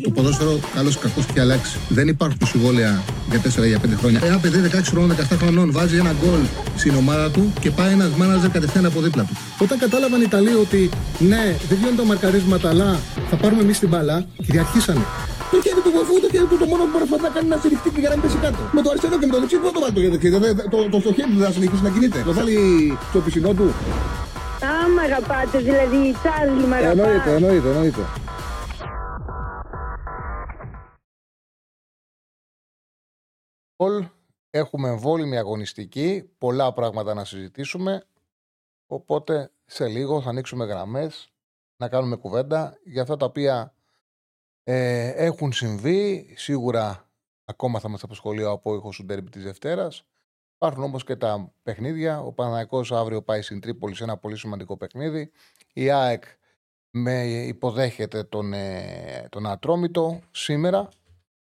Το ποδόσφαιρο, καλώς ή κακώς, έχει αλλάξει. Δεν υπάρχουν συμβόλαια για 4-5 χρόνια. Ένα παιδί 16 χρόνων, 17 χρονών βάζει ένα γκολ στην ομάδα του και πάει ένας μάναζερ κατευθείαν από δίπλα του. Όταν κατάλαβαν οι Ιταλοί ότι ναι, δεν βγαίνουν τα μαρκαρίσματα, αλλά θα πάρουμε εμείς την μπάλα, κυριαρχήσανε. Το χέρι του βοηθού, το χέρι του, το μόνο που μπορεί να κάνει να στηριχτεί και να μην πέσει κάτω. Με το αριστερό και με το δεξί, πού το βάλει το χέρι του, το χέρι του δεν θα συνεχίσει να κινείται. Το βάλει στο πισινό του. Άμα αγαπάτε, δηλαδή οι Ιταλοί μ' αγαπάτε. Εννοείται. Έχουμε εμβόλυμη αγωνιστική, πολλά πράγματα να συζητήσουμε, οπότε σε λίγο θα ανοίξουμε γραμμές, να κάνουμε κουβέντα για αυτά τα οποία έχουν συμβεί. Σίγουρα ακόμα θα μας απασχολεί ο απόϊχος του ντέρμπι της Δευτέρας. Υπάρχουν όμως και τα παιχνίδια. Ο Παναθηναϊκός αύριο πάει στην Τρίπολη σε ένα πολύ σημαντικό παιχνίδι. Η ΑΕΚ με υποδέχεται τον Ατρόμητο σήμερα.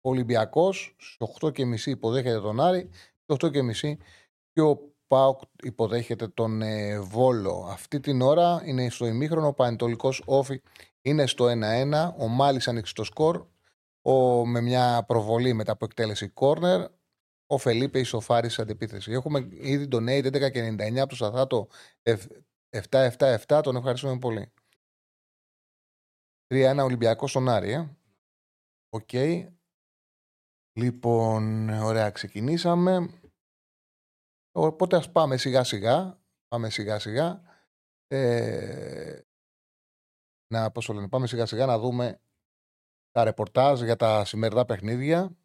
Ο Ολυμπιακός στις 8.30 υποδέχεται τον Άρη, στις 8.30 και ο ΠΑΟΚ υποδέχεται τον Βόλο. Αυτή την ώρα είναι στο ημίχρονο, ο Πανετολικός Όφη είναι στο 1-1, ο Μάλης ανοίξει το σκορ με μια προβολή μετά από εκτέλεση κόρνερ, ο Φελίπε ισοφάρισε αντεπίθεση. Έχουμε ήδη τον Νέιτ 11.99 από το Σαθάτο 7.77, τον ευχαριστούμε πολύ. 3-1 Ολυμπιακός στον Άρη. Οκ. Λοιπόν, ωραία, ξεκινήσαμε. Οπότε ας πάμε σιγά-σιγά. Πάμε σιγά-σιγά να δούμε τα ρεπορτάζ για τα σημερινά παιχνίδια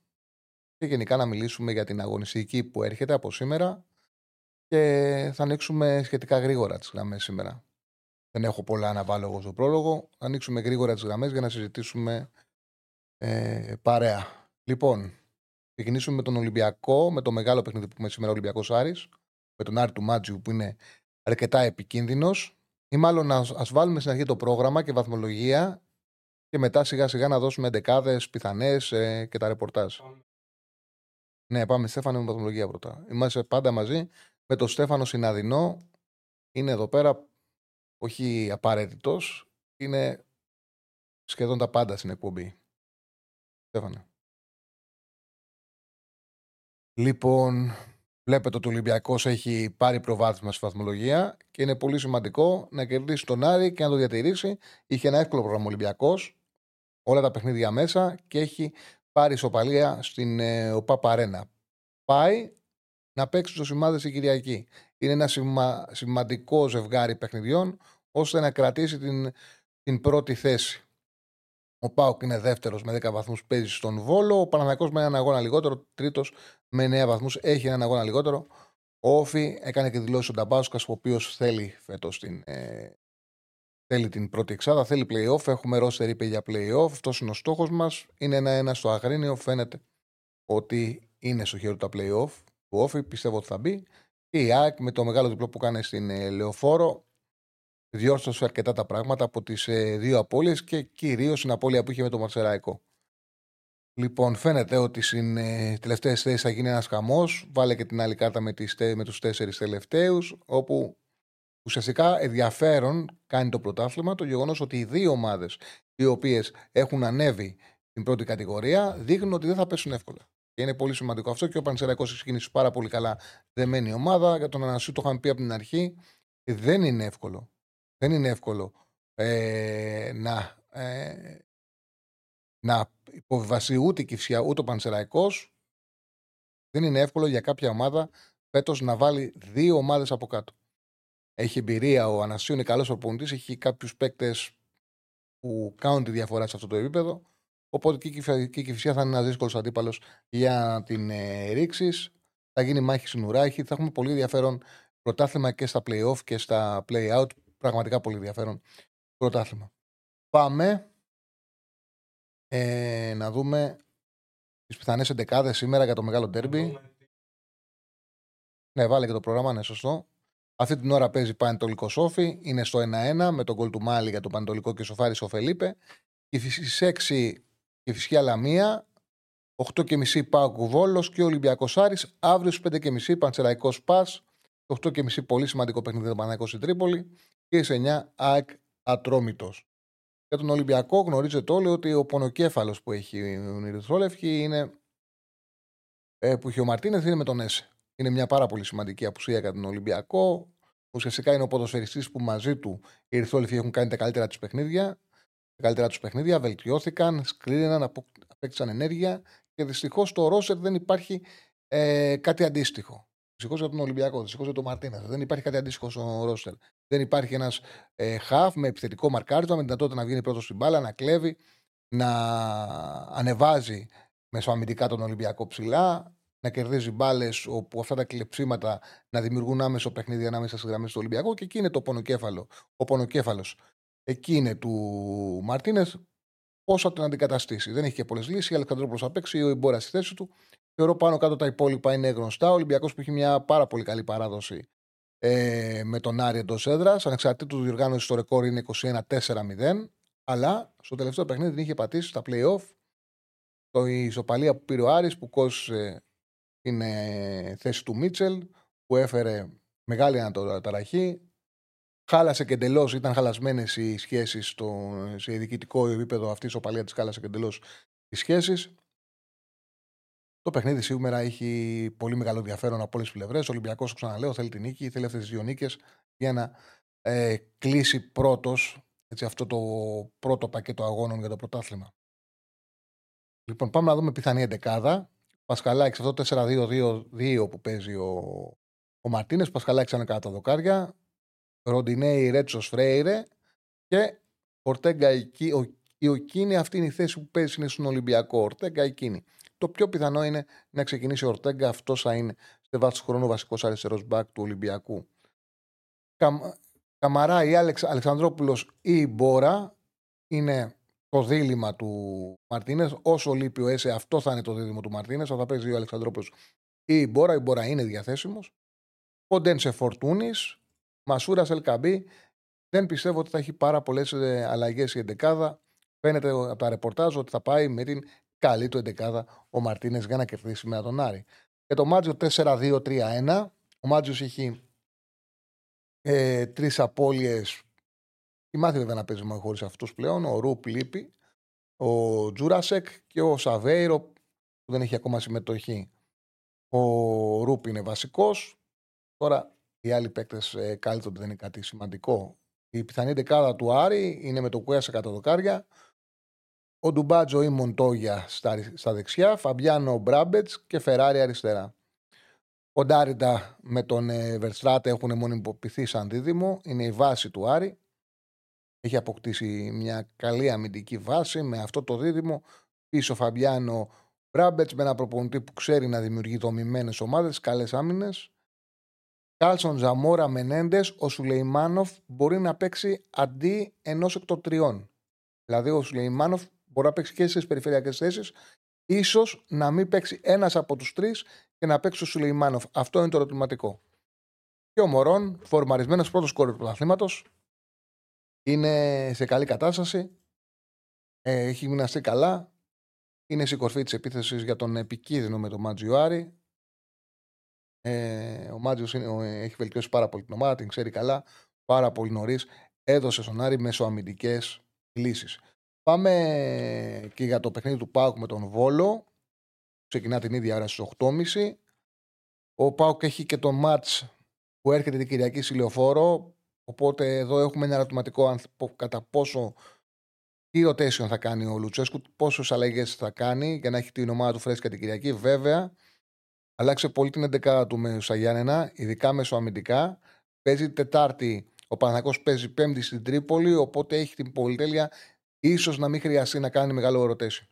και γενικά να μιλήσουμε για την αγωνιστική που έρχεται από σήμερα και θα ανοίξουμε σχετικά γρήγορα τις γραμμές σήμερα. Δεν έχω πολλά να βάλω εγώ στο πρόλογο. Θα ανοίξουμε γρήγορα τις γραμμές για να συζητήσουμε παρέα. Λοιπόν, ξεκινήσουμε με τον Ολυμπιακό, με το μεγάλο παιχνίδι που έχουμε σήμερα, Ολυμπιακός Άρης, με τον Άρη του Μάντζιου που είναι αρκετά επικίνδυνος. Ή μάλλον ας βάλουμε στην αρχή το πρόγραμμα και βαθμολογία και μετά σιγά σιγά να δώσουμε εντεκάδες, πιθανές και τα ρεπορτάζ. Ναι, πάμε Στέφανε με βαθμολογία πρώτα. Είμαστε πάντα μαζί με τον Στέφανο Συναδεινό. Είναι εδώ πέρα, όχι απαραίτητος, είναι σχεδόν τα πάντα στην εκπομπή. Στέφανε. Λοιπόν, βλέπετε ότι ο Ολυμπιακός έχει πάρει προβάδισμα στη βαθμολογία και είναι πολύ σημαντικό να κερδίσει τον Άρη και να το διατηρήσει. Είχε ένα εύκολο πρόγραμμα ο Ολυμπιακός, όλα τα παιχνίδια μέσα και έχει πάρει ισοπαλία στην ΟΠΑΠ Αρένα. Πάει να παίξει στους σημάδες η Κυριακή. Είναι ένα σημαντικό ζευγάρι παιχνιδιών ώστε να κρατήσει την πρώτη θέση. Ο ΠΑΟΚ είναι δεύτερος με 10 βαθμούς, παίζει στον Βόλο. Ο Παναθηναϊκός με έναν αγώνα λιγότερο. Τρίτος με 9 βαθμούς, έχει έναν αγώνα λιγότερο. Ο Όφη έκανε και δηλώσει ο Νταμπάσκας, ο οποίος θέλει φέτος την πρώτη εξάδα. Θέλει play-off. Έχουμε ρόστερ, είπε για play-off. Αυτός είναι ο στόχος μας. Είναι 1-1 στο Αγρίνιο. Φαίνεται ότι είναι στο χέρι του τα play-off. Ο Όφη πιστεύω ότι θα μπει. Και η ΑΕΚ με το μεγάλο διπλό που κάνει στην Λεωφόρο. Διόρθωσε αρκετά τα πράγματα από τις δύο απώλειες και κυρίως την απώλεια που είχε με το Μαρσεραϊκό. Λοιπόν, φαίνεται ότι στις τελευταίες θέσεις θα γίνει ένας χαμός. Βάλε και την άλλη κάρτα με τους 4 τελευταίους, όπου ουσιαστικά ενδιαφέρον κάνει το πρωτάθλημα το γεγονός ότι οι δύο ομάδες οι οποίες έχουν ανέβει την πρώτη κατηγορία δείχνουν ότι δεν θα πέσουν εύκολα. Και είναι πολύ σημαντικό αυτό και ο Πανσεραϊκός ξεκίνησε πάρα πολύ καλά. Δεμένη ομάδα, για τον Ανασίου το είχαμε πει από την αρχή, δεν είναι εύκολο. Δεν είναι εύκολο να υποβιβαστεί ούτε η Κυφσιά ούτε ο Πανσεραϊκός. Δεν είναι εύκολο για κάποια ομάδα φέτος να βάλει δύο ομάδες από κάτω. Έχει εμπειρία, ο Ανασίου είναι καλός προπονητής, έχει κάποιους παίκτες που κάνουν τη διαφορά σε αυτό το επίπεδο. Οπότε και η Κυφσιά θα είναι ένας δύσκολος αντίπαλος για να την ρίξεις. Θα γίνει μάχη στην ουρά, θα έχουμε πολύ ενδιαφέρον πρωτάθλημα και στα play-off και στα play-out. Πραγματικά πολύ ενδιαφέρον πρωτάθλημα. Πάμε να δούμε τις πιθανές εντεκάδες σήμερα για το μεγάλο ντέρμπι. Ναι, βάλε και το πρόγραμμα, είναι σωστό. Αυτή την ώρα παίζει Πανετολικός Όφη. Είναι στο 1-1 με τον γκολ του Μάλι για τον Πανετολικό και σοφάρισε ο Φελίπε. Στις 6 η Φυσιά Λαμία. 8.30 ΠΑΟΚ Βόλος και Ολυμπιακός Άρης. Αύριο στις 5.30 Πανσεραϊκός ΠΑΣ. 8.30 πολύ σημαντικό παιχνίδι του Παναθηναϊκού στην Τρίπολη. Και σε 9 ΑΕΚ Ατρόμητος. Για τον Ολυμπιακό γνωρίζετε όλοι ότι ο πονοκέφαλος που έχει η Ερυθρόλευκη είναι που είχε ο Μαρτίνες είναι με τον Έσε. Είναι μια πάρα πολύ σημαντική απουσία για τον Ολυμπιακό. Ουσιαστικά είναι ο ποδοσφαιριστής που μαζί του οι Ερυθρόλευκοι έχουν κάνει τα καλύτερα τους παιχνίδια. Τα καλύτερα τους παιχνίδια βελτιώθηκαν, σκλήριναν, απέκτησαν ενέργεια και δυστυχώς στο ρόσερ δεν υπάρχει κάτι αντίστοιχο. Δυστυχώς για τον Ολυμπιακό, δυστυχώς για τον Μαρτίνες. Δεν υπάρχει κάτι αντίστοιχο στο ρόσερ. Δεν υπάρχει ένας χαφ με επιθετικό μαρκάρισμα, με δυνατότητα να βγει πρώτος στην μπάλα, να κλέβει, να ανεβάζει μεσοαμυντικά τον Ολυμπιακό ψηλά, να κερδίζει μπάλες όπου αυτά τα κλεψίματα να δημιουργούν άμεσο παιχνίδι ανάμεσα στις γραμμές του Ολυμπιακού. Και εκεί είναι το πονοκέφαλο. Ο πονοκέφαλος εκεί είναι του Μαρτίνες. Πώς θα τον αντικαταστήσει. Δεν έχει και πολλές λύσεις. Αλεξανδρόπουλος θα παίξει, ο Ιμπόρα στη θέση του. Θεωρώ πάνω κάτω τα υπόλοιπα είναι γνωστά. Ο Ολυμπιακός που έχει μια πάρα πολύ καλή παράδοση με τον Άρη εντός έδρας, ανεξαρτήτως διοργάνωσης το ρεκόρ είναι 21-4-0. Αλλά στο τελευταίο παιχνίδι την είχε πατήσει στα play-off. Η ισοπαλία που πήρε ο Άρης που κόστησε την θέση του Μίτσελ, που έφερε μεγάλη αναταραχή. Χάλασε και εντελώς, ήταν χαλασμένες οι σχέσεις σε διοικητικό επίπεδο. Αυτή η ισοπαλία της χάλασε και εντελώς τις σχέσεις. Το παιχνίδι σήμερα έχει πολύ μεγάλο ενδιαφέρον από όλες τις πλευρές. Ο Ολυμπιακός, ξαναλέω, θέλει την νίκη, θέλει αυτές τις δύο νίκες για να κλείσει πρώτος αυτό το πρώτο πακέτο αγώνων για το πρωτάθλημα. Λοιπόν, πάμε να δούμε πιθανή εντεκάδα. Πασχαλάκης, αυτό το 4-2-2-2 που παίζει ο Μαρτίνες. Πασχαλάκης ανεκατά τα δοκάρια. Ροντινέι, Ρέτσος, Φρέιρε και Ορτέγκα η Οκίνη. Αυτή είναι η θέση που παίζει, είναι στον Ολυμπιακό. Ορτέγκα η Οκίνη. Το πιο πιθανό είναι να ξεκινήσει ο Ορτέγκα. Αυτό θα είναι σε βάθος χρόνου βασικός αριστερός μπακ του Ολυμπιακού. Καμαρά ή Αλεξανδρόπουλος ή Μπόρα είναι το δίλημμα του Μαρτίνες. Όσο λείπει ο Έσε, αυτό θα είναι το δίδυμο του Μαρτίνες. Θα παίζει ο Αλεξανδρόπουλος ή η Μπόρα. Η Μπόρα είναι διαθέσιμος. Ποντένσε Φορτούνης. Μασούρας Ελκαμπή. Δεν πιστεύω ότι θα έχει πάρα πολλές αλλαγές η εντεκάδα. Φαίνεται από τα ρεπορτάζ ότι θα πάει με την καλή του εντεκάδα ο Μαρτίνες για να κερδίσει σήμερα τον Άρη. Για το Μάντζιο 4-2-3-1. Ο Μάντζιος έχει τρεις απώλειες. Η μάθη βέβαια να παίζει χωρίς αυτούς πλέον. Ο Ρουπ λείπει, ο Τζούρασεκ και ο Σαβέιρο που δεν έχει ακόμα συμμετοχή. Ο Ρουπ είναι βασικός. Τώρα οι άλλοι παίκτες κάλυπτονται, δεν είναι κάτι σημαντικό. Η πιθανή δεκάδα του Άρη είναι με το Κουέσα κατά δοκάρια. Ο Ντουμπάτζο ή Μοντόγια στα δεξιά. Φαμπιάνο, Μπράμπετς και Φεράρι αριστερά. Ο Ντάριντα με τον Verstraete έχουν μονιμοποιηθεί σαν δίδυμο. Είναι η βάση του Άρη. Έχει αποκτήσει μια καλή αμυντική βάση με αυτό το δίδυμο. Πίσω Φαμπιάνο, Μπράμπετς με ένα προπονητή που ξέρει να δημιουργεί δομημένες ομάδες, καλές άμυνες. Κάλσον, Ζαμόρα, Μενέντες. Ο Σουλεϊμάνοφ μπορεί να παίξει αντί ενός εκ των τριών. Δηλαδή ο Σουλεϊμάνοφ μπορεί να παίξει και στις περιφερειακές θέσεις. Ίσως να μην παίξει ένας από τους τρεις και να παίξει ο Σουλεϊμάνοφ. Αυτό είναι το ερωτηματικό. Και ο Μωρόν, φορμαρισμένος πρώτος κόρης του πρωταθλήματος, είναι σε καλή κατάσταση. Έχει γυμναστεί καλά. Είναι στη κορφή της επίθεσης για τον επικίνδυνο με τον Μάντζιο Άρη. Ο Μάντζιος έχει βελτιώσει πάρα πολύ την ομάδα, την ξέρει καλά. Πάρα πολύ νωρίς έδωσε στον Άρη μεσοαμυντικές λύσεις. Πάμε και για το παιχνίδι του ΠΑΟΚ με τον Βόλο. Ξεκινά την ίδια ώρα στις 8.30. Ο ΠΑΟΚ έχει και το μάτς που έρχεται την Κυριακή στη Λεωφόρο. Οπότε εδώ έχουμε ένα ερωτηματικό κατά πόσο τι rotation θα κάνει ο Λουτσέσκου, πόσες αλλαγές θα κάνει για να έχει την ομάδα του φρέσκα την Κυριακή. Βέβαια, αλλάξε πολύ την 11 του με στα Γιάννενα, ειδικά μεσοαμυντικά. Παίζει Τετάρτη, ο Παναθηναϊκός παίζει Πέμπτη στην Τρίπολη, οπότε έχει την πολυτέλεια ίσως να μην χρειαστεί να κάνει μεγάλο rotation.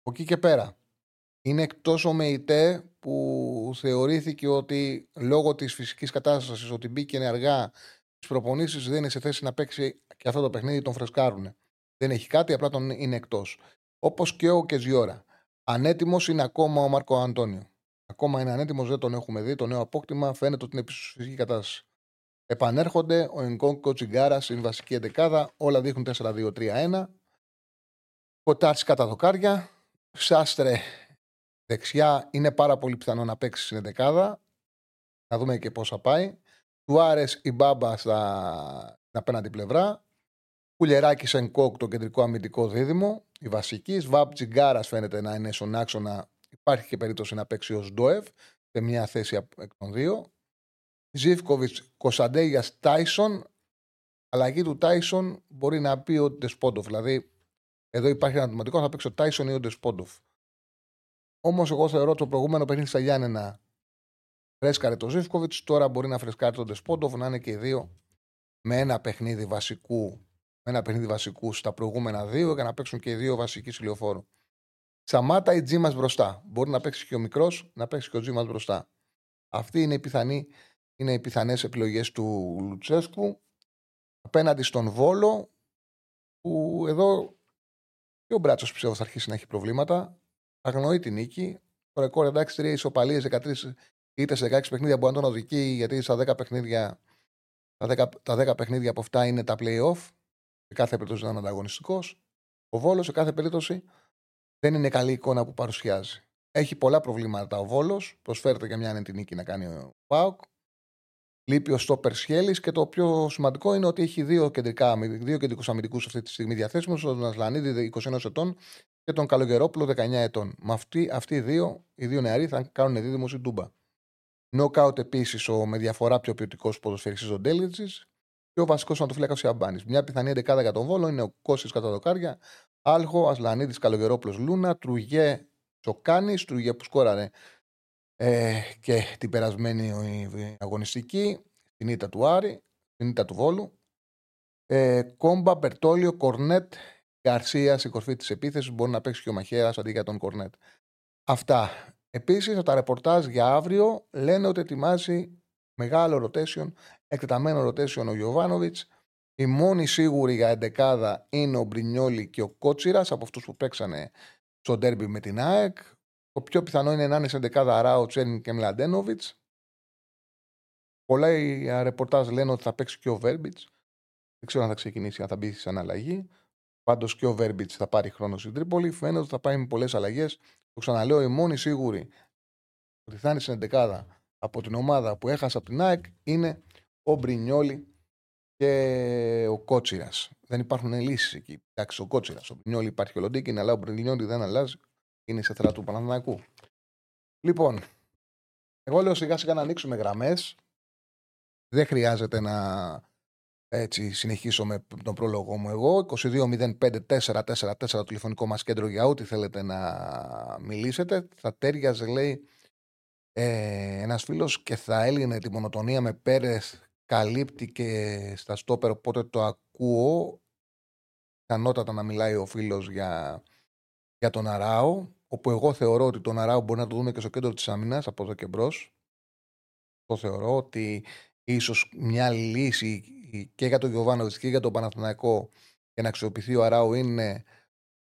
Από εκεί και πέρα, είναι εκτός ο ΜΕΙΤΕ που θεωρήθηκε ότι λόγω της φυσικής κατάστασης ότι μπήκε αργά στις προπονήσεις, δεν είναι σε θέση να παίξει και αυτό το παιχνίδι, τον φρεσκάρουν. Δεν έχει κάτι, απλά τον είναι εκτός. Όπως και ο Κεζιόρα. Ανέτοιμος είναι ακόμα ο Μάρκο Αντώνιο. Ακόμα είναι ανέτοιμος, δεν τον έχουμε δει. Το νέο απόκτημα φαίνεται ότι είναι επιστροφική κατάσταση. Επανέρχονται ο Εγκόγκ και ο Τσιγκάρα στην βασική εντεκάδα. Όλα δείχνουν 4-2-3-1. Κοτάρτσι κατά δοκάρια. Σάστρε δεξιά. Είναι πάρα πολύ πιθανό να παίξει στην εντεκάδα. Να δούμε και πώς θα πάει. Του Άρες η Μπάμπα στην απέναντι πλευρά. Κουλεράκης, Εγκόγκ, το κεντρικό αμυντικό δίδυμο, η βασική. Σβάμπ, Τσιγκάρα φαίνεται να είναι στον άξονα. Υπάρχει και περίπτωση να παίξει ως Ντόεφ σε μια θέση εκ των δύο. Ζίφκοβιτς, Κωνσταντέγιας, Τάισον. Αλλαγή του Τάισον μπορεί να πει ο Ντεσπότοφ. Δηλαδή, εδώ υπάρχει ένα ερωτηματικό, θα παίξει ο Τάισον ή ο Ντεσπότοφ. Όμως, εγώ θεωρώ το προηγούμενο παιχνίδι στα Γιάννενα φρέσκαρε το Ζίφκοβιτς. Τώρα μπορεί να φρεσκάρει τον Ντεσπότοφ, να είναι και οι δύο με ένα παιχνίδι βασικού στα προηγούμενα δύο, για να παίξουν και οι δύο βασικοί συλλοφόρου. Σταμάτα ή Τζίμα μπροστά. Μπορεί να παίξει και ο μικρός, να παίξει και ο Τζίμα μπροστά. Αυτή είναι η πιθανή. Είναι οι πιθανές επιλογές του Λουτσέσκου απέναντι στον Βόλο, που εδώ και ο Μπράτσος ψεύδος θα αρχίσει να έχει προβλήματα. Αγνοεί την νίκη. Το ρεκόρ, εντάξει, 3 ισοπαλίες, 13 ήττες, 16 παιχνίδια, μπορεί να τον οδηγεί, γιατί στα 10 παιχνίδια, τα 10 παιχνίδια από αυτά είναι τα play-off. Σε κάθε περίπτωση ήταν ανταγωνιστικός. Ο Βόλος σε κάθε περίπτωση δεν είναι καλή εικόνα που παρουσιάζει. Έχει πολλά προβλήματα ο Βόλος. Προσφέρεται για μια ανέντη νίκη να κάνει ο ΠΑΟΚ. Λείπει ο στόπερ Σχέλης και το πιο σημαντικό είναι ότι έχει δύο κεντρικούς αμυντικούς αυτή τη στιγμή διαθέσιμους, τον Ασλανίδη 21 ετών και τον Καλογερόπουλο 19 ετών. Με αυτοί οι δύο νεαροί θα κάνουν δίδυμος η ντούμπα. Νοκάουτ επίσης ο με διαφορά πιο ποιοτικός ποδοσφαιριστής ο Ντέλιτζης και ο βασικός ματοφύλακας ο Αμπάνης. Μια πιθανή εντεκάδα για τον Βόλο είναι ο Κώσης κατά δοκάρια, Άλχο, Ασλανίδης, Καλογερόπουλος, Λούνα, Τρουγέ Τσοκάνης, Τρουγέ που σκόραρε και την περασμένη αγωνιστική, την ήττα του Άρη, την ήττα του Βόλου, Κόμπα, Μπερτόλιο, Κορνέτ, Γκαρσία η κορφή της επίθεσης, μπορεί να παίξει και ο Μαχαίρας αντί για τον Κορνέτ. Αυτά. Επίσης τα ρεπορτάζ για αύριο λένε ότι ετοιμάζει μεγάλο ρωτέσιον, εκτεταμένο ρωτέσιον ο Γιωβάνοβιτς. Η μόνη σίγουρη για εντεκάδα είναι ο Μπρινιόλι και ο Κότσιρας από αυτούς που παίξανε στο ντέρμπι με την ΑΕΚ. Το πιο πιθανό είναι να είναι σε δεκάδα Αράο, Τσέριν και Μλαντένοβιτς. Πολλά ρεπορτάζ λένε ότι θα παίξει και ο Βέρμπιτς. Δεν ξέρω αν θα ξεκινήσει, αν θα μπει σε αλλαγή. Πάντως και ο Βέρμπιτς θα πάρει χρόνο στην Τρίπολη. Φαίνεται ότι θα πάει με πολλές αλλαγές. Το ξαναλέω, η μόνη σίγουρη ότι θα είναι σε δεκάδα από την ομάδα που έχασε από την ΑΕΚ είναι ο Μπρινιόλι και ο Κότσιρας. Δεν υπάρχουν λύσεις εκεί. Εντάξει, ο Κότσιρας. Ο Μπρινιόλι υπάρχει και ο Λοντίκιν, αλλά ο Μπρινιόλι δεν αλλάζει. Είναι σε θερά του Παναθηναϊκού. Λοιπόν, εγώ λέω σιγά σιγά να ανοίξουμε γραμμές. Δεν χρειάζεται να έτσι συνεχίσω με τον πρόλογο μου εγώ. 2205-444 το τηλεφωνικό μας κέντρο για ό,τι θέλετε να μιλήσετε. Θα τέριαζε, λέει ένας φίλος, και θα έλυνε τη μονοτονία με Πέρες. Καλύπτει και στα στόπερ, οπότε το ακούω. Πιθανότατα να μιλάει ο φίλος για τον Αράο, όπου εγώ θεωρώ ότι τον Αράο μπορεί να το δούμε και στο κέντρο της άμυνας από εδώ και μπρος. Το θεωρώ ότι ίσως μια λύση και για τον Γιωβάνοβιτς και για τον Παναθηναϊκό για να αξιοποιηθεί ο Αράο είναι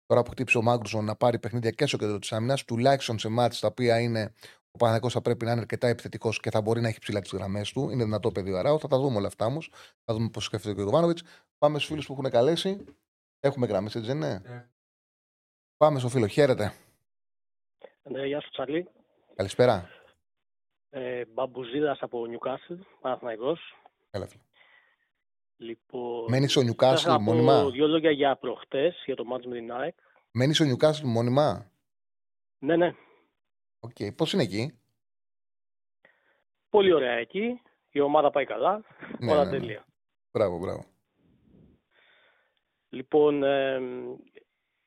τώρα που χτύψε ο Μάγκρουσον να πάρει παιχνίδια και στο κέντρο της άμυνας, τουλάχιστον σε μάτς τα οποία είναι ο Παναθηναϊκός θα πρέπει να είναι αρκετά επιθετικός και θα μπορεί να έχει ψηλά τις γραμμές του. Είναι δυνατό παιδί ο Αράο, θα τα δούμε όλα αυτά όμως. Θα δούμε πώς σκέφτεται ο Γιωβάνοβιτς. Πάμε στους φίλους που έχουν καλέσει. Έχουμε γραμμές, έτσι δεν είναι? Πάμε στο φίλο, χαίρετε. Ναι, γεια σου Τσαλή. Καλησπέρα. Μπαμπουζίδας από Νιουκάσιλ, Παναθηναϊκός. Έλα φίλε. Λοιπόν, μένεις στο Νιουκάσιλ μόνιμα? Θα πω δύο λόγια για προχτές, για το μάτς με την ΑΕΚ. Μένεις στο Νιουκάσιλ μόνιμα? Ναι. Οκ, πώς είναι εκεί? Πολύ ωραία εκεί, η ομάδα πάει καλά, όλα τέλεια. Μπράβο. Λοιπόν,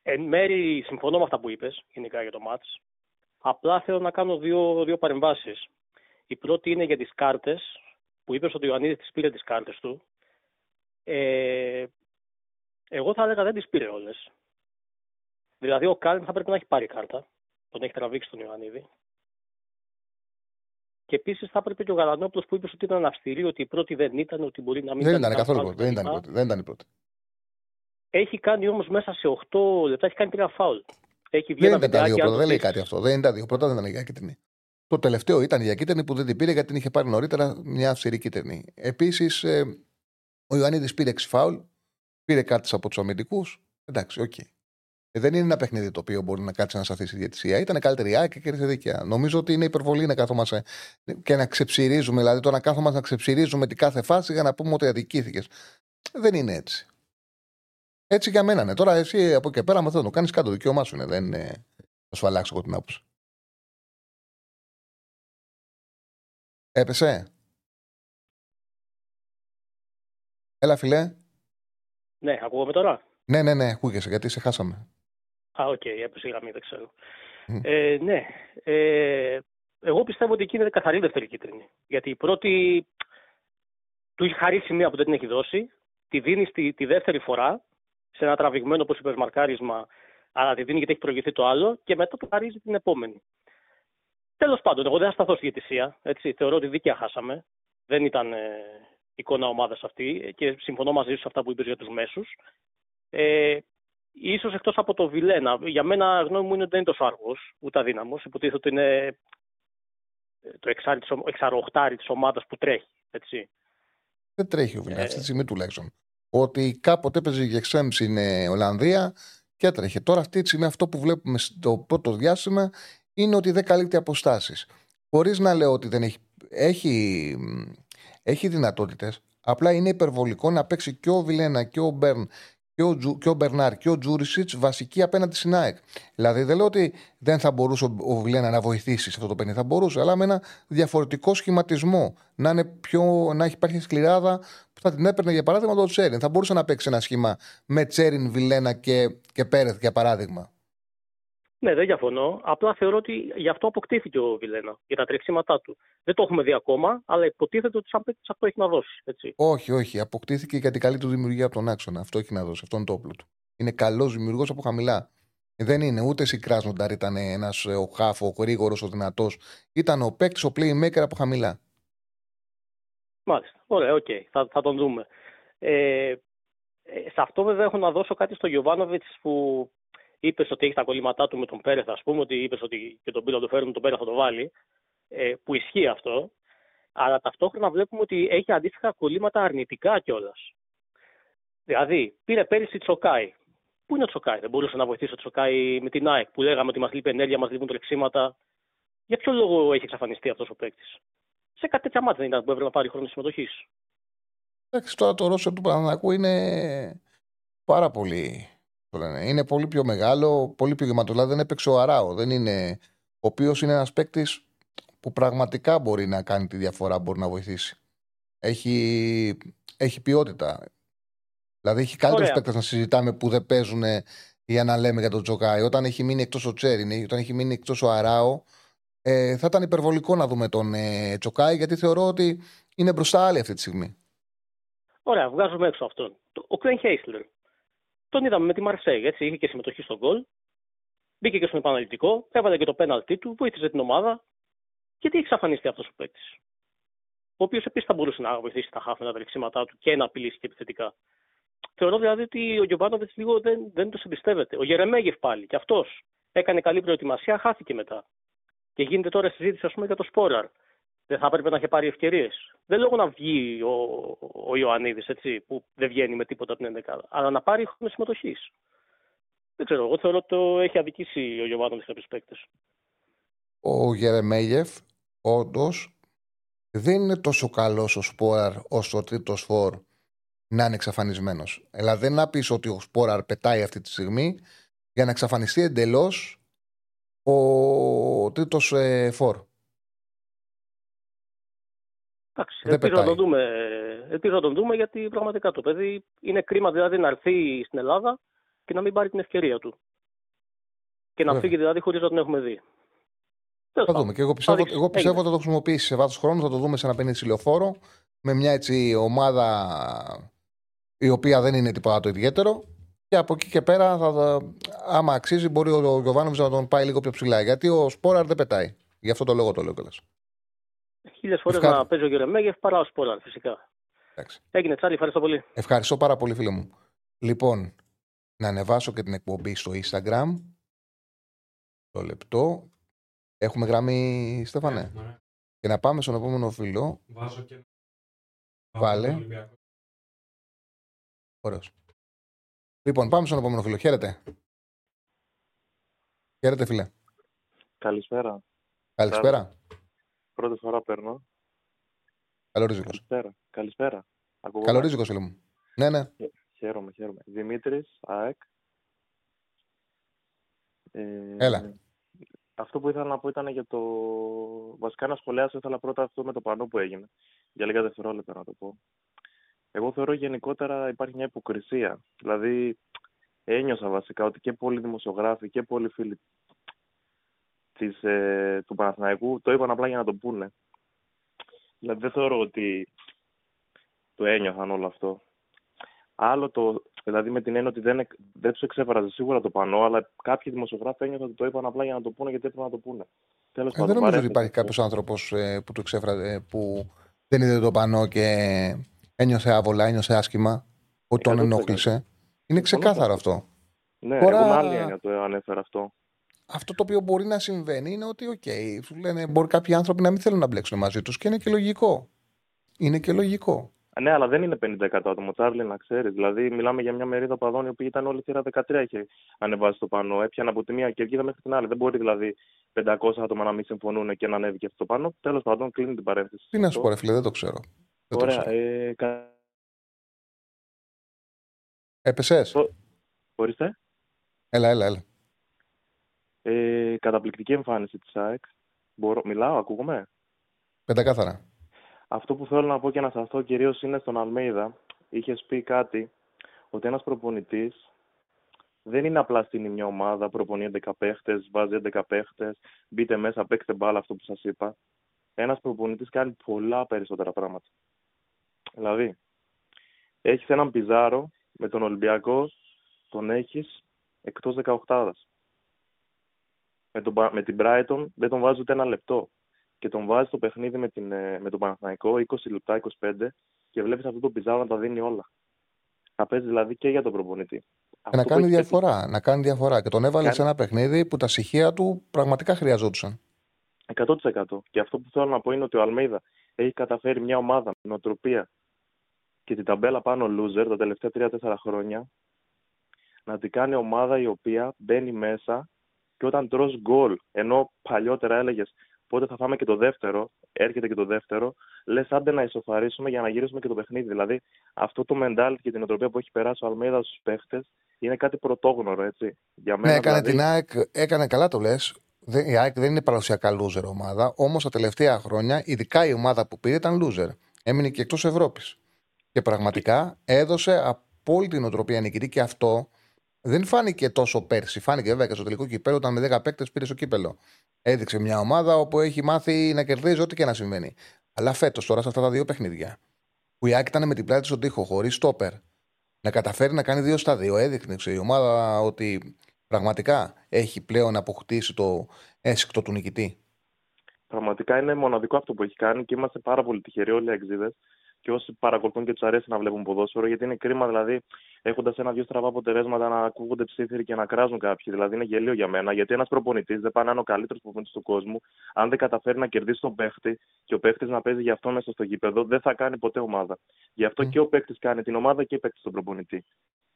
εν μέρη συμφωνώ με αυτά που είπες γενικά για το μάτς. Απλά θέλω να κάνω δύο παρεμβάσεις. Η πρώτη είναι για τις κάρτες, που είπες ότι ο Ιωαννίδης τις πήρε τις κάρτες του. Εγώ θα έλεγα δεν τις πήρε όλες. Δηλαδή ο Κάρν θα πρέπει να έχει πάρει κάρτα. Τον έχει τραβήξει τον Ιωαννίδη. Και επίσης θα έπρεπε και ο Γαλανόπουλος που είπες ότι ήταν αυστηρή, ότι η πρώτη δεν ήταν, ότι μπορεί να μην ήταν. Δεν ήταν η πρώτη. Έχει κάνει όμως μέσα σε 8 λεπτά, έχει κάνει 3 φάουλ. Δεν ήταν δύο πρώτα, δεν λέει κάτι αυτό. Δεν ήταν δύο πρώτα, δεν ήταν για κίτρινη. Το τελευταίο ήταν για κίτρινη που δεν την πήρε γιατί την είχε πάρει νωρίτερα μια αυστηρή κίτρινη. Επίσης, ο Ιωαννίδης πήρε 6 φάουλ, πήρε κάτι από τους αμυντικούς. Εντάξει, οκ. Δεν είναι ένα παιχνίδι το οποίο μπορεί να κάτσει να σταθίσει η διαιτησία. Ήταν καλύτερη ΑΕΚ και κέρδισε δίκαια. Νομίζω ότι είναι υπερβολή να κάθομαστε και να ξεψυρίζουμε. Δηλαδή, το να κάθομαστε να ξεψυρίζουμε την κάθε φάση για να πούμε ότι αδικήθηκες. Δεν είναι έτσι. Έτσι για μένα είναι. Τώρα εσύ από εκεί πέρα, με αυτό το κάνει κάτω, δικαίωμά σου είναι. Δεν θα σου αλλάξω εγώ την άποψη. Έπεσε. Έλα, φιλέ. Ναι, ακούγομαι τώρα. Ναι, ναι, ναι, ακούγεσαι γιατί σε χάσαμε. Α, οκ, έπεσε η γραμμή, δεν ξέρω. Ναι. Εγώ πιστεύω ότι εκεί είναι καθαρή δεύτερη κίτρινη. Γιατί η πρώτη του έχει χαρίσει μία που δεν την έχει δώσει, τη δίνει τη δεύτερη φορά, σε ένα τραβηγμένο όπως υπερμαρκάρισμα, αλλά τη δίνει γιατί έχει προηγηθεί το άλλο, και μετά του χαρίζει την επόμενη. Τέλος πάντων, εγώ δεν θα σταθώ στη διαιτησία. Θεωρώ ότι δίκαια χάσαμε. Δεν ήταν εικόνα ομάδας αυτή και συμφωνώ μαζί σου σε αυτά που είπες για τους μέσους. Ίσως εκτός από το Βιλένα, για μένα γνώμη μου είναι ότι δεν είναι τόσο άργος, ούτε αδύναμος. Υποτίθεται ότι είναι το εξαρροχτάρι της ομάδας που τρέχει. Έτσι. Δεν τρέχει ο Βιλένα αυτή τη στιγμή τουλάχιστον. Ότι κάποτε έπαιζε για 6,5 στην Ολλανδία και έτρεχε. Τώρα αυτή τη στιγμή αυτό που βλέπουμε στο πρώτο διάστημα είναι ότι δεν καλύπτει αποστάσεις. Χωρίς να λέω ότι δεν έχει δυνατότητες, απλά είναι υπερβολικό να παίξει και ο Βιλένα και ο Μπέρν και ο Μπερνάρ και ο Τζούρισιτς βασική απέναντι στην ΑΕΚ. Δηλαδή δεν λέω ότι δεν θα μπορούσε ο Βιλένα να βοηθήσει σε αυτό το παιχνίδι, θα μπορούσε, αλλά με ένα διαφορετικό σχηματισμό. Να υπάρχει σκληράδα που θα την έπαιρνε για παράδειγμα το Τσέριν. Θα μπορούσε να παίξει ένα σχήμα με Τσέριν, Βιλένα και Πέρεθ για παράδειγμα. Ναι, δεν διαφωνώ. Απλά θεωρώ ότι γι' αυτό αποκτήθηκε ο Βιλένα, για τα τρεξίματά του. Δεν το έχουμε δει ακόμα, αλλά υποτίθεται ότι σαν παίκτης αυτό έχει να δώσει. Έτσι. Όχι, όχι. Αποκτήθηκε για την καλή του δημιουργία από τον άξονα. Αυτό έχει να δώσει. Αυτό είναι το όπλο του. Είναι καλός δημιουργός από χαμηλά. Δεν είναι ούτε Σικράσνονταρ ήταν ένας ο χάφ, ο γρήγορος, ο δυνατός. Ήταν ο παίκτης, ο playmaker από χαμηλά. Μάλιστα. Ωραία, οκ. Θα τον δούμε. Σε αυτό βέβαια έχω να δώσω κάτι στο Γιωβάνοβιτς που. Είπε ότι έχει τα κολλήματά του με τον Πέρεθ, ας πούμε, ότι είπε ότι και τον πύλο το φέρνουν, τον Πέρεθ θα το βάλει. Που ισχύει αυτό. Αλλά ταυτόχρονα βλέπουμε ότι έχει αντίστοιχα κολλήματα αρνητικά κιόλας. Δηλαδή, πήρε πέρυσι Τσοκάι. Πού είναι ο Τσοκάι, δεν μπορούσε να βοηθήσει ο Τσοκάι με την ΑΕΚ που λέγαμε ότι μας λείπει ενέργεια, μας λείπουν τρεξίματα. Για ποιο λόγο έχει εξαφανιστεί αυτός ο παίκτης? Σε κάτι τέτοια μάτια δεν ήταν που έπρεπε να πάρει χρόνο συμμετοχή. Εντάξει, τώρα το ρόστερ του Παναθηναϊκού είναι πάρα πολύ. Είναι πολύ πιο μεγάλο, πολύ πιο γεμάτο. Δηλαδή δεν έπαιξε ο Αράο, ο οποίος είναι ένας παίκτης που πραγματικά μπορεί να κάνει τη διαφορά, μπορεί να βοηθήσει. Έχει ποιότητα. Δηλαδή έχει καλύτερους παίκτες να συζητάμε που δεν παίζουν για να λέμε για τον Τζοκάι. Όταν έχει μείνει εκτός ο Τσέριν, όταν έχει μείνει εκτός ο Αράο, θα ήταν υπερβολικό να δούμε τον Τζοκάι, γιατί θεωρώ ότι είναι μπροστά άλλοι αυτή τη στιγμή. Ωραία, βγάζουμε έξω αυτόν. Ο Κλέν Χέισλερ. Τον είδαμε με τη Μαρσέη, έτσι, είχε και συμμετοχή στον γκολ. Μπήκε και στον επαναληπτικό, έβαλε και το πέναλτι του, βοήθησε την ομάδα. Γιατί εξαφανίστηκε αυτός ο παίκτης, ο οποίος επίσης θα μπορούσε να βοηθήσει τα χάφη με τα τρεξίματά του και να απειλήσει και επιθετικά. Θεωρώ δηλαδή ότι ο Γιωβάνοβιτς λίγο δεν τους εμπιστεύεται. Ο Γερεμέγεφ πάλι, και αυτός έκανε καλή προετοιμασία, χάθηκε μετά. Και γίνεται τώρα συζήτηση, ας πούμε, για το Σπόραρ. Δεν θα έπρεπε να είχε πάρει ευκαιρίες. Δεν λόγω να βγει ο Ιωαννίδης, έτσι, που δεν βγαίνει με τίποτα από την 11, αλλά να πάρει χρόνο συμμετοχής. Δεν ξέρω, εγώ θεωρώ ότι το έχει αδικήσει ο Γιωβάνοβιτς σε κάποιους παίκτες. Ο Γερεμέγεφ, όντως, δεν είναι τόσο καλός ο Σπόραρ όσο ο τρίτος φορ να είναι εξαφανισμένος. Δηλαδή, δεν να πεις ότι ο Σπόραρ πετάει αυτή τη στιγμή για να εξαφανιστεί εντελώς ο τρίτος φορ. Ελπίζω να τον δούμε, γιατί πραγματικά το παιδί είναι κρίμα δηλαδή να έρθει στην Ελλάδα και να μην πάρει την ευκαιρία του. Και να φύγει δηλαδή χωρίς να τον έχουμε δει. Θα δούμε. Και εγώ πιστεύω ότι θα το χρησιμοποιήσει σε βάθος χρόνου, θα το δούμε σε ένα παιχνίδι λεωφόρο με μια έτσι ομάδα η οποία δεν είναι τίποτα το ιδιαίτερο. Και από εκεί και πέρα, άμα αξίζει, μπορεί ο Γιωβάνοβιτς να τον πάει λίγο πιο ψηλά. Γιατί ο Σπόραρ δεν πετάει. Γι' αυτό το λόγο το λέω κιόλας. 1000 φορές να παίζει ο Γερεμέγεφ παρά ο Σπόραρ, φυσικά. Εντάξει. Έγινε Τσάρι, ευχαριστώ πολύ. Ευχαριστώ πάρα πολύ, φίλε μου. Λοιπόν, να ανεβάσω και την εκπομπή στο Instagram. Το λεπτό. Έχουμε γραμμή, Στέφανε. Έχουμε. Και να πάμε στον επόμενο φίλο. Βάζω και. Βάλε. Ωραίος. Λοιπόν, πάμε στον επόμενο φίλο. Χαίρετε. Χαίρετε, φίλε. Καλησπέρα. Καλησπέρα. Πρώτη φορά παίρνω. Καλορίζικος. Καλησπέρα. Καλορίζικος, φίλε μου. Ναι, ναι. Χαίρομαι. Δημήτρης, ΑΕΚ. Έλα. Αυτό που ήθελα να πω ήταν για το... Βασικά να σχολιάσω, ήθελα πρώτα αυτό με το πανό που έγινε. Για λίγα δευτερόλεπτα να το πω. Εγώ θεωρώ γενικότερα υπάρχει μια υποκρισία. Δηλαδή, ένιωσα βασικά ότι και πολλοί δημοσιογράφοι και πολλοί φίλοι του Παναθηναϊκού το είπαν απλά για να το πούνε. Δηλαδή, δεν θεωρώ ότι το ένιωθαν όλο αυτό. Άλλο το, δηλαδή με την έννοια ότι δεν του εξέφραζε σίγουρα το πανό, αλλά κάποιοι δημοσιογράφοι ένιωθαν ότι το είπαν απλά για να το πούνε, γιατί έπρεπε να το πούνε. Δεν νομίζω ότι υπάρχει κάποιο άνθρωπο που δεν είδε το πανό και ένιωθε άβολα, ένιωθε άσχημα, ότι τον ενόχλησε. Είναι ξεκάθαρο αυτό. Ναι, τώρα... εγώ με άλλη έννοια το ανέφερα αυτό. Αυτό το οποίο μπορεί να συμβαίνει είναι ότι, okay, σου λένε, μπορεί κάποιοι άνθρωποι να μην θέλουν να μπλέξουν μαζί του και είναι και λογικό. Είναι και λογικό. Ναι, αλλά δεν είναι 50% άτομο, Τσάρλι, να ξέρεις. Δηλαδή, μιλάμε για μια μερίδα παδών που ήταν όλη θύρα 13 και ανεβάζει το πανό. Έπιανε από τη μία κερκίδα μέχρι την άλλη. Δεν μπορεί δηλαδή 500 άτομα να μην συμφωνούν και να ανέβει και αυτό το πανό. Τέλος πάντων, κλείνει την παρένθεση. Τι να σου πω, ρε φίλε, δεν το ξέρω. Ωραία. Έπεσες. Ορίστε. Έλα. Καταπληκτική εμφάνιση της ΑΕΚ. Μιλάω, ακούγομαι. Πεντακάθαρα. Αυτό που θέλω να πω και να σταθώ κυρίως είναι στον Αλμέιδα. Είχες πει κάτι ότι ένας προπονητής δεν είναι απλά στην μια ομάδα, προπονεί 11 παίχτες, βάζει 11 παίχτες, μπείτε μέσα, παίξτε μπάλα, αυτό που σας είπα. Ένας προπονητής κάνει πολλά περισσότερα πράγματα. Δηλαδή, έχεις έναν Πιζάρο με τον Ολυμπιακό, τον έχεις εκτός 18άδας. Με την Brighton δεν τον βάζει ούτε ένα λεπτό. Και τον βάζει το παιχνίδι με τον Παναθηναϊκό 20 λεπτά, 25 και βλέπεις αυτό το Πιζάρο να τα δίνει όλα. Να παίζει δηλαδή και για τον προπονητή. Να κάνει διαφορά, και... να κάνει διαφορά. Και τον έβαλε σε ένα παιχνίδι που τα στοιχεία του πραγματικά χρειαζόντουσαν. 100%. Και αυτό που θέλω να πω είναι ότι ο Αλμέιδα έχει καταφέρει μια ομάδα με νοοτροπία και την ταμπέλα πάνω loser τα τελευταία 3-4 χρόνια να την κάνει ομάδα η οποία μπαίνει μέσα και όταν τρως γκολ, ενώ παλιότερα έλεγες πότε θα φάμε και το δεύτερο, έρχεται και το δεύτερο, λες άντε να ισοφαρίσουμε για να γυρίσουμε και το παιχνίδι. Δηλαδή, αυτό το mentality και την οτροπία που έχει περάσει ο Αλμέιδα στους παίχτες είναι κάτι πρωτόγνωρο, έτσι. Για μένα, ναι, έκανε δηλαδή... την ΑΕΚ, έκανε καλά το λες. Η ΑΕΚ δεν είναι παραδοσιακά loser ομάδα, όμως τα τελευταία χρόνια, ειδικά η ομάδα που πήρε ήταν loser. Έμεινε και εκτός Ευρώπης. Και πραγματικά έδωσε απόλυτη οτροπία νικητή και αυτό. Δεν φάνηκε τόσο πέρσι. Φάνηκε βέβαια και στο τελικό κυπέλλο, όταν με 10 παίκτες πήρε στο κύπελλο. Έδειξε μια ομάδα όπου έχει μάθει να κερδίζει ό,τι και να συμβαίνει. Αλλά φέτος τώρα σε αυτά τα δύο παιχνίδια, που η Άκη ήταν με την πλάτη στον τοίχο, χωρίς στόπερ, να καταφέρει να κάνει 2-2. Έδειξε η ομάδα ότι πραγματικά έχει πλέον αποκτήσει το έσυκτο του νικητή. Πραγματικά είναι μοναδικό αυτό που έχει κάνει και είμαστε πάρα πολύ τυχεροί όλοι οι Αξίδες. Και όσοι παρακολουθούν και τους αρέσει να βλέπουν ποδόσφαιρο, γιατί είναι κρίμα δηλαδή έχοντας ένα-δύο στραβά αποτελέσματα να ακούγονται ψήφιροι και να κράζουν κάποιοι. Δηλαδή είναι γελίο για μένα, γιατί ένας προπονητής δεν πάει να είναι ο καλύτερος προπονητής του κόσμου. Αν δεν καταφέρει να κερδίσει τον παίχτη και ο παίχτης να παίζει γι' αυτό μέσα στο γήπεδο, δεν θα κάνει ποτέ ομάδα. Γι' αυτό και ο παίχτης κάνει την ομάδα και παίχτης τον προπονητή.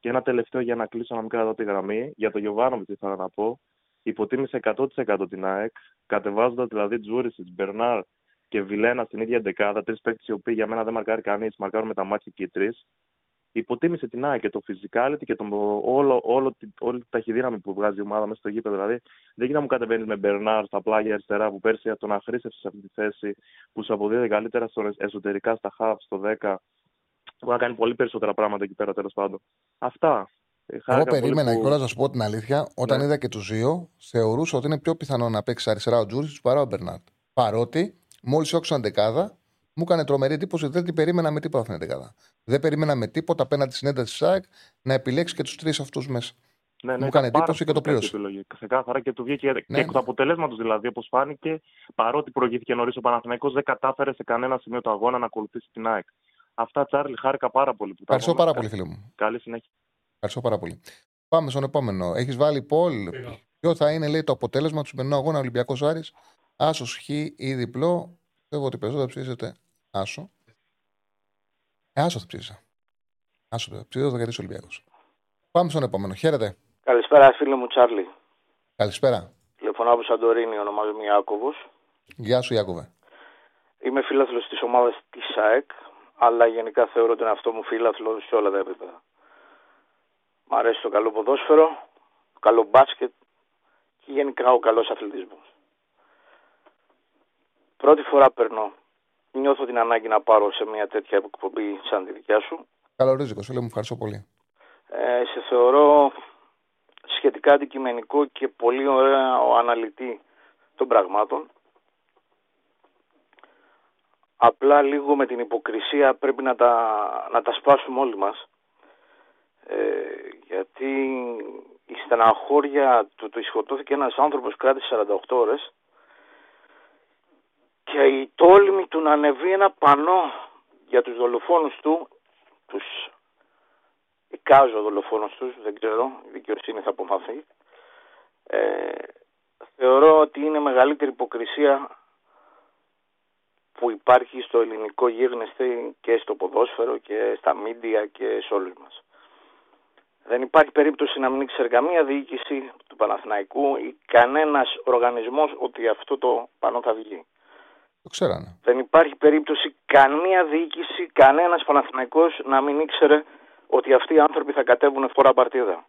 Και ένα τελευταίο για να κλείσω, να μην κρατάω τη γραμμή, για τον Γιωβάνοβιτς ήθελα να πω. Υποτίμησε 100% την ΑΕΚ, κατεβάζοντας δηλαδή Τζούρισιτς, Μπερνάρ και Βιλένα στην ίδια δεκάδα, τρεις παίκτες οι οποίοι για μένα δεν μαρκάρει κανείς, μαρκάρουν τα μάτια και οι τρεις. Υποτίμησε την ΑΕΚ και το physicality και όλη την ταχυδύναμη που βγάζει η ομάδα μέσα στο γήπεδο. Δηλαδή, δεν γίνεται να μου κατεβαίνεις με Μπερνάρ στα πλάγια αριστερά που πέρσι τον αχρήσευσες σε αυτή τη θέση, που σου αποδίδει καλύτερα εσωτερικά στα half, στο 10, που να κάνει πολύ περισσότερα πράγματα εκεί πέρα τέλος πάντων. Αυτά. Εγώ περίμενα και τώρα να σου πω την αλήθεια, όταν είδα και τους δύο, θεωρούσα ότι είναι πιο πιθανό να παίξει αριστερά ο Τζούρις παρά ο Μπερνάρ. Παρότι. Μόλις όξαν δεκάδα, μου έκανε τρομερή εντύπωση ότι δεν την περίμενα με τίποτα αυτήν την δεκάδα. Δεν περίμενα με τίποτα απέναντι στην ένταση της ΑΕΚ να επιλέξει και τους τρεις αυτούς μέσα. Ναι, μου έκανε εντύπωση και το πλήρωσε. Ξεκάθαρα και του βγήκε και εκ του αποτελέσματος δηλαδή, όπως φάνηκε, παρότι προηγήθηκε νωρίς ο Παναθηναϊκός, δεν κατάφερε σε κανένα σημείο του αγώνα να ακολουθήσει την ΑΕΚ. Αυτά, Τσάρλι, χάρηκα πάρα πολύ. Ευχαριστώ πάρα πολύ, φίλε μου. Καλή συνέχεια. Ευχαριστώ πάρα πολύ. Πάμε στον επόμενο. Έχεις βάλει Πολ. Ποιο θα είναι, λέει, το αποτέλεσμα του σημερινού αγώνα Ολυμπιακός Άρης? Άσο, χ ή διπλό. Πιστεύω ότι περισσότερο ψήφισατε άσο. Άσο θα ψήφισα. Άσο θα ψήφισα, θα κερδίσει ο Ολυμπιακός. Πάμε στον επόμενο. Χαίρετε. Καλησπέρα, φίλε μου Τσάρλι. Καλησπέρα. Τηλεφωνώ από Σαντορίνη, ονομάζομαι Ιάκωβος. Γεια σου, Ιάκωβε. Είμαι φίλαθλος της ομάδας της ΑΕΚ, αλλά γενικά θεωρώ τον εαυτό μου φίλαθλο σε όλα τα επίπεδα. Μ' αρέσει το καλό ποδόσφαιρο, το καλό μπάσκετ και γενικά ο καλός αθλητισμός. Πρώτη φορά περνώ. Νιώθω την ανάγκη να πάρω σε μια τέτοια εκπομπή σαν τη δικιά σου. Καλορίζικο, σου λέω, μου ευχαριστώ πολύ. Σε θεωρώ σχετικά αντικειμενικό και πολύ ωραίο αναλυτή των πραγμάτων. Απλά λίγο με την υποκρισία πρέπει να τα σπάσουμε όλοι μας. Γιατί η στεναχώρια του σκοτώθηκε ένας άνθρωπος, κράτησε 48 ώρες και η τόλμη του να ανεβεί ένα πανό για τους δολοφόνους του, τους εικάζω δολοφόνους τους, δεν ξέρω, η δικαιοσύνη θα αποφανθεί, θεωρώ ότι είναι μεγαλύτερη υποκρισία που υπάρχει στο ελληνικό γύρνεσθε και στο ποδόσφαιρο και στα μίντια και σε όλους μας. Δεν υπάρχει περίπτωση να μην ήξερε καμία διοίκηση του Παναθηναϊκού ή κανένας οργανισμός ότι αυτό το πανό θα βγει. Το ξέρανε. Δεν υπάρχει περίπτωση καμία διοίκηση, κανένας Παναθηναϊκός να μην ήξερε ότι αυτοί οι άνθρωποι θα κατέβουν φορά παρτίδα.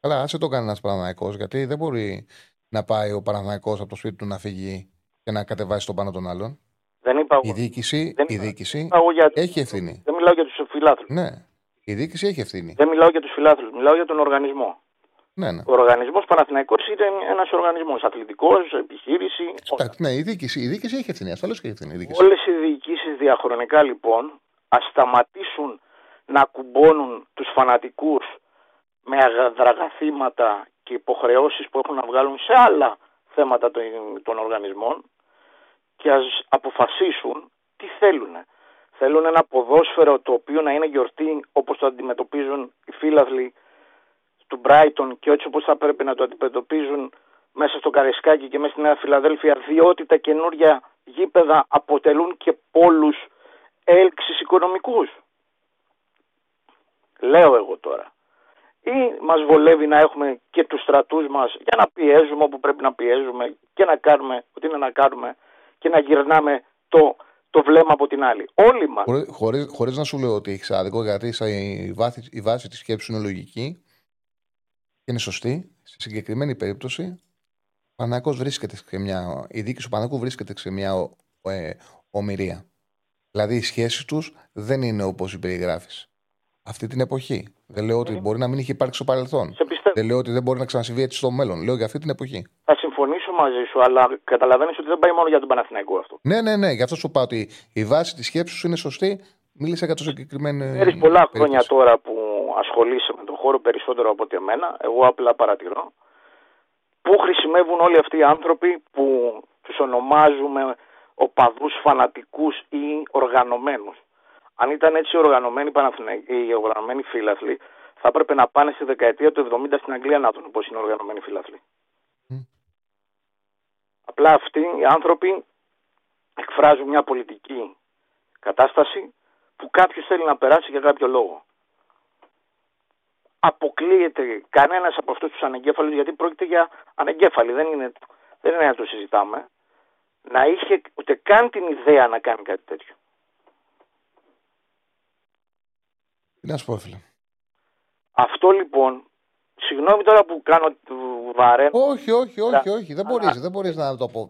Καλά, άσε το κανένας Παναθηναϊκός, γιατί δεν μπορεί να πάει ο Παναθηναϊκός από το σπίτι του να φύγει και να κατεβάσει τον πάνω των άλλων. Δεν είπα εγώ. Η διοίκηση έχει ευθύνη. Δεν μιλάω για τους φιλάθλους. Ναι. Η διοίκηση έχει ευθύνη. Δεν μιλάω για τους φιλάθλους, μιλάω για τον οργανισμό. Ναι, ναι. Ο οργανισμός Παναθηναϊκός είναι ένας οργανισμός αθλητικός, επιχείρηση. Εντάξει, ναι, η διοίκηση έχει ευθύνη. Ασφαλώς και έχει ευθύνη. Όλες οι διοικήσεις διαχρονικά λοιπόν ας σταματήσουν να κουμπώνουν τους φανατικούς με αδραγαθήματα και υποχρεώσεις που έχουν να βγάλουν σε άλλα θέματα των οργανισμών και ας αποφασίσουν τι θέλουν. Θέλουν ένα ποδόσφαιρο το οποίο να είναι γιορτή όπως το αντιμετωπίζουν οι φίλαθλοι του Μπράιτον και έτσι όπως θα πρέπει να το αντιμετωπίζουν μέσα στο Καρεσκάκι και μέσα στη Νέα Φιλαδέλφια, διότι τα καινούρια γήπεδα αποτελούν και πόλους έλξης οικονομικούς. Λέω εγώ τώρα. Ή μας βολεύει να έχουμε και τους στρατούς μας για να πιέζουμε όπου πρέπει να πιέζουμε και να κάνουμε ό,τι είναι να κάνουμε και να γυρνάμε το βλέμμα από την άλλη. Όλοι μας. Χωρίς να σου λέω ότι έχεις άδικο, γιατί η βάση της σκέψης είναι λογική και είναι σωστή. Στη συγκεκριμένη περίπτωση, η διοίκηση του Παναθηναϊκού βρίσκεται σε μια ομοιρία. Δηλαδή, οι σχέσεις τους δεν είναι όπως οι περιγράφεις. Αυτή την εποχή. Δεν λέω ότι μπορεί να μην είχε υπάρξει στο παρελθόν. Δεν λέω ότι δεν μπορεί να ξανασυμβεί έτσι στο μέλλον. Λέω για αυτή την εποχή. Θα συμφωνήσω μαζί σου, αλλά καταλαβαίνεις ότι δεν πάει μόνο για τον Παναθηναϊκό αυτό. Ναι. Γι' αυτό σου πάω ότι η βάση της σκέψης σου είναι σωστή. Μίλησα για το συγκεκριμένο. Ξέρεις πολλά χρόνια τώρα που ασχολείσαι με τον χώρο περισσότερο από ότι εμένα. Εγώ απλά παρατηρώ. Πού χρησιμεύουν όλοι αυτοί οι άνθρωποι που τους ονομάζουμε οπαδούς φανατικούς ή οργανωμένους. Αν ήταν έτσι οι οργανωμένοι φίλαθλοι, θα έπρεπε να πάνε στη δεκαετία του 70 στην Αγγλία να δουν πώς είναι οργανωμένοι φίλαθλοι. Απλά αυτοί οι άνθρωποι εκφράζουν μια πολιτική κατάσταση που κάποιος θέλει να περάσει για κάποιο λόγο. Αποκλείεται κανένας από αυτούς τους ανεγκέφαλους, γιατί πρόκειται για ανεγκέφαλοι, δεν είναι να το συζητάμε, να είχε ούτε καν την ιδέα να κάνει κάτι τέτοιο. Να σου πω, φίλε. Αυτό λοιπόν, συγγνώμη τώρα που κάνω βαρέ. Όχι, δεν μπορείς να το πω.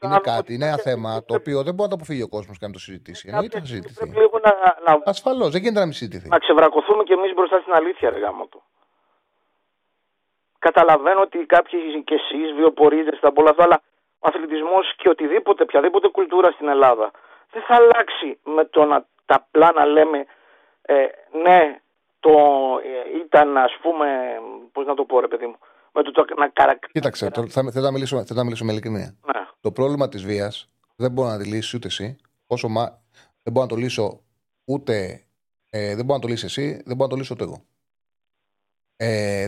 Είναι κάτι, είναι ένα θέμα το οποίο δεν μπορεί να το αποφύγει ο κόσμος και να το συζητήσει. Εννοείται να συζητηθεί. Ασφαλώς, δεν γίνεται να μην συζητηθεί. Να ξεβρακωθούμε κι εμείς μπροστά στην αλήθεια, ρε γάμο του. Καταλαβαίνω ότι κάποιοι και εσείς βιοπορείτε στα πολλά αυτά, αλλά ο αθλητισμός και οποιαδήποτε κουλτούρα στην Ελλάδα δεν θα αλλάξει με το να τα πλάνα λέμε. Ναι, ήταν ας πούμε, πώς να το πω ρε παιδί μου, με το να καρακτηρίσει. Κοίταξε, θέλω να μιλήσω με ειλικρινία. Ναι. Το πρόβλημα της βίας δεν μπορώ να τη λύσει ούτε εσύ, δεν μπορώ να το λύσω ούτε, δεν μπορώ να το λύσει εσύ, δεν μπορώ να το λύσω ούτε εγώ.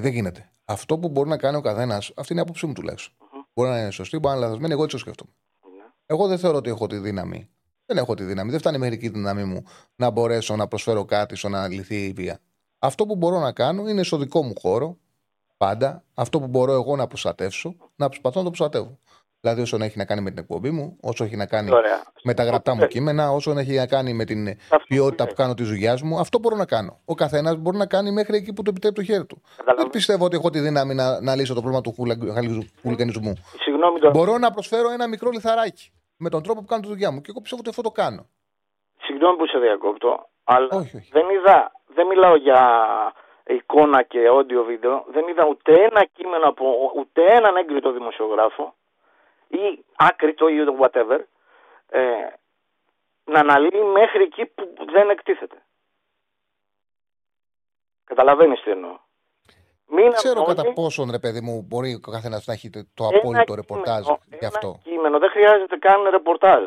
Δεν γίνεται. Αυτό που μπορεί να κάνει ο καθένας, αυτή είναι η άποψή μου τουλάχιστον. Μπορεί να είναι σωστή, μπορεί να είναι λαθασμένη, εγώ έτσι το σκέφτομαι. Ναι. Εγώ δεν θεωρώ ότι έχω τη δύναμη. Δεν έχω τη δύναμη, δεν φτάνει μέχρι εκεί τη δύναμή μου να μπορέσω να προσφέρω κάτι στο να λυθεί η βία. Αυτό που μπορώ να κάνω είναι στο δικό μου χώρο, πάντα, αυτό που μπορώ εγώ να προστατεύσω, να προσπαθώ να το προστατεύω. Δηλαδή, όσον έχει να κάνει με την εκπομπή μου, όσο έχει να κάνει με τα γραπτά μου κείμενα, όσον έχει να κάνει με την ποιότητα που κάνω τη δουλειά μου, αυτό μπορώ να κάνω. Ο καθένας μπορεί να κάνει μέχρι εκεί που το επιτρέπει το χέρι του. Δεν πιστεύω ότι έχω τη δύναμη να λύσω το πρόβλημα του χουλιγανισμού. Μπορώ να προσφέρω ένα μικρό λιθαράκι με τον τρόπο που κάνω τη δουλειά μου και εγώ πιστεύω ότι αυτό το κάνω. Συγγνώμη που σε διακόπτω, αλλά όχι. Δεν μιλάω για εικόνα και audio βίντεο, δεν είδα ούτε ένα κείμενο από ούτε έναν έγκριτο δημοσιογράφο ή άκριτο ή whatever να αναλύει μέχρι εκεί που δεν εκτίθεται. Καταλαβαίνεις τι εννοώ. Μην ξέρω αμόνοι, κατά πόσον ρε παιδί μου μπορεί ο καθένας να έχει το απόλυτο ρεπορτάζ γι' αυτό. Ένα κείμενο, δεν χρειάζεται καν ρεπορτάζ.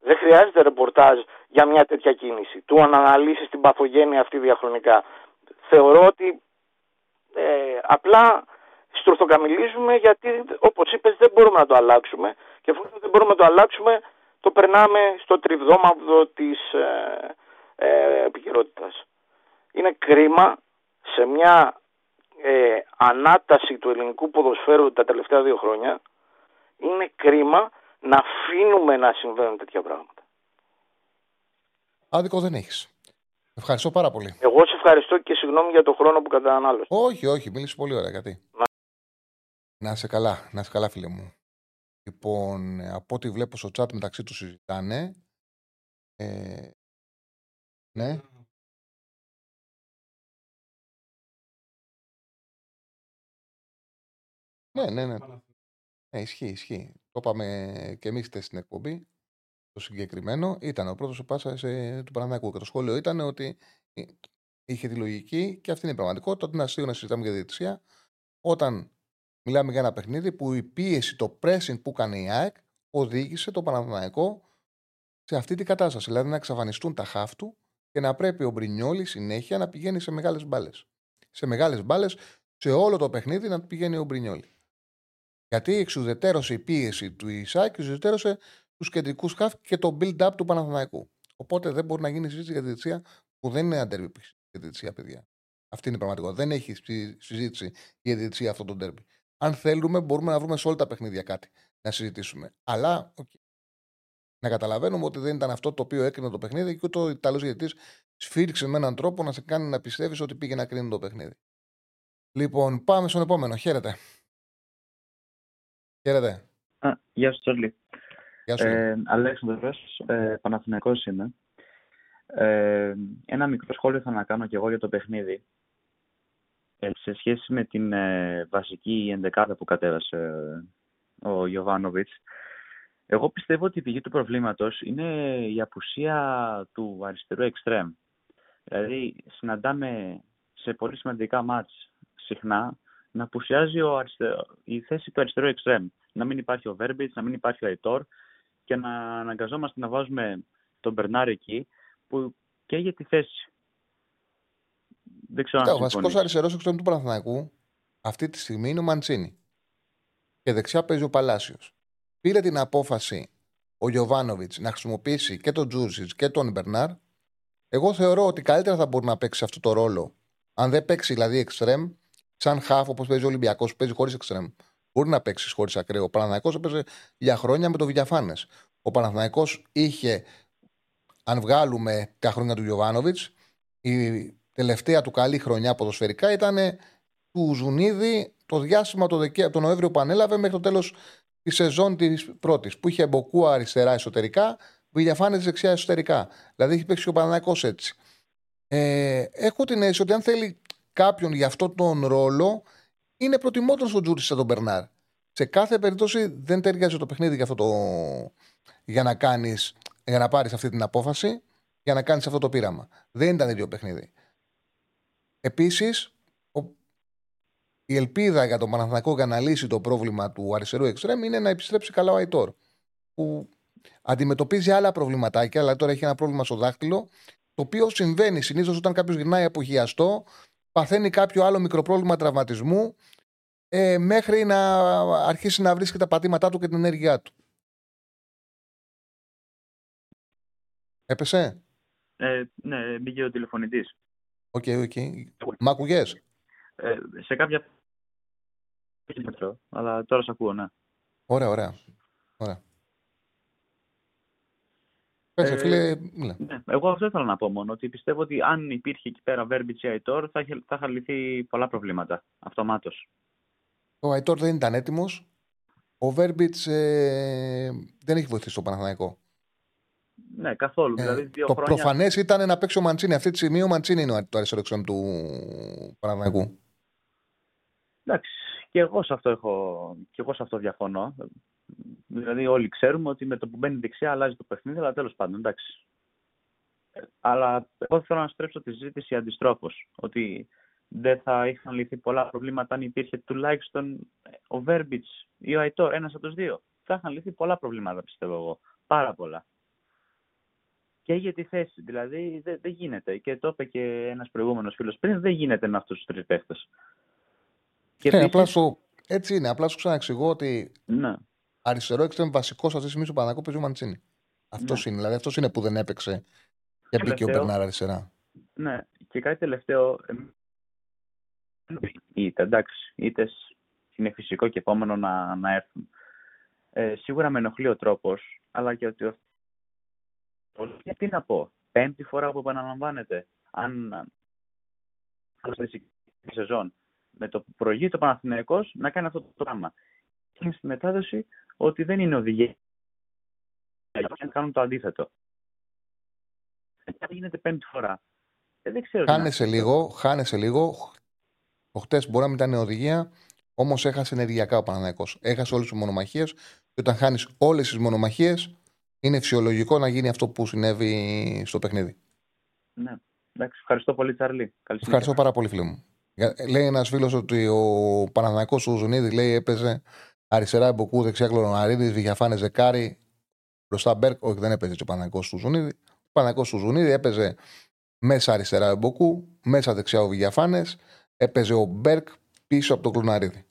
Δεν χρειάζεται ρεπορτάζ για μια τέτοια κίνηση. Του να αναλύσεις την παθογένεια αυτή διαχρονικά. Θεωρώ ότι απλά στουρθοκαμιλίζουμε γιατί όπως είπες δεν μπορούμε να το αλλάξουμε και εφόσον δεν μπορούμε να το αλλάξουμε το περνάμε στο τριβδόμαυδο της επικαιρότητας. Είναι κρίμα σε μια ανάταση του ελληνικού ποδοσφαίρου τα τελευταία 2 χρόνια είναι κρίμα να αφήνουμε να συμβαίνουν τέτοια πράγματα. Άδικο δεν έχεις. Ευχαριστώ πάρα πολύ. Εγώ σε ευχαριστώ και συγγνώμη για τον χρόνο που κατανάλωσα. Όχι, μίλησε πολύ ωραία. Γιατί. Να είσαι καλά, φίλε μου. Λοιπόν, από ό,τι βλέπω στο chat μεταξύ τους συζητάνε. Ναι. Ναι, ισχύει. Το είπαμε και εμείς στην εκπομπή. Το συγκεκριμένο ήταν ο πρώτος που πάσασε του Παναθηναϊκού. Και το σχόλιο ήταν ότι είχε τη λογική και αυτή είναι η πραγματικότητα. Ότι είναι αστείο να συζητάμε για διαιτησία όταν μιλάμε για ένα παιχνίδι που η πίεση, το pressing που έκανε η ΑΕΚ οδήγησε το Παναθηναϊκό σε αυτή την κατάσταση. Δηλαδή να εξαφανιστούν τα χαφ του και να πρέπει ο Μπρινιόλι συνέχεια να πηγαίνει σε μεγάλες μπάλες. Σε μεγάλες μπάλες, σε όλο το παιχνίδι να πηγαίνει ο Μπρινιόλι. Γιατί εξουδετερώσε η πίεση του Ισάκη, εξουδετερώσε τους κεντρικούς χαφ και το build-up του Παναθηναϊκού. Οπότε δεν μπορεί να γίνει συζήτηση για διαιτησία που δεν είναι αντέρμπι διαιτησία, παιδιά. Αυτή είναι η πραγματικότητα. Δεν έχει συζήτηση για διαιτησία αυτό το ντέρμπι. Αν θέλουμε, μπορούμε να βρούμε σε όλα τα παιχνίδια κάτι να συζητήσουμε. Αλλά να καταλαβαίνουμε ότι δεν ήταν αυτό το οποίο έκρινε το παιχνίδι και ούτε ο Ιταλός διαιτητής σφίριξε με έναν τρόπο να σε κάνει να πιστεύεις ότι πήγε να κρίνει το παιχνίδι. Λοιπόν, πάμε στον επόμενο. Χαίρετε. Γεια σας, όλοι. Αλέξανδρος, Παναθηναϊκός είμαι. Ένα μικρό σχόλιο θα να κάνω και εγώ για το παιχνίδι. Σε σχέση με την βασική ενδεκάδα που κατέβασε ο Γιωβάνοβιτς, εγώ πιστεύω ότι η πηγή του προβλήματος είναι η απουσία του αριστερού εξτρέμ. Δηλαδή, συναντάμε σε πολύ σημαντικά μάτς συχνά να απουσιάζει η θέση του αριστερού εξτρέμ. Να μην υπάρχει ο Βέρμπιτς, να μην υπάρχει ο Αϊτόρ και να αναγκαζόμαστε να βάζουμε τον Μπερνάρ εκεί που καίγεται τη θέση. Δεν ξέρω αν συμφωνείς. Ο βασικός αριστερός εξτρέμ του Παναθηναϊκού αυτή τη στιγμή είναι ο Μαντσίνι. Και δεξιά παίζει ο Παλάσιος. Πήρε την απόφαση ο Γιωβάνοβιτς να χρησιμοποιήσει και τον Τζούρζιτς και τον Μπερνάρ. Εγώ θεωρώ ότι καλύτερα θα μπορεί να παίξει αυτό το ρόλο. Αν δεν παίξει δηλαδή εξτρέμ, σαν χάφ όπως παίζει ο Ολυμπιακός, παίζει χωρίς εξτρέμ. Μπορεί να παίξει χωρίς ακραίο. Ο Παναθηναϊκός έπαιζε για χρόνια με το Βηγιαφάνες. Ο Παναθηναϊκός είχε, αν βγάλουμε τα χρόνια του Γιωβάνοβιτς, η τελευταία του καλή χρονιά ποδοσφαιρικά ήταν του Ζουνίδη το διάστημα από τον Νοέμβριο που ανέλαβε μέχρι το τέλος τη σεζόν της πρώτης. Που είχε Μποκούα αριστερά εσωτερικά, Βηγιαφάνες δεξιά εσωτερικά. Δηλαδή είχε παίξει ο Παναθηναϊκός έτσι. Έχω την αίσθηση ότι αν θέλει κάποιον για αυτόν τον ρόλο. Είναι προτιμότερο ο Τζούρις από τον Μπερνάρ. Σε κάθε περίπτωση δεν ταιριάζει το παιχνίδι για, αυτό το... για να πάρεις αυτή την απόφαση, για να κάνεις αυτό το πείραμα. Δεν ήταν ίδιο παιχνίδι. Επίσης, η ελπίδα για τον Παναθηναϊκό για να λύσει το πρόβλημα του αριστερού εξτρέμ είναι να επιστρέψει καλά ο Αϊτόρ. Που αντιμετωπίζει άλλα προβληματάκια, αλλά τώρα έχει ένα πρόβλημα στο δάχτυλο, το οποίο συμβαίνει συνήθως όταν κάποιος γυρνάει από χιαστό. Παθαίνει κάποιο άλλο μικρό πρόβλημα τραυματισμού μέχρι να αρχίσει να βρίσκει τα πατήματά του και την ενέργειά του. Έπεσε? Ναι, μπήκε ο τηλεφωνητής. Οκ. Μ' ακουγες? Σε κάποια... αλλά τώρα σ' ακούω, ναι. Ωραία, ωραία. Εγώ αυτό ήθελα να πω μόνο, ότι πιστεύω ότι αν υπήρχε εκεί πέρα Βέρμπιτς ή Αϊτόρ θα είχαν λυθεί πολλά προβλήματα αυτομάτως. Ο Αϊτόρ δεν ήταν έτοιμος. Ο Βέρμπιτς δεν έχει βοηθήσει στο Παναθηναϊκό. Ναι, καθόλου. Δηλαδή το προφανές ήταν να παίξει ο Μαντσίνη. Αυτή τη στιγμή ο Μαντσίνη είναι το αριστερό εξτρέμ του Παναθηναϊκού. Εντάξει. Και εγώ σε αυτό, διαφωνώ. Δηλαδή, όλοι ξέρουμε ότι με το που μπαίνει δεξιά αλλάζει το παιχνίδι, αλλά τέλος πάντων, εντάξει. Αλλά εγώ θέλω να στρέψω τη συζήτηση αντιστρόφως. Ότι δεν θα είχαν λυθεί πολλά προβλήματα αν υπήρχε τουλάχιστον ο Βέρμπιτς ή ο Αϊτόρ, ένας από τους δύο. Θα είχαν λυθεί πολλά προβλήματα, πιστεύω εγώ. Πάρα πολλά. Και για τη θέση. Δηλαδή, δεν γίνεται. Και το είπε και ένας προηγούμενος φίλος πριν, δεν γίνεται με αυτούς τους τρεις παίχτες. Έτσι είναι. Απλά σου ξαναεξηγώ ότι αριστερό εξτρέμ βασικός αυτή τη στιγμή του Παναθηναϊκού παίζει ο Μαντσίνη. Αυτός είναι. Δηλαδή αυτός είναι που δεν έπαιξε και μπήκε ο Μπερνάρ αριστερά. Ναι. Και κάτι τελευταίο. Είτε είναι φυσικό και επόμενο να έρθουν. Σίγουρα με ενοχλεί ο τρόπος, αλλά και ότι. Τι να πω. Πέμπτη φορά που επαναλαμβάνεται. Αν σεζόν. Με το που προηγείται ο Παναθηναϊκός να κάνει αυτό το πράγμα. Και στη μετάδοση ότι δεν είναι οδηγία. Να κάνουν το αντίθετο. Γίνεται πέμπτη φορά. Δεν ξέρω. Χάνεσαι λίγο. Χτες μπορεί να μην ήταν οδηγία, όμως έχασε ενεργειακά ο Παναθηναϊκός. Έχασε όλες τις μονομαχίες. Και όταν χάνεις όλες τις μονομαχίες, είναι φυσιολογικό να γίνει αυτό που συνέβη στο παιχνίδι. Ναι. Εντάξει, ευχαριστώ πολύ, Τσαρλί. Ευχαριστώ πάρα πολύ, φίλε μου. Λέει ένας φίλος ότι ο Παναθηναϊκός ο Ζουνίδη λέει έπαιζε αριστερά Εμποκού, δεξιά Κλωναρίδη, Βηγιαφάνε Ζεκάρη, μπροστά Μπέρκ. Όχι, δεν έπαιζε ο Παναθηναϊκός του Ζουνίδη. Ο Παναθηναϊκός του Ζουνίδη έπαιζε μέσα αριστερά Εμποκού, μέσα δεξιά ο Βηγιαφάνε, έπαιζε ο Μπέρκ πίσω από τον Κλωναρίδη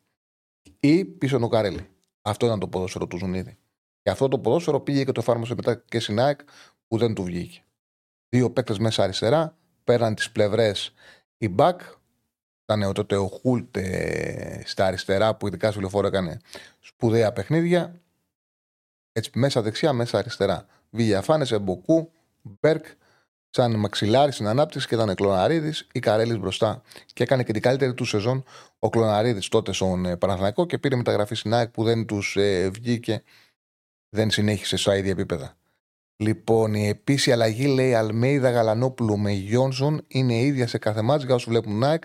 ή πίσω από τον Καρέλη. Αυτό ήταν το ποδόσφαιρο του Ζουνίδη. Και αυτό το ποδόσφαιρο πήγε και το εφάρμοσε μετά και στην ΑΕΚ που δεν του βγήκε. Δύο παίκτες μέσα αριστερά, πέραν τις πλευρές οι μπακ. Ήταν τότε ο Χούλτ στα αριστερά που ειδικά στο λεωφόρο έκανε σπουδαία παιχνίδια. Έτσι, μέσα δεξιά, μέσα αριστερά. Βηγιαφάνες, Εμποκού, Μπέρκ, σαν μαξιλάρι στην ανάπτυξη και ήταν Κλωναρίδης ή Καρέλης μπροστά. Και έκανε και την καλύτερη του σεζόν ο Κλωναρίδης τότε στον Παναθηναϊκό και πήρε μεταγραφή στην ΑΕΚ που δεν τους βγήκε, δεν συνέχισε στα ίδια επίπεδα. Λοιπόν, η επίσημη αλλαγή λέει Αλμέιδα Γαλανόπουλου με Γιόνσον είναι η ίδια σε κάθε μάτς για όσους βλέπουν ΑΕΚ.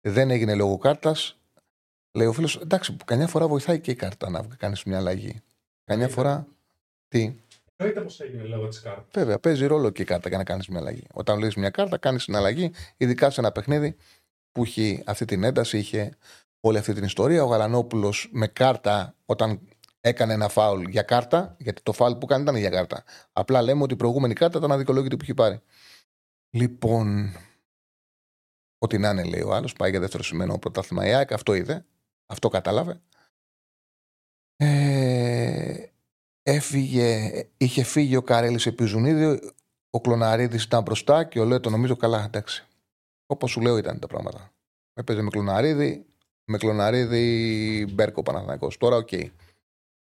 Δεν έγινε λόγω κάρτας. Λέει ο φίλος, εντάξει, που καμιά φορά βοηθάει και η κάρτα να κάνεις μια αλλαγή. Καμιά φορά. Τι. Εννοείται πως έγινε λόγω της κάρτας. Βέβαια, παίζει ρόλο και η κάρτα για να κάνεις μια αλλαγή. Όταν λες μια κάρτα, κάνεις την αλλαγή, ειδικά σε ένα παιχνίδι που είχε αυτή την ένταση, είχε όλη αυτή την ιστορία. Ο Γαλανόπουλος με κάρτα, όταν έκανε ένα φάουλ για κάρτα, γιατί το φάουλ που κάνει ήταν για κάρτα. Απλά λέμε ότι η προηγούμενη κάρτα ήταν αδικαιολόγητη που είχε πάρει. Λοιπόν. Ό,τι να είναι, λέει ο άλλος, πάει για δεύτερο σημερινό πρωτάθλημα η ΑΕΚ, αυτό είδε, αυτό κατάλαβε. Είχε φύγει ο Καρέλης επί Ζουνίδη, ο Κλωναρίδης ήταν μπροστά και ο λέω, το νομίζω καλά, εντάξει. Όπως σου λέω ήταν τα πράγματα. Έπαιζε με Κλωναρίδη Μπέρκ ο Παναθηναϊκός. Τώρα, οκ.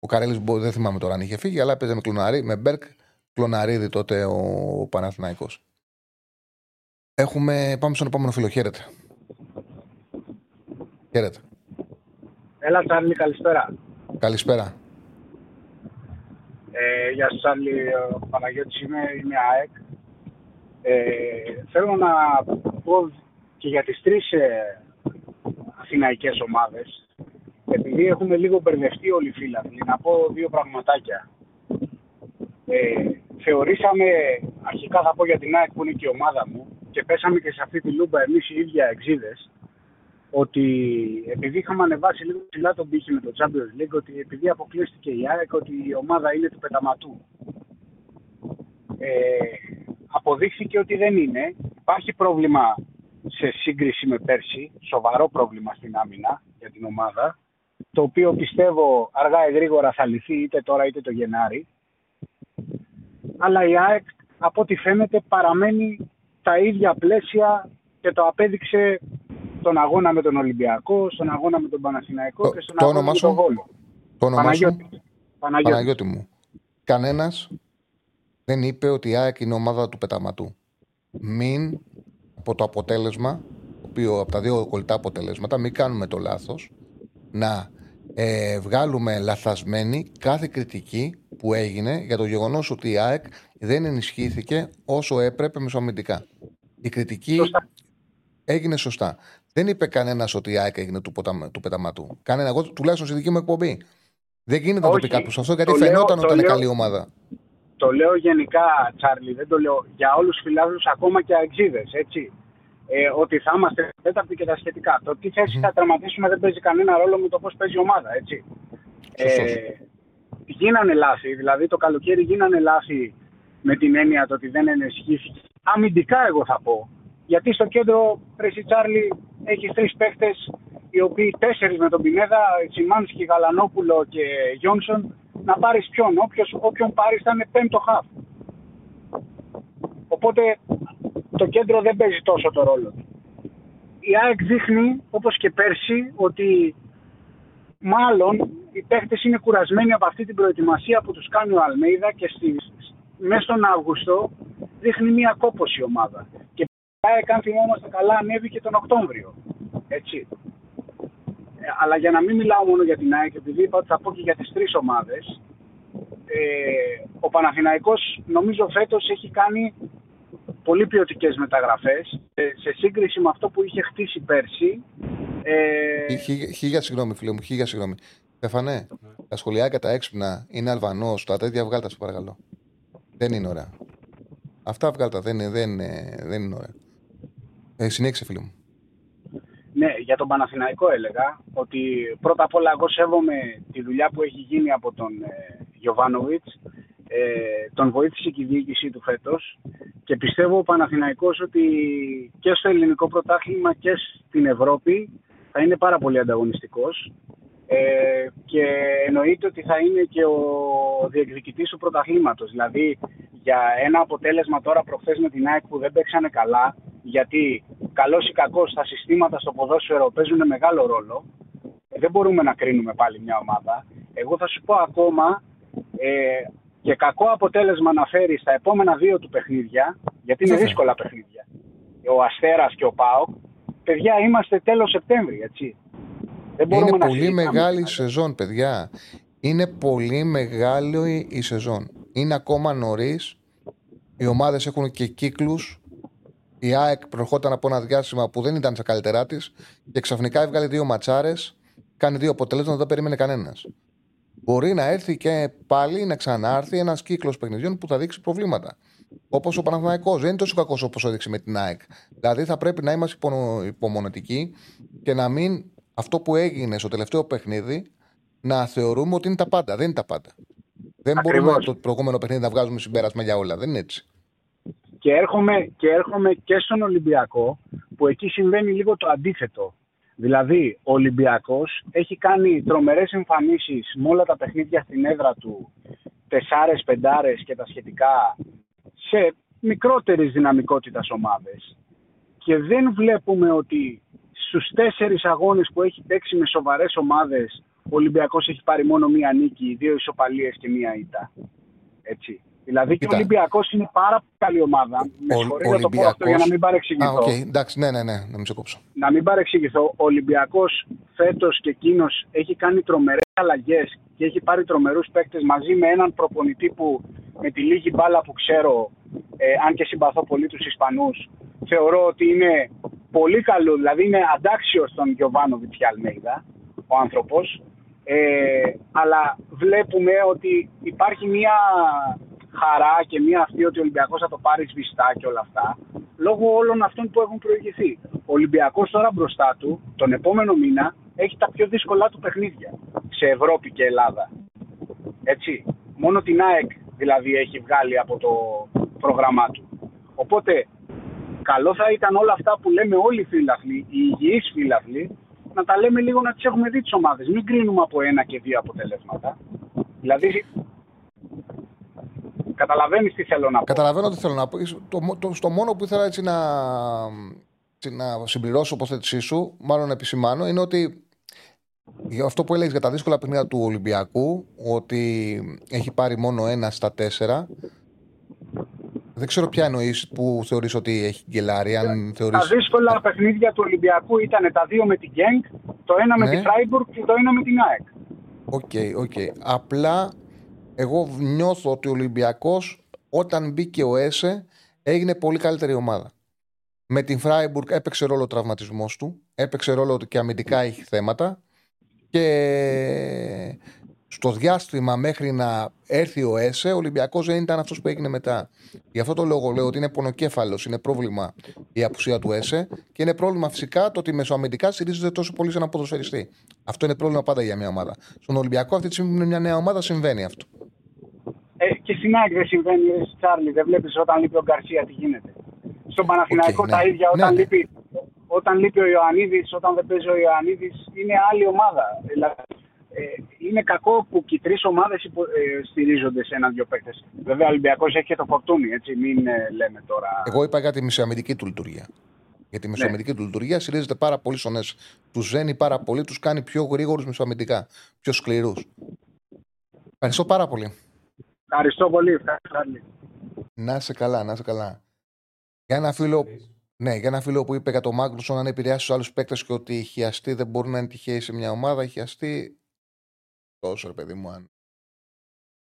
Ο Καρέλης δεν θυμάμαι τώρα αν είχε φύγει, αλλά έπαιζε με Μπέρκ, Κλωναρίδη τότε ο Παναθηναϊκός. Πάμε στον επόμενο φίλο. Χαίρετε. Χαίρετε. Έλα, Τσάρλι, καλησπέρα. Καλησπέρα. Γεια σας, Τσάρλι. Ο Παναγιώτης είμαι ΑΕΚ. Θέλω να πω και για τις τρεις αθηναϊκές ομάδες. Επειδή έχουμε λίγο μπερδευτεί όλοι οι φίλαθλοι, να πω δύο πραγματάκια. Θεωρήσαμε, αρχικά θα πω για την ΑΕΚ που είναι και η ομάδα μου, και πέσαμε και σε αυτή τη λούμπα εμείς οι ίδια εξίδες, ότι επειδή είχαμε ανεβάσει λίγο ψηλά τον πύχη με το Champions League, ότι επειδή αποκλείστηκε η ΑΕΚ, ότι η ομάδα είναι του πεταματού. Αποδείχθηκε ότι δεν είναι. Υπάρχει πρόβλημα σε σύγκριση με πέρσι, σοβαρό πρόβλημα στην άμυνα για την ομάδα, το οποίο πιστεύω αργά ή γρήγορα θα λυθεί είτε τώρα είτε το Γενάρη. Αλλά η ΑΕΚ, από ό,τι φαίνεται, παραμένει τα ίδια πλαίσια και το απέδειξε τον αγώνα με τον Ολυμπιακό, στον αγώνα με τον Παναθηναϊκό και στον αγώνα με τον Βόλο. Παναγιώτη μου, κανένας δεν είπε ότι η ΑΕΚ είναι ομάδα του πεταματού. Μην από το αποτέλεσμα, από τα δύο κολλητά αποτελέσματα, μην κάνουμε το λάθος να βγάλουμε λαθασμένη κάθε κριτική που έγινε για το γεγονός ότι η ΑΕΚ δεν ενισχύθηκε όσο έπρεπε μεσοαμυντικά. Η κριτική έγινε σωστά. Δεν είπε κανένας ότι η ΑΕΚ έγινε του πεταματού. Κανένα, εγώ τουλάχιστον στη δική μου εκπομπή. Δεν γίνεται να το πει κάποιος αυτό, γιατί φαινόταν ότι ήταν καλή ομάδα. Το λέω γενικά, Τσάρλι, δεν το λέω για όλους τους φιλάθλους, ακόμα και αεξίδες, έτσι. Ότι θα είμαστε τέταρτοι και τα σχετικά. Το τι θέση θα τερματίσουμε δεν παίζει κανένα ρόλο με το πώς παίζει η ομάδα, έτσι. Γίνανε λάθη, δηλαδή το καλοκαίρι γίνανε λάθη με την έννοια το ότι δεν ενισχύθηκε. Αμυντικά, εγώ θα πω. Γιατί στο κέντρο, Πρέσι Τσάρλι, έχει τρεις παίχτες, οι οποίοι τέσσερις με τον Πινέδα, Τσιμάνσκι, Γαλανόπουλο και Γιόνσον, να πάρεις ποιον. Όποιον πάρεις θα είναι πέμπτο χαφ. Οπότε το κέντρο δεν παίζει τόσο το ρόλο. Η ΑΕΚ δείχνει, όπως και πέρσι, ότι μάλλον οι παίχτες είναι κουρασμένοι από αυτή την προετοιμασία που τους κάνει ο Αλμέιδα και μέσα στον Αύγουστο δείχνει μια κόπωση η ομάδα. Και η ΑΕΚ, αν θυμόμαστε καλά, ανέβηκε τον Οκτώβριο. Έτσι. Αλλά για να μην μιλάω μόνο για την ΑΕΚ, επειδή είπα ότι θα πω και για τις τρεις ομάδες, ο Παναθηναϊκός νομίζω φέτος έχει κάνει πολύ ποιοτικές μεταγραφές σε σύγκριση με αυτό που είχε χτίσει πέρσι. Συγγνώμη, φίλε μου, συγγνώμη. Στεφανέ, τα σχολιάκια τα έξυπνα είναι Αλβανός, τα τέτοια βγάλτα, σου παρακαλώ. Δεν είναι ωραία. Αυτά βγάλτα, δεν είναι ωραία. Συνέχισε, φίλε μου. Ναι, για τον Παναθηναϊκό έλεγα ότι πρώτα απ' όλα εγώ σέβομαι τη δουλειά που έχει γίνει από τον Γιωβάνοβιτς. Τον βοήθησε και η διοίκησή του φέτος και πιστεύω ο Παναθηναϊκός ότι και στο ελληνικό πρωτάθλημα και στην Ευρώπη θα είναι πάρα πολύ ανταγωνιστικός και εννοείται ότι θα είναι και ο διεκδικητής του πρωταθλήματος. Δηλαδή για ένα αποτέλεσμα τώρα προχθές με την ΑΕΚ που δεν παίξανε καλά, γιατί καλός ή κακός τα συστήματα στο ποδόσφαιρο παίζουν μεγάλο ρόλο, δεν μπορούμε να κρίνουμε πάλι μια ομάδα. Εγώ θα σου πω ακόμα και κακό αποτέλεσμα να φέρει στα επόμενα δύο του παιχνίδια, γιατί είναι δύσκολα παιχνίδια, ο Αστέρας και ο ΠΑΟΚ, παιδιά, είμαστε τέλος Σεπτέμβρη, έτσι. Δεν μπορούμε είναι να πολύ μεγάλη η σεζόν, παιδιά. Είναι πολύ μεγάλη η σεζόν. Είναι ακόμα νωρίς. Οι ομάδες έχουν και κύκλους. Η ΑΕΚ προχώταν από ένα διάστημα που δεν ήταν στα καλύτερά της και ξαφνικά έβγαλε δύο ματσάρες, κάνει δύο αποτελέσματα, δεν περίμενε κανένας. Μπορεί να έρθει και πάλι να ξανάρθει ένας κύκλος παιχνιδιών που θα δείξει προβλήματα. Όπως ο Παναθηναϊκός. Δεν είναι τόσο κακός όπως έδειξε με την ΑΕΚ. Δηλαδή θα πρέπει να είμαστε υπομονετικοί και να μην αυτό που έγινε στο τελευταίο παιχνίδι να θεωρούμε ότι είναι τα πάντα. Δεν είναι τα πάντα. Δεν μπορούμε από το προηγούμενο παιχνίδι να βγάζουμε συμπέρασμα για όλα. Δεν είναι έτσι. Και έρχομαι και στον Ολυμπιακό, που εκεί συμβαίνει λίγο το αντίθετο. Δηλαδή, ο Ολυμπιακός έχει κάνει τρομερές εμφανίσεις με όλα τα παιχνίδια στην έδρα του, τεσσάρες, πεντάρες και τα σχετικά, σε μικρότερης δυναμικότητας ομάδες. Και δεν βλέπουμε ότι στους 4 αγώνες που έχει παίξει με σοβαρές ομάδες, ο Ολυμπιακός έχει πάρει μόνο μία νίκη, 2 ισοπαλίες και μία ήττα. Έτσι. Δηλαδή και ο Ολυμπιακός είναι πάρα πολύ καλή ομάδα. Με συγχωρείτε να το πω αυτό για να μην παρεξηγηθώ. Εντάξει, ναι, να μην σε κόψω. Να μην παρεξηγηθώ. Ο Ολυμπιακός φέτος και εκείνος έχει κάνει τρομερές αλλαγές και έχει πάρει τρομερούς παίκτες μαζί με έναν προπονητή που με τη λίγη μπάλα που ξέρω, αν και συμπαθώ πολύ τους Ισπανούς, θεωρώ ότι είναι πολύ καλό. Δηλαδή είναι αντάξιος τον Γιωβάνοβιτς και Αλμέιδα ο άνθρωπος. Αλλά βλέπουμε ότι υπάρχει μια χαρά και μία αυτή ότι ο Ολυμπιακός θα το πάρει σβηστά και όλα αυτά, λόγω όλων αυτών που έχουν προηγηθεί. Ο Ολυμπιακός τώρα μπροστά του, τον επόμενο μήνα, έχει τα πιο δύσκολα του παιχνίδια σε Ευρώπη και Ελλάδα. Έτσι. Μόνο την ΑΕΚ δηλαδή έχει βγάλει από το πρόγραμμά του. Οπότε, καλό θα ήταν όλα αυτά που λέμε όλοι οι φίλαθλοι, οι υγιείς φίλαθλοι, να τα λέμε λίγο να τις έχουμε δει τις ομάδες. Μην κρίνουμε από 1 και 2 αποτελέσματα. Δηλαδή. Καταλαβαίνεις τι θέλω να πω. Καταλαβαίνω τι θέλω να πω. Στο μόνο που ήθελα έτσι να συμπληρώσω τοποθέτησή σου, μάλλον να επισημάνω, είναι ότι Για αυτό που έλεγε για τα δύσκολα παιχνίδια του Ολυμπιακού, ότι έχει πάρει μόνο ένα στα 4. Δεν ξέρω ποια εννοείς που θεωρείς ότι έχει γκελάρει. Αν θεωρείς... Τα δύσκολα παιχνίδια του Ολυμπιακού ήταν τα δύο με την Γκένγκ, το ένα με τη Φράιμπουργκ και το ένα με την ΑΕΚ. Οκ. Απλά εγώ νιώθω ότι ο Ολυμπιακός όταν μπήκε ο Έσε έγινε πολύ καλύτερη ομάδα. Με την Φράιμπουργκ έπαιξε ρόλο ο τραυματισμός του, έπαιξε ρόλο ότι και αμυντικά έχει θέματα και στο διάστημα μέχρι να έρθει ο ΕΣΕ, ο Ολυμπιακός δεν ήταν αυτός που έγινε μετά. Γι' αυτό το λόγο λέω ότι είναι πονοκέφαλος, είναι πρόβλημα η απουσία του ΕΣΕ και είναι πρόβλημα φυσικά το ότι μεσοαμυντικά στηρίζεται τόσο πολύ σε έναν ποδοσφαιριστή. Αυτό είναι πρόβλημα πάντα για μια ομάδα. Στον Ολυμπιακό αυτή τη στιγμή είναι μια νέα ομάδα, συμβαίνει αυτό. Και στην ΑΕΚ δεν συμβαίνει, Τσάρλι, δεν βλέπεις όταν λείπει ο Γκαρσία τι γίνεται. Στον Παναθηναϊκό τα ίδια όταν λείπει. Όταν λείπει ο Ιωαννίδης, όταν δεν παίζει ο Ιωαννίδης, είναι άλλη ομάδα. Είναι κακό που και οι τρεις ομάδες στηρίζονται σε έναν-δυο παίκτες. Βέβαια, ο Ολυμπιακός έχει και το Φορτούνι, έτσι, μην λέμε τώρα. Εγώ είπα για τη μεσοαμυντική του λειτουργία. Για τη μεσοαμυντική του λειτουργία στηρίζεται πάρα πολύ στον Ες. Τους ζένει πάρα πολύ, τους κάνει πιο γρήγορους μεσοαμυντικά, πιο σκληρούς. Ευχαριστώ πάρα πολύ. Ευχαριστώ πολύ. Να είσαι καλά, να είσαι καλά. Για ένα φίλο. Ναι, για ένα φίλο που είπε για τον Μάγνουσον, αν επηρεάσει του άλλου παίκτε και ότι οι χιαστοί δεν μπορούν να είναι τυχαίοι σε μια ομάδα, οι χιαστοί. Τόσο ρε παιδί μου, αν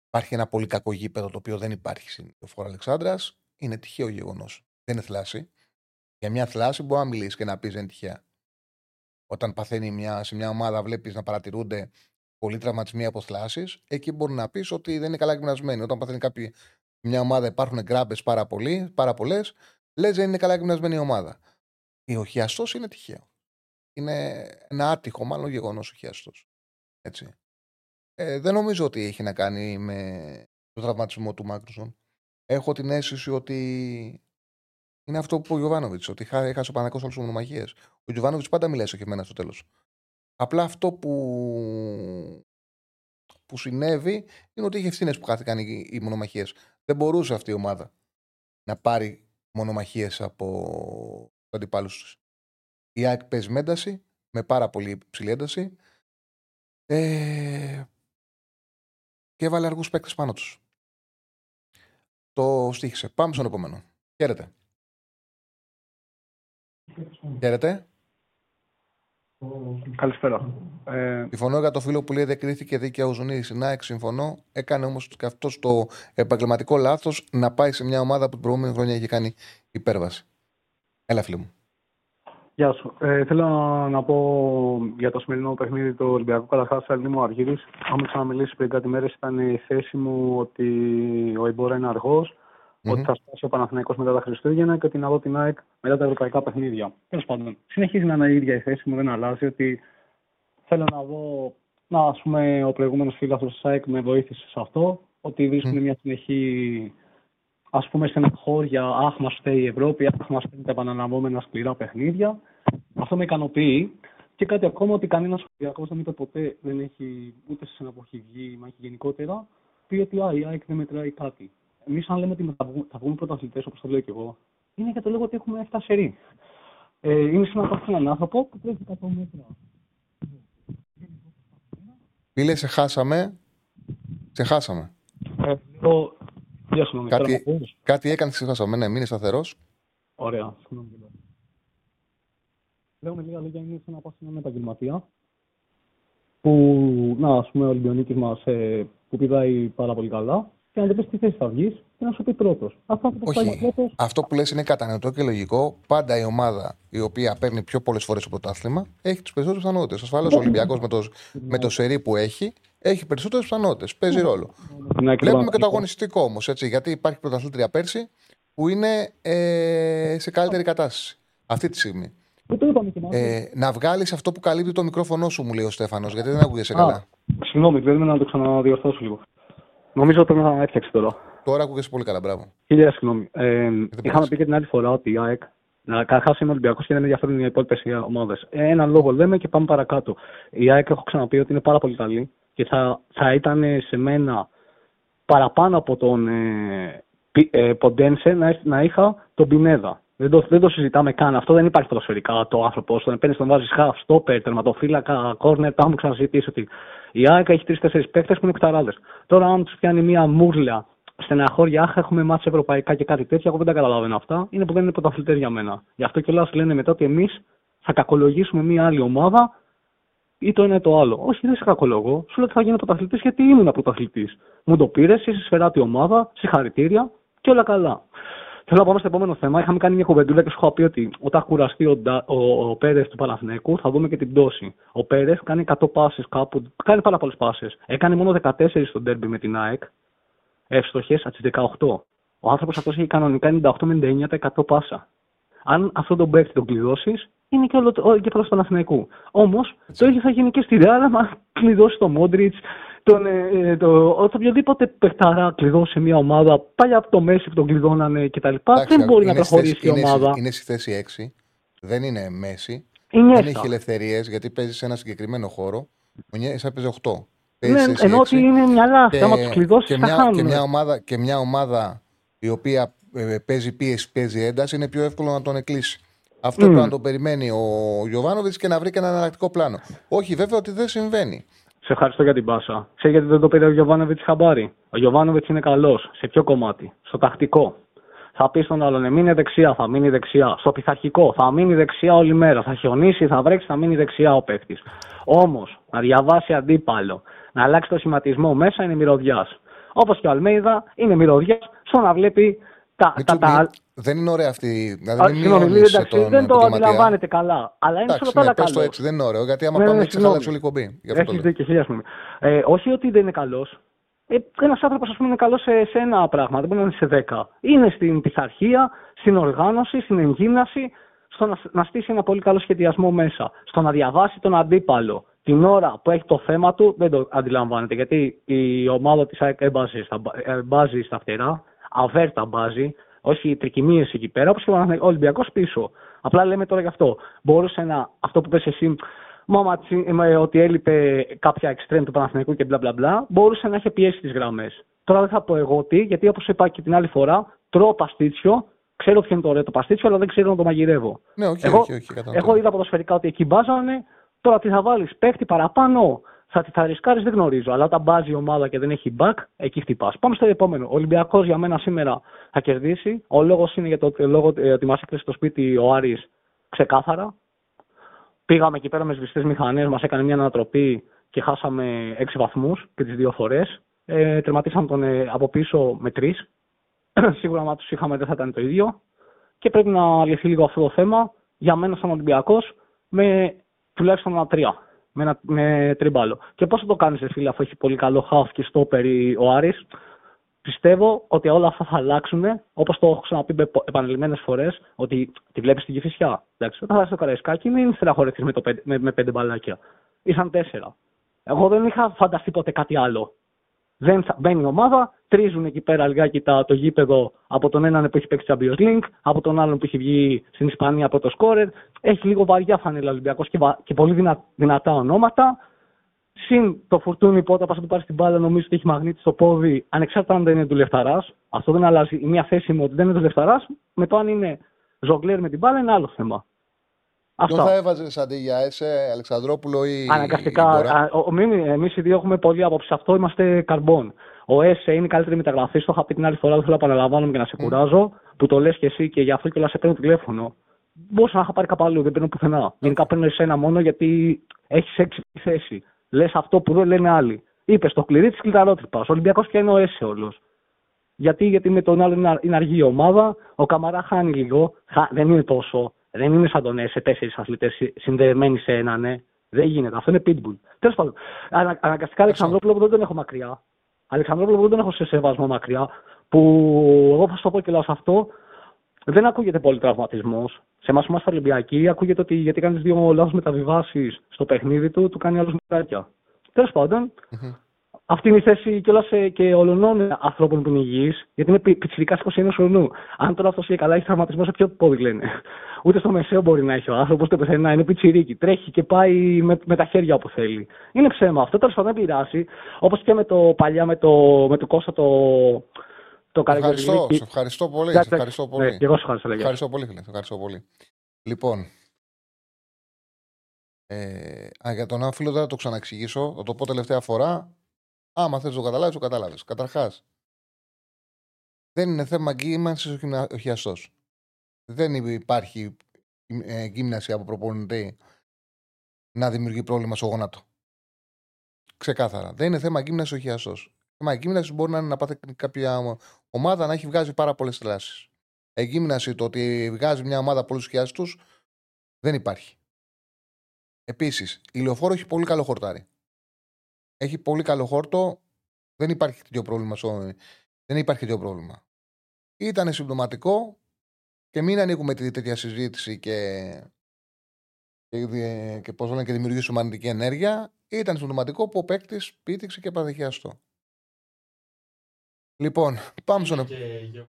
υπάρχει ένα πολύ κακό γήπεδο το οποίο δεν υπάρχει στην Φόρα Αλεξάνδρας, είναι τυχαίο γεγονός. Δεν είναι θλάση. Για μια θλάση μπορεί να μιλήσει και να πει δεν είναι τυχαία. Όταν παθαίνει σε μια ομάδα, βλέπει να παρατηρούνται πολλοί τραυματισμοί από θλάσεις, εκεί μπορεί να πει ότι δεν είναι καλά γυμνασμένοι. Όταν παθαίνει μια ομάδα, υπάρχουν γκράμπες πάρα πολλές. Λες δεν είναι καλά γυμνασμένη η ομάδα. Ο χιαστός είναι τυχαίο. Είναι ένα άτυχο μάλλον γεγονός ο χιαστός. Έτσι. Δεν νομίζω ότι έχει να κάνει με τον τραυματισμό του Μάκρουσον. Έχω την αίσθηση ότι είναι αυτό που είπε ο Γιωβάνοβιτς, ότι έχασε ο Παναθηναϊκός όλες τις μονομαχίες. Ο Γιωβάνοβιτς πάντα μιλάει στοχευμένα στο τέλος. Απλά αυτό που συνέβη είναι ότι είχε ευθύνες που χάθηκαν οι μονομαχίες. Δεν μπορούσε αυτή η ομάδα να πάρει μονομαχίες από τους αντιπάλους τους. Η ΑΕΚ παίζει με ένταση, με πάρα πολύ ψηλή ένταση και έβαλε αργούς παίκτες πάνω τους. Το στοίχισε. Πάμε στον επόμενο. Χαίρετε. Χαίρετε. Καλησπέρα. Συμφωνώ για το φίλο που λέει δεν κρίθηκε δίκαια ο Ζουνίδης. Να, συμφωνώ. Έκανε όμως και αυτό το επαγγελματικό λάθος να πάει σε μια ομάδα που την προηγούμενη χρονιά είχε κάνει υπέρβαση. Έλα, φίλε μου. Γεια σου. Θέλω να πω για το σημερινό παιχνίδι του Ολυμπιακού. Καταρχάς, Αλνί μου, ο Αργύρης. Έχουμε ξαναμιλήσει πριν κάτι μέρες. Ήταν η θέση μου ότι ο Ιμπόρα είναι αργός, ότι θα σπάσει ο Παναθηναϊκός μετά τα Χριστούγεννα και ότι να δω την ΑΕΚ μετά τα ευρωπαϊκά παιχνίδια. Τέλος πάντων, συνεχίζει να είναι η ίδια η θέση μου, δεν αλλάζει. Ότι θέλω να δω, ας πούμε, ο προηγούμενος φίλαθλος της ΑΕΚ με βοήθησε σε αυτό. Ότι βρίσκουν μια συνεχή, ας πούμε, στενοχώρια. Αχ, μας φταίει η Ευρώπη, αχ, μας φταίνουν τα επαναλαμβόμενα σκληρά παιχνίδια. Αυτό με ικανοποιεί. Και κάτι ακόμα, ότι κανένας Ολυμπιακός δεν είπε ποτέ, δεν έχει ούτε σε συναποχή βγει, μα και γενικότερα, πει ότι η ΑΕΚ δεν μετράει κάτι. Εμείς, αν λέμε ότι θα βγούμε πρωταθλητές, όπως το λέω και εγώ, είναι για το λόγο ότι έχουμε έφτασε ρί. Είναι σαν να πάρει έναν άνθρωπο που πρέπει 100 μέτρα. Φίλε, σε χάσαμε. Σε χάσαμε. Κάτι έκανε, σε χάσαμε. Ναι, μην είναι σταθερός. Ωραία. Λέω με λίγα λόγια, είναι σαν να πάρει έναν επαγγελματία που, ας πούμε, ο Ολυμπιονίκης μας που πηδάει πάρα πολύ καλά. Και να το πεις τι θέση θα βγεις και να σου πει πρώτος. Αυτό που λες είναι κατανοητό και λογικό. Πάντα η ομάδα η οποία παίρνει πιο πολλές φορές το πρωτάθλημα έχει τις περισσότερες πιθανότητες. Ασφαλώς ο Ολυμπιακός με το σερί που έχει περισσότερες πιθανότητες. Παίζει ρόλο. Βλέπουμε και το αγωνιστικό όμως. Γιατί υπάρχει πρωταθλήτρια πέρσι που είναι σε καλύτερη κατάσταση αυτή τη στιγμή. Να βγάλεις αυτό που καλύπτει το μικρόφωνο σου, μου λέει ο Στέφανος, γιατί δεν ακούγεσαι καλά. Συγγνώμη, πρέπει να το ξαναδιορθώσω λίγο. Νομίζω ότι πρέπει να έφτιαξε τώρα. Τώρα ακούγεσαι πολύ καλά, μπράβο. Χίλια συγγνώμη. Είχαμε πει και την άλλη φορά ότι η ΑΕΚ. Καταρχάς είμαι Ολυμπιακός και δεν ενδιαφέρουν οι υπόλοιπες ομάδες. Έναν λόγο λέμε και πάμε παρακάτω. Η ΑΕΚ έχω ξαναπεί ότι είναι πάρα πολύ καλή και θα ήταν σε μένα παραπάνω από τον Ποντένσε να είχα τον Πινέδα. Δεν το συζητάμε καν. Αυτό δεν υπάρχει ποδοσφαιρικά. Το άνθρωπο, όταν παίρνει, τον βάζει half, stopper, τερματοφύλακα, corner, τα έχουμε ξαναζητήσει ότι η ΑΕΚ έχει 3-4 παίκτες που είναι κουταράδες. Τώρα, αν του πιάνει μία μούρλα στεναχώρια, αχ, έχουμε μάτς ευρωπαϊκά και κάτι τέτοιο, εγώ δεν τα καταλαβαίνω αυτά. Είναι που δεν είναι πρωταθλητές για μένα. Γι' αυτό κιόλας λένε μετά ότι εμείς θα κακολογήσουμε μία άλλη ομάδα ή το ένα ή το άλλο. Όχι, δεν σε κακολογώ. Σου λέω ότι θα γίνω πρωταθλητής γιατί ήμουν πρωταθλητής. Μου το πήρες, είσαι σφαιράτη ομάδα, συγχαρητήρια και όλα καλά. Θέλω να πάμε στο επόμενο θέμα. Είχαμε κάνει μια κουβεντούλα και σου είχα πει ότι όταν κουραστεί ο Πέρες του Παναθηναϊκού θα δούμε και την πτώση. Ο Πέρες κάνει 100 πάσες κάπου, κάνει πάρα πολλές πάσες. Έκανε μόνο 14 στο ντέρμπι με την ΑΕΚ. Εύστοχες από τις 18. Ο άνθρωπος αυτός έχει κανονικά 98-99% πάσα. Αν αυτό τον παίκτη τον κλειδώσεις, είναι και ο εγκέφαλος του Παναθηναϊκού. Όμως το ίδιο θα γίνει και στη Ρεάλ, άμα κλειδώσει τον Μόντριτς. Το οποιοδήποτε παιχταρά κλειδώσει σε μια ομάδα, πάλι από το Μέση που τον κλειδώνανε κτλ. Δεν μπορεί να προχωρήσει η ομάδα. Είναι στη θέση 6, δεν είναι Μέση. Δεν έχει ελευθερίες γιατί παίζει σε ένα συγκεκριμένο χώρο. Ο Νιέστα παίζει 8. Ναι, ενώ ότι είναι μυαλά αυτά, άμα του κλειδώσει θα χάνουν. Και μια ομάδα η οποία παίζει πίεση, παίζει ένταση, είναι πιο εύκολο να τον εκκλείσει. Αυτό πρέπει να το περιμένει ο Γιωβάνοβιτς και να βρει και ένα εναλλακτικό πλάνο. Όχι, βέβαια ότι δεν συμβαίνει. Σε ευχαριστώ για την πάσα. Ξέρετε γιατί δεν το πήρε ο Γιωβάνοβιτς χαμπάρι. Ο Γιωβάνοβιτς είναι καλός. Σε ποιο κομμάτι? Στο τακτικό. Θα πει στον άλλον: μείνει δεξιά, θα μείνει δεξιά. Στο πειθαρχικό, θα μείνει δεξιά όλη μέρα. Θα χιονίσει, θα βρέξει, θα μείνει δεξιά ο παίκτης. Όμως, να διαβάσει αντίπαλο, να αλλάξει το σχηματισμό μέσα είναι μυρωδιάς. Όπως και ο Αλμέιδα είναι μυρωδιάς στο να βλέπει τα. Δεν είναι ωραία αυτή. Δεν το αντιλαμβάνεται καλά. Αλλά είναι σε όλα καλά. Έτσι δεν είναι ωραίο, γιατί άμα πάμε έτσι θα αλλάξει όλη η κομπή. Έχει δίκιο, χίλια συγγνώμη. Όχι ότι δεν είναι καλό. Ένα άνθρωπο, α πούμε, είναι καλό σε ένα πράγμα. Δεν μπορεί να είναι σε 10. Είναι στην πειθαρχία, στην οργάνωση, στην εγκύμναση, στο να στήσει ένα πολύ καλό σχεδιασμό μέσα. Στο να διαβάσει τον αντίπαλο. Την ώρα που έχει το θέμα του δεν το αντιλαμβάνεται. Γιατί η ομάδα τη ΑΕΚ μπάζει στα φτερά, αβέρτα μπάζει. Όχι οι τρικυμίες εκεί πέρα, όπως και ο Ολυμπιακός πίσω. Απλά λέμε τώρα γι' αυτό. Μπορούσε να, αυτό που πες εσύ, ότι έλειπε κάποια εξτρέμ του Παναθηναϊκού και μπλα μπλα μπλα, μπορούσε να έχει πιέσει τις γραμμές. Τώρα δεν θα πω εγώ τι, γιατί όπως είπα και την άλλη φορά, τρώω παστίτσιο, ξέρω ποιο είναι το ωραίο το παστίτσιο, αλλά δεν ξέρω να το μαγειρεύω. Ναι, εγώ είδα ποδοσφαιρικά ότι εκεί μπάζανε, τώρα τι θα βάλεις, παίχτη παραπάνω. Θα ρισκάρεις, δεν γνωρίζω. Αλλά όταν μπάζει η ομάδα και δεν έχει back, εκεί χτυπάς. Πάμε στο επόμενο. Ο Ολυμπιακός για μένα σήμερα θα κερδίσει. Ο λόγος είναι για το ότι μας έκλεισε το σπίτι ο Άρης ξεκάθαρα. Πήγαμε εκεί πέρα με σβηστές μηχανές, μας έκανε μια ανατροπή και χάσαμε 6 βαθμούς και τις δύο φορές. Τερματίσαμε τον από πίσω με 3. Σίγουρα, άμα τους είχαμε, δεν θα ήταν το ίδιο. Και πρέπει να λυθεί λίγο αυτό το θέμα. Για μένα, σαν Ολυμπιακός, με τουλάχιστον ένα 3. Με τριμπάλο. Και πώς θα το κάνεις, φίλε, αφού έχει πολύ καλό half και stopper ο Άρης? Πιστεύω ότι όλα αυτά θα αλλάξουν, όπως το έχω ξαναπεί επανειλημμένες φορές, ότι τη βλέπεις στην Κηφισιά. Εντάξει, όταν θα έρθει το Καραϊσκάκι, μην στεναχωρεθείς με 5 μπαλάκια. Ήσαν 4. Εγώ δεν είχα φανταστεί ποτέ κάτι άλλο. Μπαίνει η ομάδα, τρίζουν εκεί πέρα λιγάκι το γήπεδο από τον έναν που έχει παίξει Champions League, από τον άλλον που έχει βγει στην Ισπανία πρώτο σκόρερ. Έχει λίγο βαριά φανέλα Ολυμπιακός και πολύ δυνατά ονόματα. Συν το φουρτούνι που όταν πα να του πάρει την μπάλα, νομίζω ότι έχει μαγνήτη στο πόδι, ανεξάρτητα αν δεν είναι δουλευταράς. Αυτό δεν αλλάζει. Η μία θέση μου ότι δεν είναι δουλευταράς, με το αν είναι ζογκλέρ με την μπάλα είναι άλλο θέμα. Ποιον θα έβαζε αντί για Έσε, Αλεξανδρόπουλο ή Ντορά? Αναγκαστικά. Εμείς οι δύο έχουμε πολλή άποψη. Αυτό είμαστε καρμπών. Ο Έσε είναι η καλύτερη μεταγραφή. Το είχα πει την άλλη φορά, δεν θέλω να επαναλαμβάνομαι και να σε κουράζω. Που το λες και εσύ και γι' αυτό κιόλας σε παίρνω τηλέφωνο. Μπορούσα να είχα πάρει κάπου άλλο, δεν παίρνω πουθενά. Γενικά παίρνω εσένα μόνο γιατί έχει έξυπνη θέση. Λες αυτό που δεν λένε άλλοι. Είπες το κλειδί τη κλειδαρότυπα. Ο Ολυμπιακός και είναι ο Έσε όλο. Γιατί με τον άλλο είναι αργή η ομάδα. Ο Καμαρά χάνει λίγο. Δεν είναι τόσο. Δεν είναι σαν τον Έσε, 4 αθλητές συνδεδεμένοι σε έναν. Ναι. Δεν γίνεται. Αυτό είναι pitbull. Τέλος πάντων, αναγκαστικά Αλεξανδρόπουλο που δεν τον έχω μακριά. Αλεξανδρόπουλο που δεν τον έχω σε σεβασμό μακριά. Που εγώ θα σου το πω και λέω σε αυτό. Δεν ακούγεται πολύ τραυματισμός. Σε εμάς που είμαστε Ολυμπιακοί, ακούγεται ότι γιατί κάνει δύο λάθος μεταβιβάσεις στο παιχνίδι του, του κάνει άλλους μετάρκια. Τέλος πάντων, αυτή είναι η θέση κιόλας και ολονών ανθρώπων που είναι υγιείς, γιατί είναι πιτσιρικάς 21 χρονού. Αν τώρα αυτός είναι καλά, έχει τραυματισμό, σε ποιο πόδι λένε. Ούτε στο μεσαίο μπορεί να έχει ο άνθρωπος, το πεθαίνα, είναι πιτσιρίκι. Τρέχει και πάει με τα χέρια όπου θέλει. Είναι ψέμα αυτό, τέλος πάντων δεν πειράζει. Όπως και με το παλιά, με το Κώστα το καλοκαιρινό. Ευχαριστώ πολύ. Και εγώ σου ευχαριστώ. Ευχαριστώ πολύ. Λοιπόν. Για τον άμφιλο δεν θα το ξαναεξηγήσω. Θα το πω τελευταία φορά. Άμα θες το καταλάβεις, το καταλάβεις. Καταρχάς, δεν είναι θέμα γκίμνασης ο χιαστός. Δεν υπάρχει γκίμναση από προπονητή να δημιουργεί πρόβλημα στο γόνατο. Ξεκάθαρα. Δεν είναι θέμα γκίμνασης ο χιαστός. Θέμα γκίμνασης μπορεί να είναι να πάθει κάποια ομάδα να έχει βγάζει πάρα πολλές τράσεις. Εγκίμναση το ότι βγάζει μια ομάδα πολλούς χιαστούς δεν υπάρχει. Επίσης, η Λεωφόρο έχει πολύ καλό χορτάρι. Έχει πολύ καλό χόρτο. Δεν υπάρχει τέτοιο πρόβλημα. Ήταν συμπτωματικό και μην ανοίγουμε τέτοια συζήτηση και δημιουργήσουμε αρνητική ενέργεια. Ήταν συμπτωματικό που ο παίκτης πήδηξε και παθιαστό. Λοιπόν, πάμε στον επόμενο.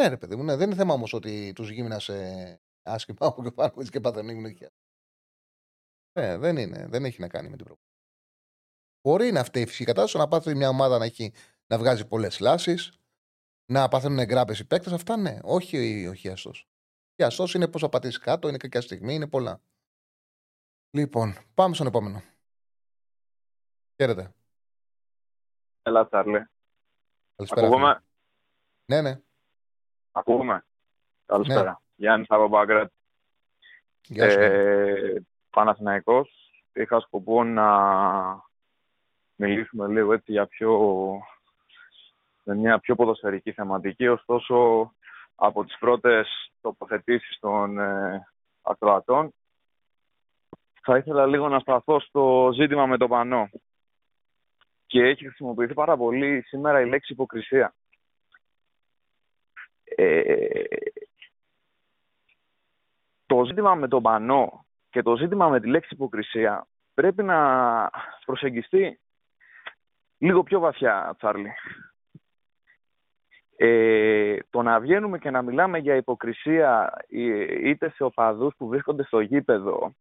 Ναι, ρε παιδί μου, ναι. Δεν είναι θέμα όμως ότι τους γύμνασε άσχημα από κεφάλι και παθαίνουν και δεν έχει να κάνει με την πρόβλημα. Μπορεί να φταίει η φυσική κατάσταση να πάθει μια ομάδα να βγάζει πολλές λάσεις, να παθαίνουν γκράπες οι παίκτες. Αυτά ναι, όχι ο χιαστός. Χιαστός είναι πώς θα πατήσει κάτω, είναι κακιά στιγμή, είναι πολλά. Λοιπόν, πάμε στον επόμενο. Χαίρετε. Ελά, Τσάρλι. Καλησπέρα. Ναι. Ακούγομαι. Καλησπέρα. Ναι. Γιάννης από Παγκράτη. Γεια σου. Παναθηναϊκός, είχα σκοπό να μιλήσουμε λίγο έτσι για μια πιο ποδοσφαιρική θεματική, ωστόσο από τις πρώτες τοποθετήσεις των ακροατών θα ήθελα λίγο να σταθώ στο ζήτημα με το πανό. Και έχει χρησιμοποιηθεί πάρα πολύ σήμερα η λέξη υποκρισία. Το ζήτημα με το πανό και το ζήτημα με τη λέξη υποκρισία πρέπει να προσεγγιστεί λίγο πιο βαθιά, Τσάρλι. Το να βγαίνουμε και να μιλάμε για υποκρισία είτε σε οπαδούς που βρίσκονται στο γήπεδο,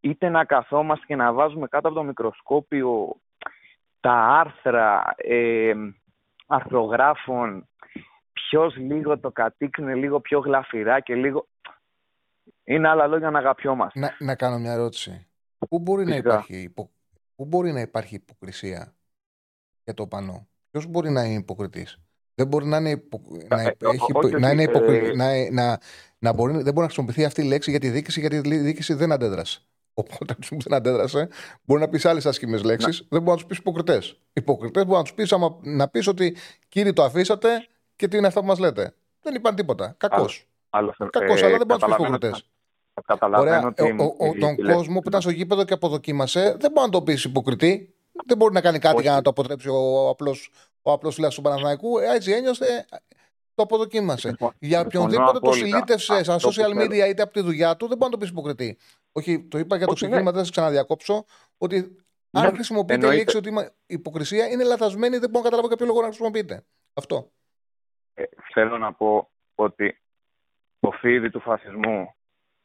είτε να καθόμαστε και να βάζουμε κάτω από το μικροσκόπιο τα άρθρα αρθρογράφων, ποιος λίγο το κατήκνε, λίγο πιο γλαφυρά και λίγο... Είναι άλλα λόγια να αγαπιόμαστε. Να κάνω μια ερώτηση. Πού μπορεί να υπάρχει υποκρισία για το πανό? Ποιος μπορεί να είναι υποκριτής? Δεν μπορεί να είναι χρησιμοποιηθεί αυτή η λέξη για τη διοίκηση, γιατί η διοίκηση δεν αντέδρασε. Οπότε δεν αντέδρασε. Μπορεί να πεις άλλες άσχημες λέξεις. Δεν μπορεί να τους πεις υποκριτές. Υποκριτές μπορεί να τους πεις ότι κύριοι το αφήσατε και τι είναι αυτά που μας λέτε. Δεν είπαν τίποτα. Κακός. Κακός, αλλά δεν μπορεί να τους πεις υποκριτές. Ωραία, τον κόσμο που ήταν στο γήπεδο και αποδοκίμασε, δεν μπορεί να το πει υποκριτή. Δεν μπορεί να κάνει κάτι για να το αποτρέψει ο απλός φίλος του Παναθηναϊκού. Έτσι ένιωσε, το αποδοκίμασε. Για οποιονδήποτε το συλλήτευσε στα social media είτε από τη δουλειά του, δεν μπορεί να το πει υποκριτή. Όχι, το είπα για το ξεκίνημα, δεν θα ξαναδιακόψω. Ότι αν χρησιμοποιείτε η λέξη ότι η υποκρισία είναι λαθασμένη, δεν μπορώ να καταλάβω κάποιο λόγο να χρησιμοποιείτε. Αυτό. Θέλω να πω ότι το φίδι του φασισμού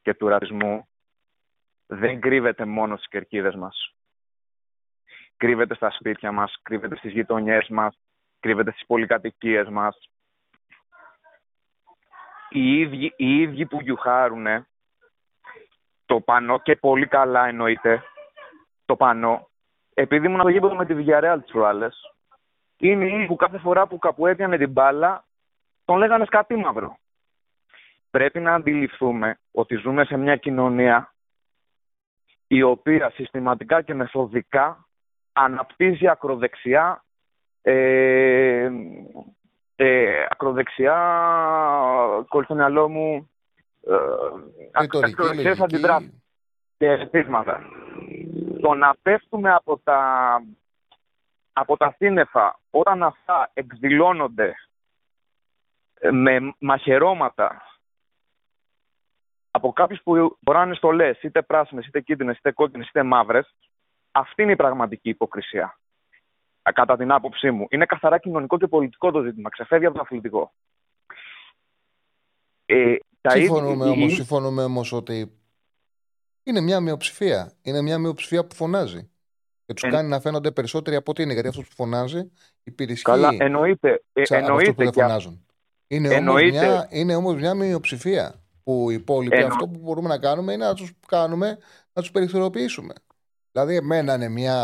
και του ρατσισμού δεν κρύβεται μόνο στις κερκίδες μας. Κρύβεται στα σπίτια μας, κρύβεται στις γειτονιές μας, κρύβεται στις πολυκατοικίες μας. Οι ίδιοι που γιουχάρουνε το πανό, και πολύ καλά εννοείται το πανό, επειδή ήμουν το γήπεδο με τη Villarreal τις προάλλες, είναι οι ίδιοι που κάθε φορά που κάπου έπιανε την μπάλα τον λέγανε σκατή μαύρο. Πρέπει να αντιληφθούμε ότι ζούμε σε μια κοινωνία η οποία συστηματικά και μεθοδικά αναπτύσσει ακροδεξιά κολλή στο μυαλό μου, ακροδεξιές αντιδράσεις και αισθήματα. Το να πέφτουμε από τα σύννεφα όταν αυτά εκδηλώνονται με μαχαιρώματα από κάποιους που μποράνε στολές, είτε πράσινες, είτε κίτρινες, είτε κόκκινες, είτε μαύρες, αυτή είναι η πραγματική υποκρισία. Κατά την άποψή μου. Είναι καθαρά κοινωνικό και πολιτικό το ζήτημα. Ξεφεύγει από το αθλητικό. Συμφωνούμε όμως ότι είναι μια μειοψηφία. Είναι μια μειοψηφία που φωνάζει. Και τους κάνει να φαίνονται περισσότεροι από ό,τι είναι. Γιατί αυτός που φωνάζει υπηρεσχεί. Καλά, εννοείται. Εννοείται που φωνάζουν. Είναι όμως μια μειοψηφία που οι υπόλοιποι αυτό που μπορούμε να κάνουμε είναι να τους κάνουμε, να τους περιθωριοποιήσουμε. Δηλαδή, εμένα είναι μια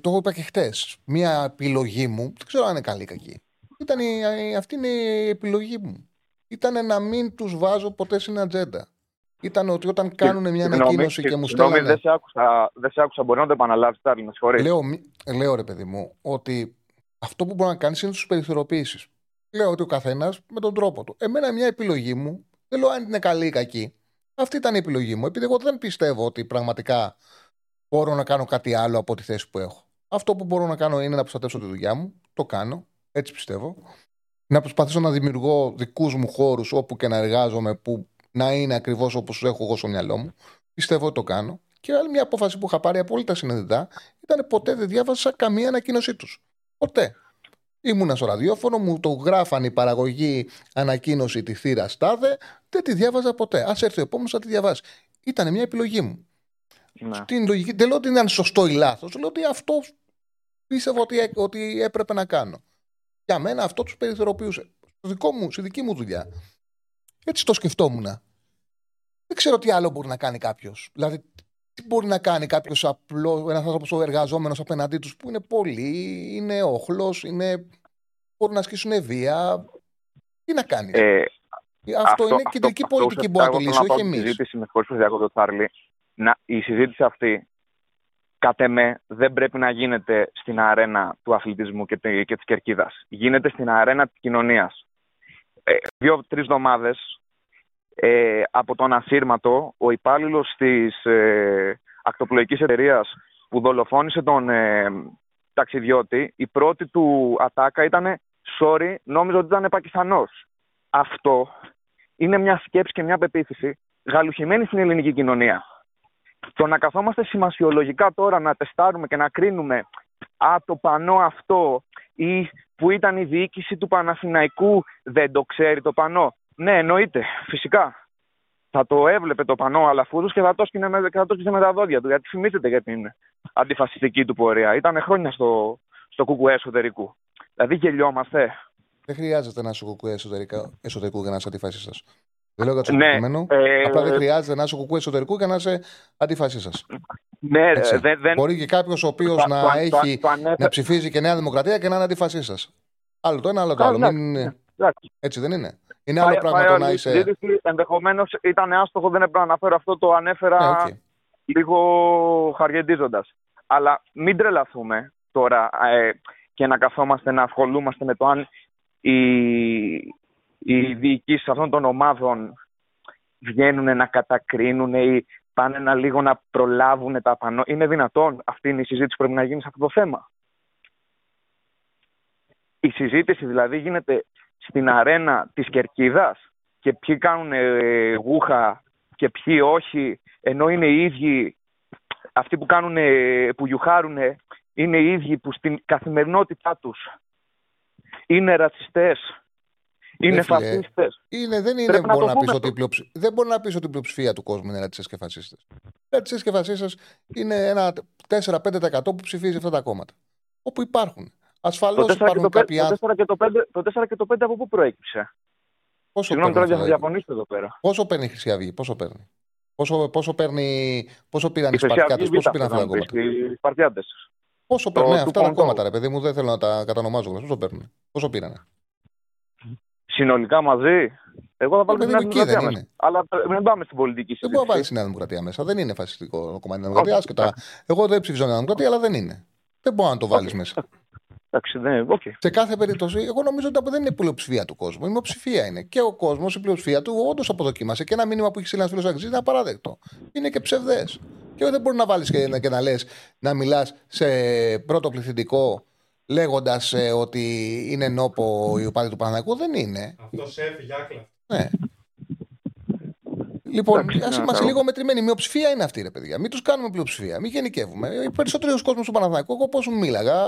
το έχω είπα και χτες. Μια επιλογή μου, δεν ξέρω αν είναι καλή ή κακή. Αυτή είναι η επιλογή μου. Ήταν να μην τους βάζω ποτέ στην ατζέντα. Ήταν ότι όταν κάνουν μια ανακοίνωση και μου στέλνουν. Δεν σε άκουσα, μπορεί να το επαναλάβεις, Τάρλη, με συγχωρείς. Λέω ρε παιδί μου, ότι αυτό που μπορεί να κάνεις είναι τους περιθωριοποιήσεις. Λέω ότι ο καθένας με τον τρόπο του. Εμένα μια επιλογή μου, δεν λέω αν είναι καλή ή κακή. Αυτή ήταν η επιλογή μου. Επειδή εγώ δεν πιστεύω ότι πραγματικά μπορώ να κάνω κάτι άλλο από τη θέση που έχω. Αυτό που μπορώ να κάνω είναι να προστατεύσω τη δουλειά μου. Το κάνω. Έτσι πιστεύω. Να προσπαθήσω να δημιουργώ δικούς μου χώρους όπου και να εργάζομαι, που να είναι ακριβώς όπως έχω εγώ στο μυαλό μου. Πιστεύω ότι το κάνω. Και άλλη μια απόφαση που είχα πάρει απόλυτα συνειδητά ήταν ποτέ δεν διάβασα καμία ανακοίνωσή τους. Ποτέ. Ήμουνα στο ραδιόφωνο, μου το γράφαν η παραγωγή ανακοίνωση τη θύρα τάδε, δεν τη διάβαζα ποτέ. Ας έρθει ο επόμενος να τη διαβάσει. Ήταν μια επιλογή μου. Στην λογική, δεν λέω ότι ήταν σωστό ή λάθος, λέω ότι αυτό πίστευα ότι έπρεπε να κάνω. Για μένα αυτό τους περιθωριοποιούσε. Στη δική μου δουλειά. Έτσι το σκεφτόμουν. Δεν ξέρω τι άλλο μπορεί να κάνει κάποιος. Δηλαδή, τι μπορεί να κάνει κάποιος απλός, ένας άνθρωπος εργαζόμενος απέναντί τους που είναι πολύ, είναι όχλος, μπορούν να ασκήσουν βία. Τι να κάνει. Αυτό είναι κεντρική πολιτική μπορεί να το λύσει, όχι εμείς. Η συζήτηση αυτή, κατ' εμέ, δεν πρέπει να γίνεται στην αρένα του αθλητισμού και της κερκίδας. Γίνεται στην αρένα της κοινωνίας. 2-3 εβδομάδες από τον ασύρματο, ο υπάλληλος της ακτοπλοϊκής εταιρείας που δολοφόνησε τον ταξιδιώτη, η πρώτη του ατάκα ήταν «Sorry, νόμιζα ότι ήταν Πακιστανός». Αυτό είναι μια σκέψη και μια πεποίθηση γαλουχημένη στην ελληνική κοινωνία. Το να καθόμαστε σημασιολογικά τώρα να τεστάρουμε και να κρίνουμε «Α, το πανό αυτό» ή «Που ήταν η διοίκηση του Παναθηναϊκού, δεν το ξέρει το πανό». Ναι, εννοείται, φυσικά. Θα το έβλεπε το πανό Αλαφούδος και θα το σκύνε με τα δόντια του, γιατί θυμίζεται για την αντιφασιστική του πορεία. Ήταν χρόνια στο κουκουέ εσωτερικού. Δηλαδή γελιόμαστε. Δεν χρειάζεται να είσαι κουκουέ εσωτερικού για να είσαι αντιφασίστας. Δεν λέω κάτι συγκεκριμένο. Απλά δεν χρειάζεται να είσαι κουκού εσωτερικού και να είσαι αντιφασίστας. Ναι, μπορεί και κάποιος ο οποίος να ψηφίζει και Νέα Δημοκρατία και να είναι αντιφασίστας. Άλλο το ένα, άλλο το άλλο. Έτσι δεν είναι. Είναι άλλο πράγμα το να είσαι. Ενδεχομένως ήταν άστοχο, δεν έπρεπε να αναφέρω αυτό. Το ανέφερα λίγο χαριεντίζοντας. Αλλά μην τρελαθούμε τώρα και να καθόμαστε να ασχολούμαστε με το αν οι διοικήσεις αυτών των ομάδων βγαίνουν να κατακρίνουν ή πάνε να λίγο να προλάβουν τα πανό. Είναι δυνατόν? Αυτή είναι η συζήτηση που πρέπει να γίνει σε αυτό το θέμα. Η συζήτηση δηλαδή γίνεται στην αρένα της κερκίδας και ποιοι κάνουν γούχα και ποιοι όχι, ενώ είναι οι ίδιοι αυτοί που γιουχάρουν, είναι οι ίδιοι που στην καθημερινότητά τους είναι ρατσιστές. Είναι φασίστες. Δεν είναι, μπορεί να πεις ότι η πλειοψηφία του κόσμου είναι ρατσιστές και φασίστες. Ρατσιστές και φασίστες είναι ένα 4-5% που ψηφίζει αυτά τα κόμματα. Όπου υπάρχουν. Ασφαλώς υπάρχουν κάποιοι άνθρωποι. Το 4 και το 5 από πού προέκυψε? Συγγνώμη τώρα για να διαφωνήσετε εδώ πέρα. Πόσο παίρνει η Χρυσή Αυγή, πόσο πήραν οι Σπαρτιάτες, πόσο πήραν αυτά τα κόμματα. Πόσο παίρνουν αυτά τα κόμματα, ρε παιδί μου, δεν θέλω να τα κατανομάζω. Πόσο πήραν. Συνολικά μαζί, εγώ θα βάλω την Νέα Δημοκρατία μέσα. Αλλά μην πάμε στην πολιτική συζήτηση. Δεν μπορεί να βάλει την Νέα Δημοκρατία μέσα. Δεν είναι φασιστικό κομμάτι τη Νέα Δημοκρατία. Εγώ δεν ψηφίζω Νέα Δημοκρατία, αλλά δεν είναι. Δεν μπορεί να το βάλει μέσα. Σε κάθε περίπτωση, εγώ νομίζω ότι δεν είναι πλειοψηφία του κόσμου. Η μειοψηφία είναι. Και ο κόσμο, η πλειοψηφία του, όντως αποδοκίμασε. Και ένα μήνυμα που έχει στείλει ένα φίλο Αγγλί είναι απαράδεκτο. Είναι και ψευδές. Και δεν μπορεί να βάλει και να λε να μιλά σε πρώτο πληθυντικό. Λέγοντας ότι είναι νόπο η οπαδοί του Παναθηναϊκού, δεν είναι. Αυτό έφυγε άκλα. Ναι. Λοιπόν, ας είμαστε λίγο μετρημένοι. Μειοψηφία είναι αυτή, ρε παιδιά. Μην τους κάνουμε πλειοψηφία. Μην γενικεύουμε. Οι περισσότεροι κόσμοι του Παναθηναϊκού, εγώ πώς μίλαγα,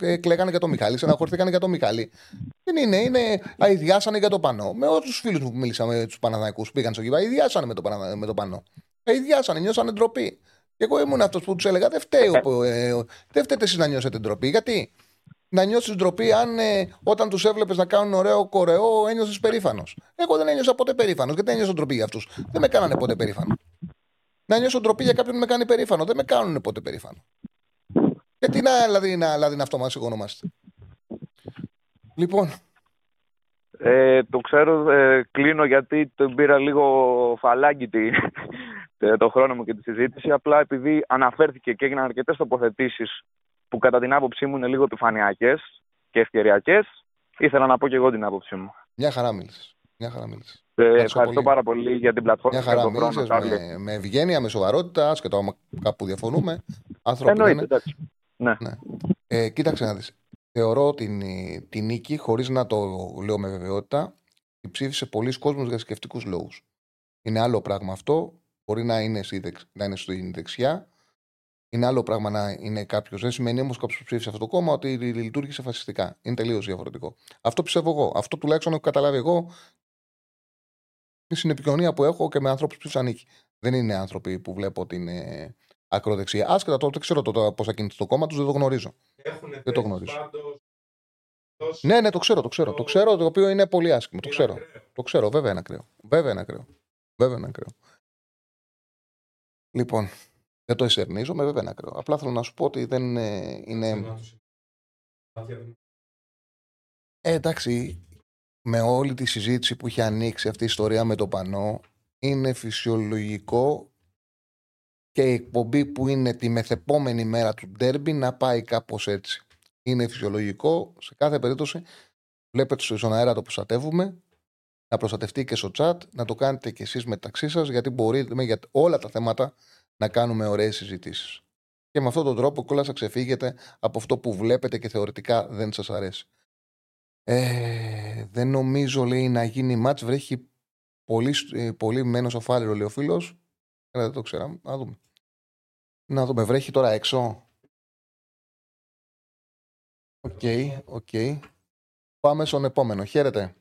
εκλέγανε για τον Μιχάλη, στεναχωρηθήκανε για τον Μιχάλη. Δεν είναι. Αηδιάσανε για το πανό. Με όλους τους φίλους μου που μίλησαμε, τους Παναθηναϊκούς, πήγαν στο γήπεδο, αηδιάσανε με το πανό. αηδιάσανε, νιώσανε ντροπή. Και εγώ ήμουν αυτός που τους έλεγα: δεν φταίτε εσείς να νιώσετε ντροπή. Γιατί να νιώσεις ντροπή, αν όταν τους έβλεπες να κάνουν ωραίο κορεό, ένιωσες περήφανος. Εγώ δεν ένιωσα ποτέ περήφανος. Γιατί δεν ένιωσα ντροπή για αυτούς. Δεν με κάνανε ποτέ περήφανο. Να νιώσω ντροπή για κάποιον που με κάνει περήφανο. Δεν με κάνουν ποτέ περήφανο. Γιατί να αυτό μας οικονομάστε. Λοιπόν. Το ξέρω, κλείνω γιατί τον πήρα λίγο φαλάκι το χρόνο μου και τη συζήτηση. Απλά επειδή αναφέρθηκε και έγιναν αρκετές τοποθετήσεις που κατά την άποψή μου είναι λίγο επιφανειακές και ευκαιριακές, ήθελα να πω και εγώ την άποψή μου. Μια χαρά μίλησες. Ευχαριστώ πάρα πολύ για την πλατφόρμα. Μια χαρά μίλησες με ευγένεια, με σοβαρότητα, ασχετά κάπου διαφωνούμε. Εννοείται. Ναι. Κοίταξε να δεις. Θεωρώ την νίκη, χωρίς να το λέω με βεβαιότητα, η ψήφισε πολλοί κόσμος για θρησκευτικούς λόγους. Είναι άλλο πράγμα αυτό. Μπορεί να είναι στην δεξιά. Είναι άλλο πράγμα να είναι κάποιος. Δεν σημαίνει όμως κάποιος που ψήφισε αυτό το κόμμα ότι λειτουργήσε φασιστικά. Είναι τελείως διαφορετικό. Αυτό πιστεύω εγώ. Αυτό τουλάχιστον έχω καταλάβει εγώ τη συνεπικοινωνία που έχω και με ανθρώπους που ψήφισαν νίκη. Δεν είναι άνθρωποι που βλέπω ότι είναι ακροδεξιά. Άσχετα τώρα, δεν ξέρω πώς θα κινηθεί το κόμμα τους, δεν το γνωρίζω. Δεν το γνωρίζω. Πάντως... Ναι, το ξέρω, το οποίο είναι πολύ άσχημο. Το ξέρω, βέβαια είναι ακραίο. Λοιπόν, δεν το εσερνίζομαι, βέβαια είναι ακραίο. Απλά θέλω να σου πω ότι δεν είναι. Εντάξει, με όλη τη συζήτηση που είχε ανοίξει αυτή η ιστορία με το πανό, είναι φυσιολογικό και η εκπομπή που είναι τη μεθεπόμενη μέρα του ντέρμπι να πάει κάπως έτσι. Είναι φυσιολογικό, σε κάθε περίπτωση βλέπετε στον αέρα το προστατεύουμε, να προστατευτεί και στο chat, να το κάνετε κι εσείς μεταξύ σας, γιατί μπορείτε για όλα τα θέματα να κάνουμε ωραίες συζητήσεις. Και με αυτόν τον τρόπο κιόλας θα ξεφύγετε από αυτό που βλέπετε και θεωρητικά δεν σας αρέσει. Δεν νομίζω, λέει, να γίνει μάτς, βρέχει πολύ μένος ο φάλερο, λέει ο φίλος. Δεν το ξέραμε, να δούμε. Να δούμε, βρέχει τώρα έξω. Οκ. Πάμε στον επόμενο, χαίρετε.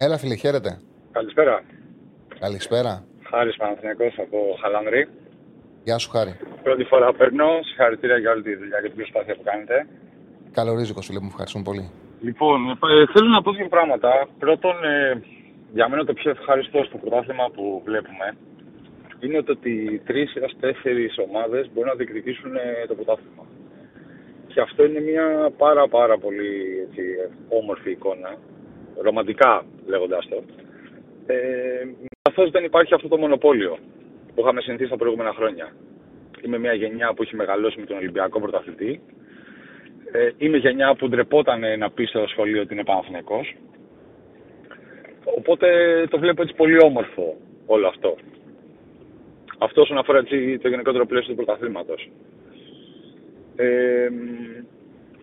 Έλα φίλε, χαίρετε. Καλησπέρα. Χάρης Παναθηναϊκός από Χαλανδρή. Γεια σου Χάρη. Πρώτη φορά παίρνω, συγχαρητήρια για όλη τη δουλειά και την προσπάθεια που κάνετε. Καλορίζικος φίλε μου, ευχαριστούμε πολύ. Λοιπόν, θέλω να πω δύο πράγματα. Πρώτον, για μένα το πιο ευχαριστώ στο πρωτάθλημα που βλέπουμε είναι το ότι 3-4 ομάδες μπορούν να διεκδικήσουν το πρωτάθλημα. Και αυτό είναι μια πάρα πολύ έτσι, όμορφη εικόνα, ρομαντικά λέγοντας το. Καθώς δεν υπάρχει αυτό το μονοπόλιο που είχαμε συνηθίσει τα προηγούμενα χρόνια. Είμαι μια γενιά που έχει μεγαλώσει με τον Ολυμπιακό πρωταθλητή. Είμαι γενιά που ντρεπόταν να πει στο σχολείο ότι είναι Παναθηναϊκός. Οπότε το βλέπω έτσι πολύ όμορφο όλο αυτό. Αυτό όσον αφορά έτσι, το γενικότερο πλαίσιο του πρωταθλήματος.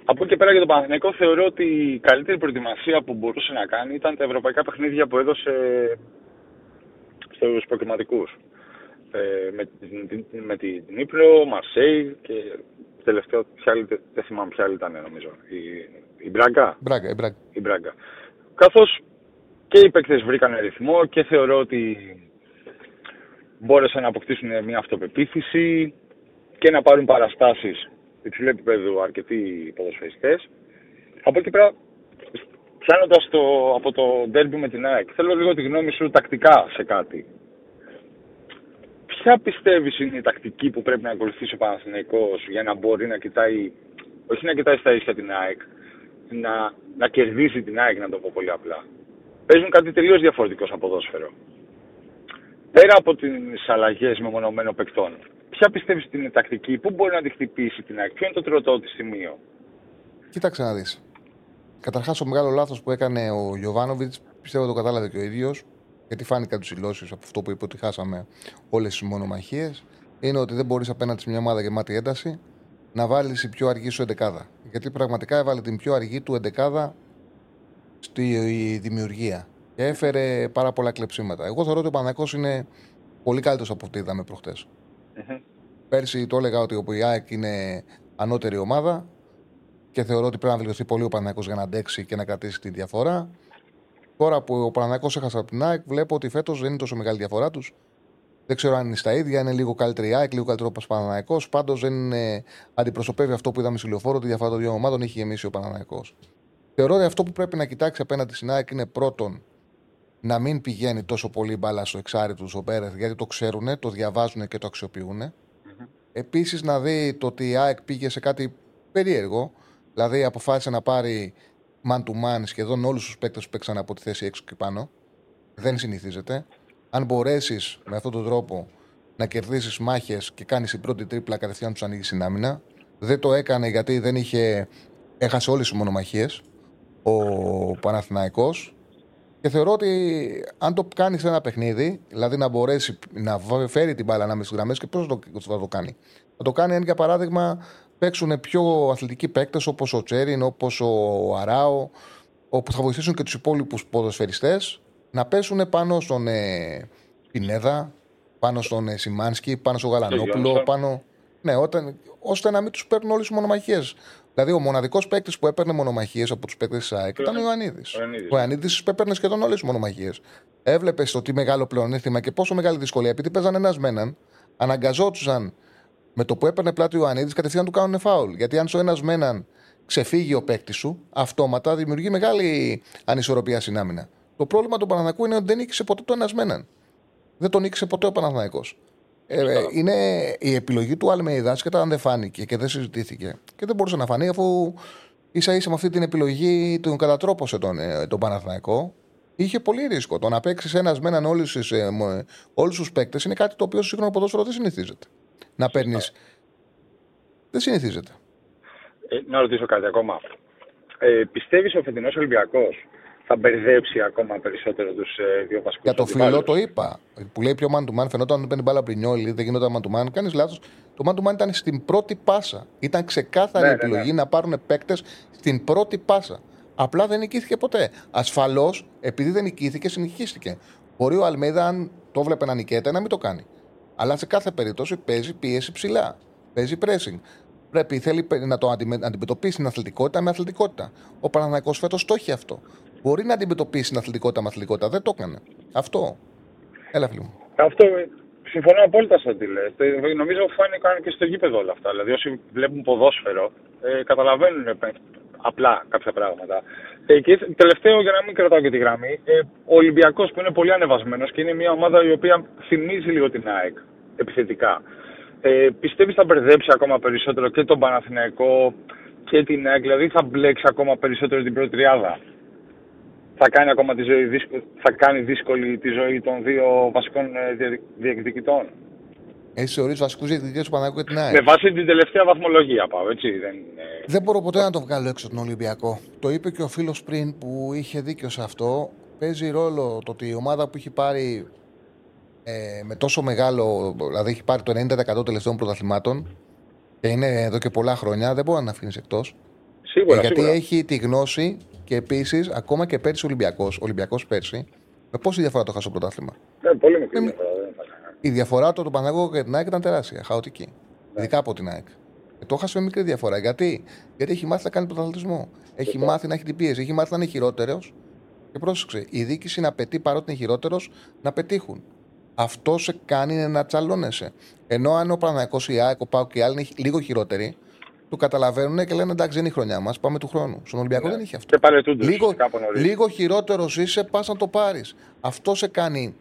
Από εκεί και πέρα για τον Παναθηναϊκό θεωρώ ότι η καλύτερη προετοιμασία που μπορούσε να κάνει ήταν τα ευρωπαϊκά παιχνίδια που έδωσε στους προκριματικούς. Με την Ήπειρο, Μαρσέη και... Τελευταίο, δεν θυμάμαι ποια άλλη ήταν νομίζω, η Μπράγκα. Η Μπράγκα. Καθώς και οι παίκτες βρήκαν ρυθμό και θεωρώ ότι μπόρεσαν να αποκτήσουν μια αυτοπεποίθηση και να πάρουν παραστάσεις υψηλού επίπεδου αρκετοί ποδοσφαιριστές. Από εκεί πέρα, πιάνοντας από το ντέρμπι με την ΑΕΚ, θέλω λίγο τη γνώμη σου τακτικά σε κάτι. Ποια πιστεύεις είναι η τακτική που πρέπει να ακολουθήσει ο Παναθηναϊκός για να μπορεί να κοιτάει, όχι να κοιτάει στα ίσια την ΑΕΚ, να κερδίσει την ΑΕΚ, να το πω πολύ απλά. Παίζουν κάτι τελείως διαφορετικό σαν ποδόσφαιρο. Πέρα από τις αλλαγές μεμονωμένων παικτών, ποια πιστεύεις την τακτική, πού μπορεί να τη χτυπήσει την ΑΕΚ, ποιο είναι το τροτό της σημείο. Κοίταξε να δεις. Καταρχάς, ο μεγάλο λάθος που έκανε ο Γιωβάνοβιτς, πιστεύω το κατάλαβε και ο ίδιος. Γιατί φάνηκαν τους δηλώσεις από αυτό που είπε ότι χάσαμε όλες τις μονομαχίες, είναι ότι δεν μπορείς απέναντι σε μια ομάδα γεμάτη ένταση να βάλεις η πιο αργή σου εντεκάδα. Γιατί πραγματικά έβαλε την πιο αργή του εντεκάδα στη δημιουργία και έφερε πάρα πολλά κλεψίματα. Εγώ θεωρώ ότι ο Παναθηναϊκός είναι πολύ καλύτερος από ό,τι είδαμε προχτές. Πέρσι το έλεγα ότι η ΑΕΚ είναι ανώτερη ομάδα και θεωρώ ότι πρέπει να βελτιωθεί πολύ ο Παναθηναϊκός για να αντέξει και να κρατήσει τη διαφορά. Τώρα που ο Παναθηναϊκός έχασε από την ΑΕΚ, βλέπω ότι φέτος δεν είναι τόσο μεγάλη διαφορά τους. Δεν ξέρω αν είναι στα ίδια, είναι λίγο καλύτερη η ΑΕΚ, λίγο καλύτερο ο Παναθηναϊκός. Πάντως δεν είναι, αντιπροσωπεύει αυτό που είδαμε στο Λεωφόρο, τη διαφορά των δύο ομάδων έχει γεμίσει ο Παναθηναϊκός. Θεωρώ ότι αυτό που πρέπει να κοιτάξει απέναντι στην ΑΕΚ είναι πρώτον να μην πηγαίνει τόσο πολύ μπάλα στο εξάρι του ο Πέρες, γιατί το ξέρουν, το διαβάζουν και το αξιοποιούν. Mm-hmm. Επίσης να δει το ότι η ΑΕΚ πήγε σε κάτι περίεργο, δηλαδή αποφάσισε να πάρει man to man σχεδόν όλους τους παίκτες που παίξαν από τη θέση 6 και πάνω. Δεν συνηθίζεται. Αν μπορέσεις με αυτόν τον τρόπο να κερδίσεις μάχες και κάνεις την πρώτη τρίπλα, κατευθείαν τους ανοίγεις στην άμυνα. Δεν το έκανε γιατί δεν είχε, έχασε όλες τις μονομαχίες ο Παναθηναϊκός. Και θεωρώ ότι αν το κάνεις ένα παιχνίδι, δηλαδή να μπορέσει να φέρει την μπάλα ανάμεσα στις γραμμές, και πώς θα το κάνει. Θα το κάνει αν για παράδειγμα παίξουν πιο αθλητικοί παίκτες όπως ο Τσέριν, όπως ο Αράο, όπου θα βοηθήσουν και τους υπόλοιπους ποδοσφαιριστές να πέσουν πάνω στον Πινέδα, πάνω στον Σιμάνσκι, πάνω στον Γαλανόπουλο, πάνω... Ναι, ώστε να μην τους παίρνουν όλες τις μονομαχίες. Δηλαδή, ο μοναδικός παίκτης που έπαιρνε μονομαχίες από τους παίκτες της ΑΕΚ ήταν ο Ιωαννίδης. Ο Ιωαννίδης έπαιρνε σχεδόν όλες τις μονομαχίες. Έβλεπες το τι μεγάλο πλεονέκτημα και πόσο μεγάλη δυσκολία. Επειδή παίζανε ένας με έναν, αναγκαζόντουσαν με το που έπαιρνε πλάτη ο Ιωαννίδης κατευθείαν του κάνουν φάουλ. Γιατί αν στο ένας με έναν ξεφύγει ο παίκτης σου, αυτόματα δημιουργεί μεγάλη ανισορροπία στην άμυνα. Το πρόβλημα του Παναθηναϊκού είναι ότι δεν νίκησε ποτέ το ένας με έναν. Δεν τον νίκησε ποτέ ο Παναθηναϊκός. Είναι η επιλογή του Αλμέιδα, και αν δεν φάνηκε και δεν συζητήθηκε και δεν μπορούσε να φανεί, αφού ίσα ίσα με αυτή την επιλογή τον κατατρόπωσε τον Παναθηναϊκό. Είχε πολύ ρίσκο. Το να παίξει ένα με έναν όλους τους παίκτες είναι κάτι το οποίο στο σύγχρονο ποδόσφαιρο δεν συνηθίζεται. Να παίρνει. Δεν συνηθίζεται. Να ρωτήσω κάτι ακόμα. Πιστεύει ο φετινός Ολυμπιακός θα μπερδέψει ακόμα περισσότερο τους δύο βασικούς. Για το φιλό το είπα. Που λέει πιο man to man, φαινόταν ότι παίρνει μπάλα Μπρινιόλι, δεν γινόταν man to man. Κάνεις λάθος. Το man to man ήταν στην πρώτη πάσα. Ήταν ξεκάθαρη επιλογή να πάρουν παίκτες στην πρώτη πάσα. Απλά δεν νικήθηκε ποτέ. Ασφαλώς, επειδή δεν νικήθηκε, συνεχίστηκε. Μπορεί ο Αλμέιδα, αν το βλέπε να νικέται, να μην το κάνει. Αλλά σε κάθε περίπτωση παίζει πίεση ψηλά. Παίζει pressing. Πρέπει θέλει να το αντιμετωπίσει την αθλητικότητα με αθλητικότητα. Ο Παναθηναϊκός φέτος το έχει αυτό. Μπορεί να αντιμετωπίσει την αθλητικότητα με αθλητικότητα. Δεν το έκανε. Αυτό. Έλα, φίλοι μου. Αυτό συμφωνώ απόλυτα σε ό,τι λες. Νομίζω φάνηκαν και στο γήπεδο όλα αυτά. Δηλαδή, όσοι βλέπουν ποδόσφαιρο, καταλαβαίνουν απλά κάποια πράγματα. Και τελευταίο, για να μην κρατάω και τη γραμμή, ο Ολυμπιακός που είναι πολύ ανεβασμένος και είναι μια ομάδα η οποία θυμίζει λίγο την ΑΕΚ επιθετικά. Πιστεύεις θα μπερδέψει ακόμα περισσότερο και τον Παναθηναϊκό και την ΑΕΚ, δηλαδή θα μπλέξει ακόμα περισσότερο την πρώτη τριάδα. Θα κάνει ακόμα τη ζωή δύσκολη τη ζωή των δύο βασικών διεκδικητών. Εσύ ορίζει βασικού διεκδικητέ του Παναθηναϊκού και την ΑΕΚ. Με βάση την τελευταία βαθμολογία πάω, έτσι. Δεν μπορώ ποτέ να το βγάλω έξω τον Ολυμπιακό. Το είπε και ο φίλος πριν που είχε δίκιο σε αυτό. Παίζει ρόλο το ότι η ομάδα που έχει πάρει με τόσο μεγάλο. Δηλαδή έχει πάρει το 90% τελευταίων πρωταθλημάτων και είναι εδώ και πολλά χρόνια, δεν μπορεί να αφήνει εκτός. Σίγουρα. Γιατί σίγουρα έχει τη γνώση. Και επίσης, ακόμα και πέρσι ο Ολυμπιακός πέρσι, με πόση διαφορά το χάσε το πρωτάθλημα. Πολύ μικρή διαφορά. Η διαφορά του Παναθηναϊκού και την ΑΕΚ ήταν τεράστια, χαοτική. Ειδικά από την ΑΕΚ. Το χάσε με μικρή διαφορά. Γιατί έχει μάθει να κάνει πρωταθλητισμό. Έχει μάθει να έχει την πίεση. Έχει μάθει να είναι χειρότερος. Και πρόσεξε, η διοίκηση να απαιτεί παρότι είναι χειρότερος να πετύχουν. Αυτό σε κάνει να τσαλώνεσαι. Ενώ αν ο Παναθηναϊκός, η ΑΕΚ, ο ΠΑΟΚ και οι άλλοι είναι λίγο χειρότεροι, το καταλαβαίνουν και λένε εντάξει, δεν είναι η χρονιά μας, πάμε του χρόνου. Στον Ολυμπιακό δεν είχε αυτό. Λίγο χειρότερος είσαι, πας να το πάρεις. Αυτό σε κάνει.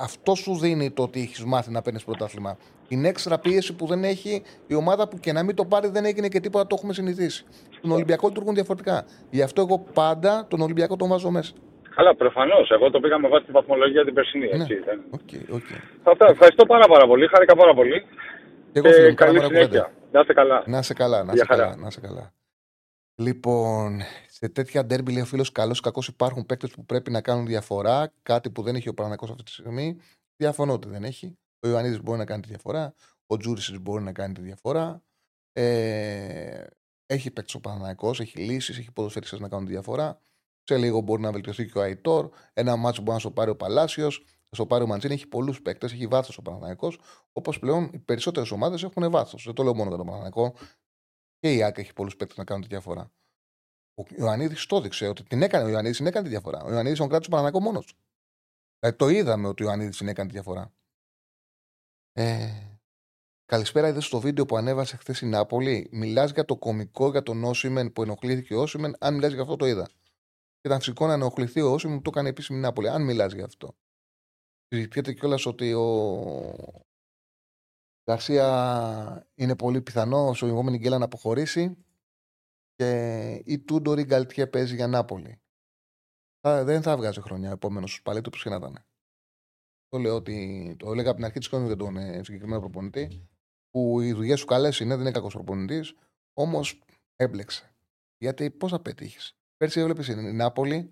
Αυτό σου δίνει το ότι έχεις μάθει να παίρνεις πρωτάθλημα. Την έξτρα πίεση που δεν έχει η ομάδα που και να μην το πάρει δεν έγινε και τίποτα, το έχουμε συνηθίσει. Στον Ολυμπιακό λειτουργούν διαφορετικά. Γι' αυτό εγώ πάντα τον Ολυμπιακό τον βάζω μέσα. Καλά, προφανώς. Εγώ το πήγα με βάση τη βαθμολογία την περσινή. Ναι. Έτσι, δεν... Okay. Αυτά, ευχαριστώ πάρα πολύ. Χάρηκα πάρα πολύ. Εγώ φίλοι, καλή συνέχεια. Να είσαι καλά. Λοιπόν, σε τέτοια ντέρμπι, λέει ο φίλος, καλώς ή κακώς υπάρχουν παίκτες που πρέπει να κάνουν διαφορά. Κάτι που δεν έχει ο Παναθηναϊκός αυτή τη στιγμή. Διαφωνώ ότι δεν έχει. Ο Ιωαννίδης μπορεί να κάνει τη διαφορά. Ο Τζούρισης μπορεί να κάνει τη διαφορά. Έχει παίκτες ο Παναθηναϊκός, έχει λύσεις, έχει ποδοσφαιριστές να κάνουν τη διαφορά. Σε λίγο μπορεί να βελτιωθεί και ο Αϊτόρ. Ένα μάτσο μπορεί να σου πάρει ο Παλάσιος. Στο Πάριο Μαντζίνη έχει πολλούς παίκτες, έχει βάθος ο Παναθηναϊκός. Όπως πλέον οι περισσότερες ομάδες έχουν βάθος. Δεν το λέω μόνο για τον Παναθηναϊκό. Και η ΑΕΚ έχει πολλούς παίκτες να κάνουν τη διαφορά. Ο Ιωαννίδης το έδειξε ότι την έκανε. Ο Ιωαννίδης την έκανε τη διαφορά. Ο Ιωαννίδης τον κράτησε Παναθηναϊκό μόνος του. Δηλαδή το είδαμε ότι ο Ιωαννίδης την έκανε τη διαφορά. Καλησπέρα, είδες στο βίντεο που ανέβασε χθες η Νάπολη. Μιλάς για το κωμικό, για τον Όσιμεν που ενοχλήθηκε ο Όσιμεν. Αν μιλάς για αυτό, το είδα. Ήταν φυσικό να ενοχληθεί ο Όσιμεν που το έκανε επίσημη Νάπολη. Αν μιλάς για αυτό. Συζητιέται κιόλας ότι ο Γκαρσία είναι πολύ πιθανό ο ηγόμενη Γκέλα να αποχωρήσει. Και η Τούντορ η Γκαλτιέ παίζει για Νάπολη. Δεν θα βγάζει χρονιά επόμενο στου παλέτου που σχεδόν ήταν. Το λέω ότι το έλεγα από την αρχή τη χρονιά για τον συγκεκριμένο προπονητή. Που οι δουλειές σου καλές είναι, δεν είναι κακός προπονητής, όμως έμπλεξε. Γιατί πώς θα πετύχεις. Πέρσι έβλεπες την Νάπολη,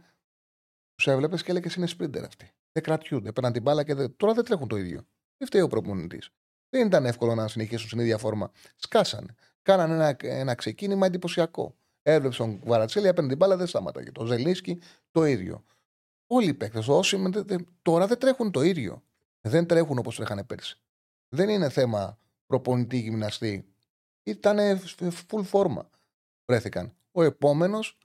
τους έβλεπες και έλεγες είναι σπρίντερ αυτοί. Δεν κρατιούνται, παίρναν την μπάλα και τώρα δεν τρέχουν το ίδιο. Δεν φταίει ο προπονητής. Δεν ήταν εύκολο να συνεχίσουν στην ίδια φόρμα. Σκάσανε. Κάνανε ένα ξεκίνημα εντυπωσιακό. Έβλεπες τον Βαρατσέλη, έπαιρνε την μπάλα, δεν σταματάγε. Το Ζελίσκι το ίδιο. Όλοι οι παίκτες, όσοι τώρα δεν τρέχουν το ίδιο. Δεν τρέχουν όπως τρέχανε πέρσι. Δεν είναι θέμα προπονητή γυμναστή. Ήτανε full φόρμα. Βρέθηκαν. Ο επόμενος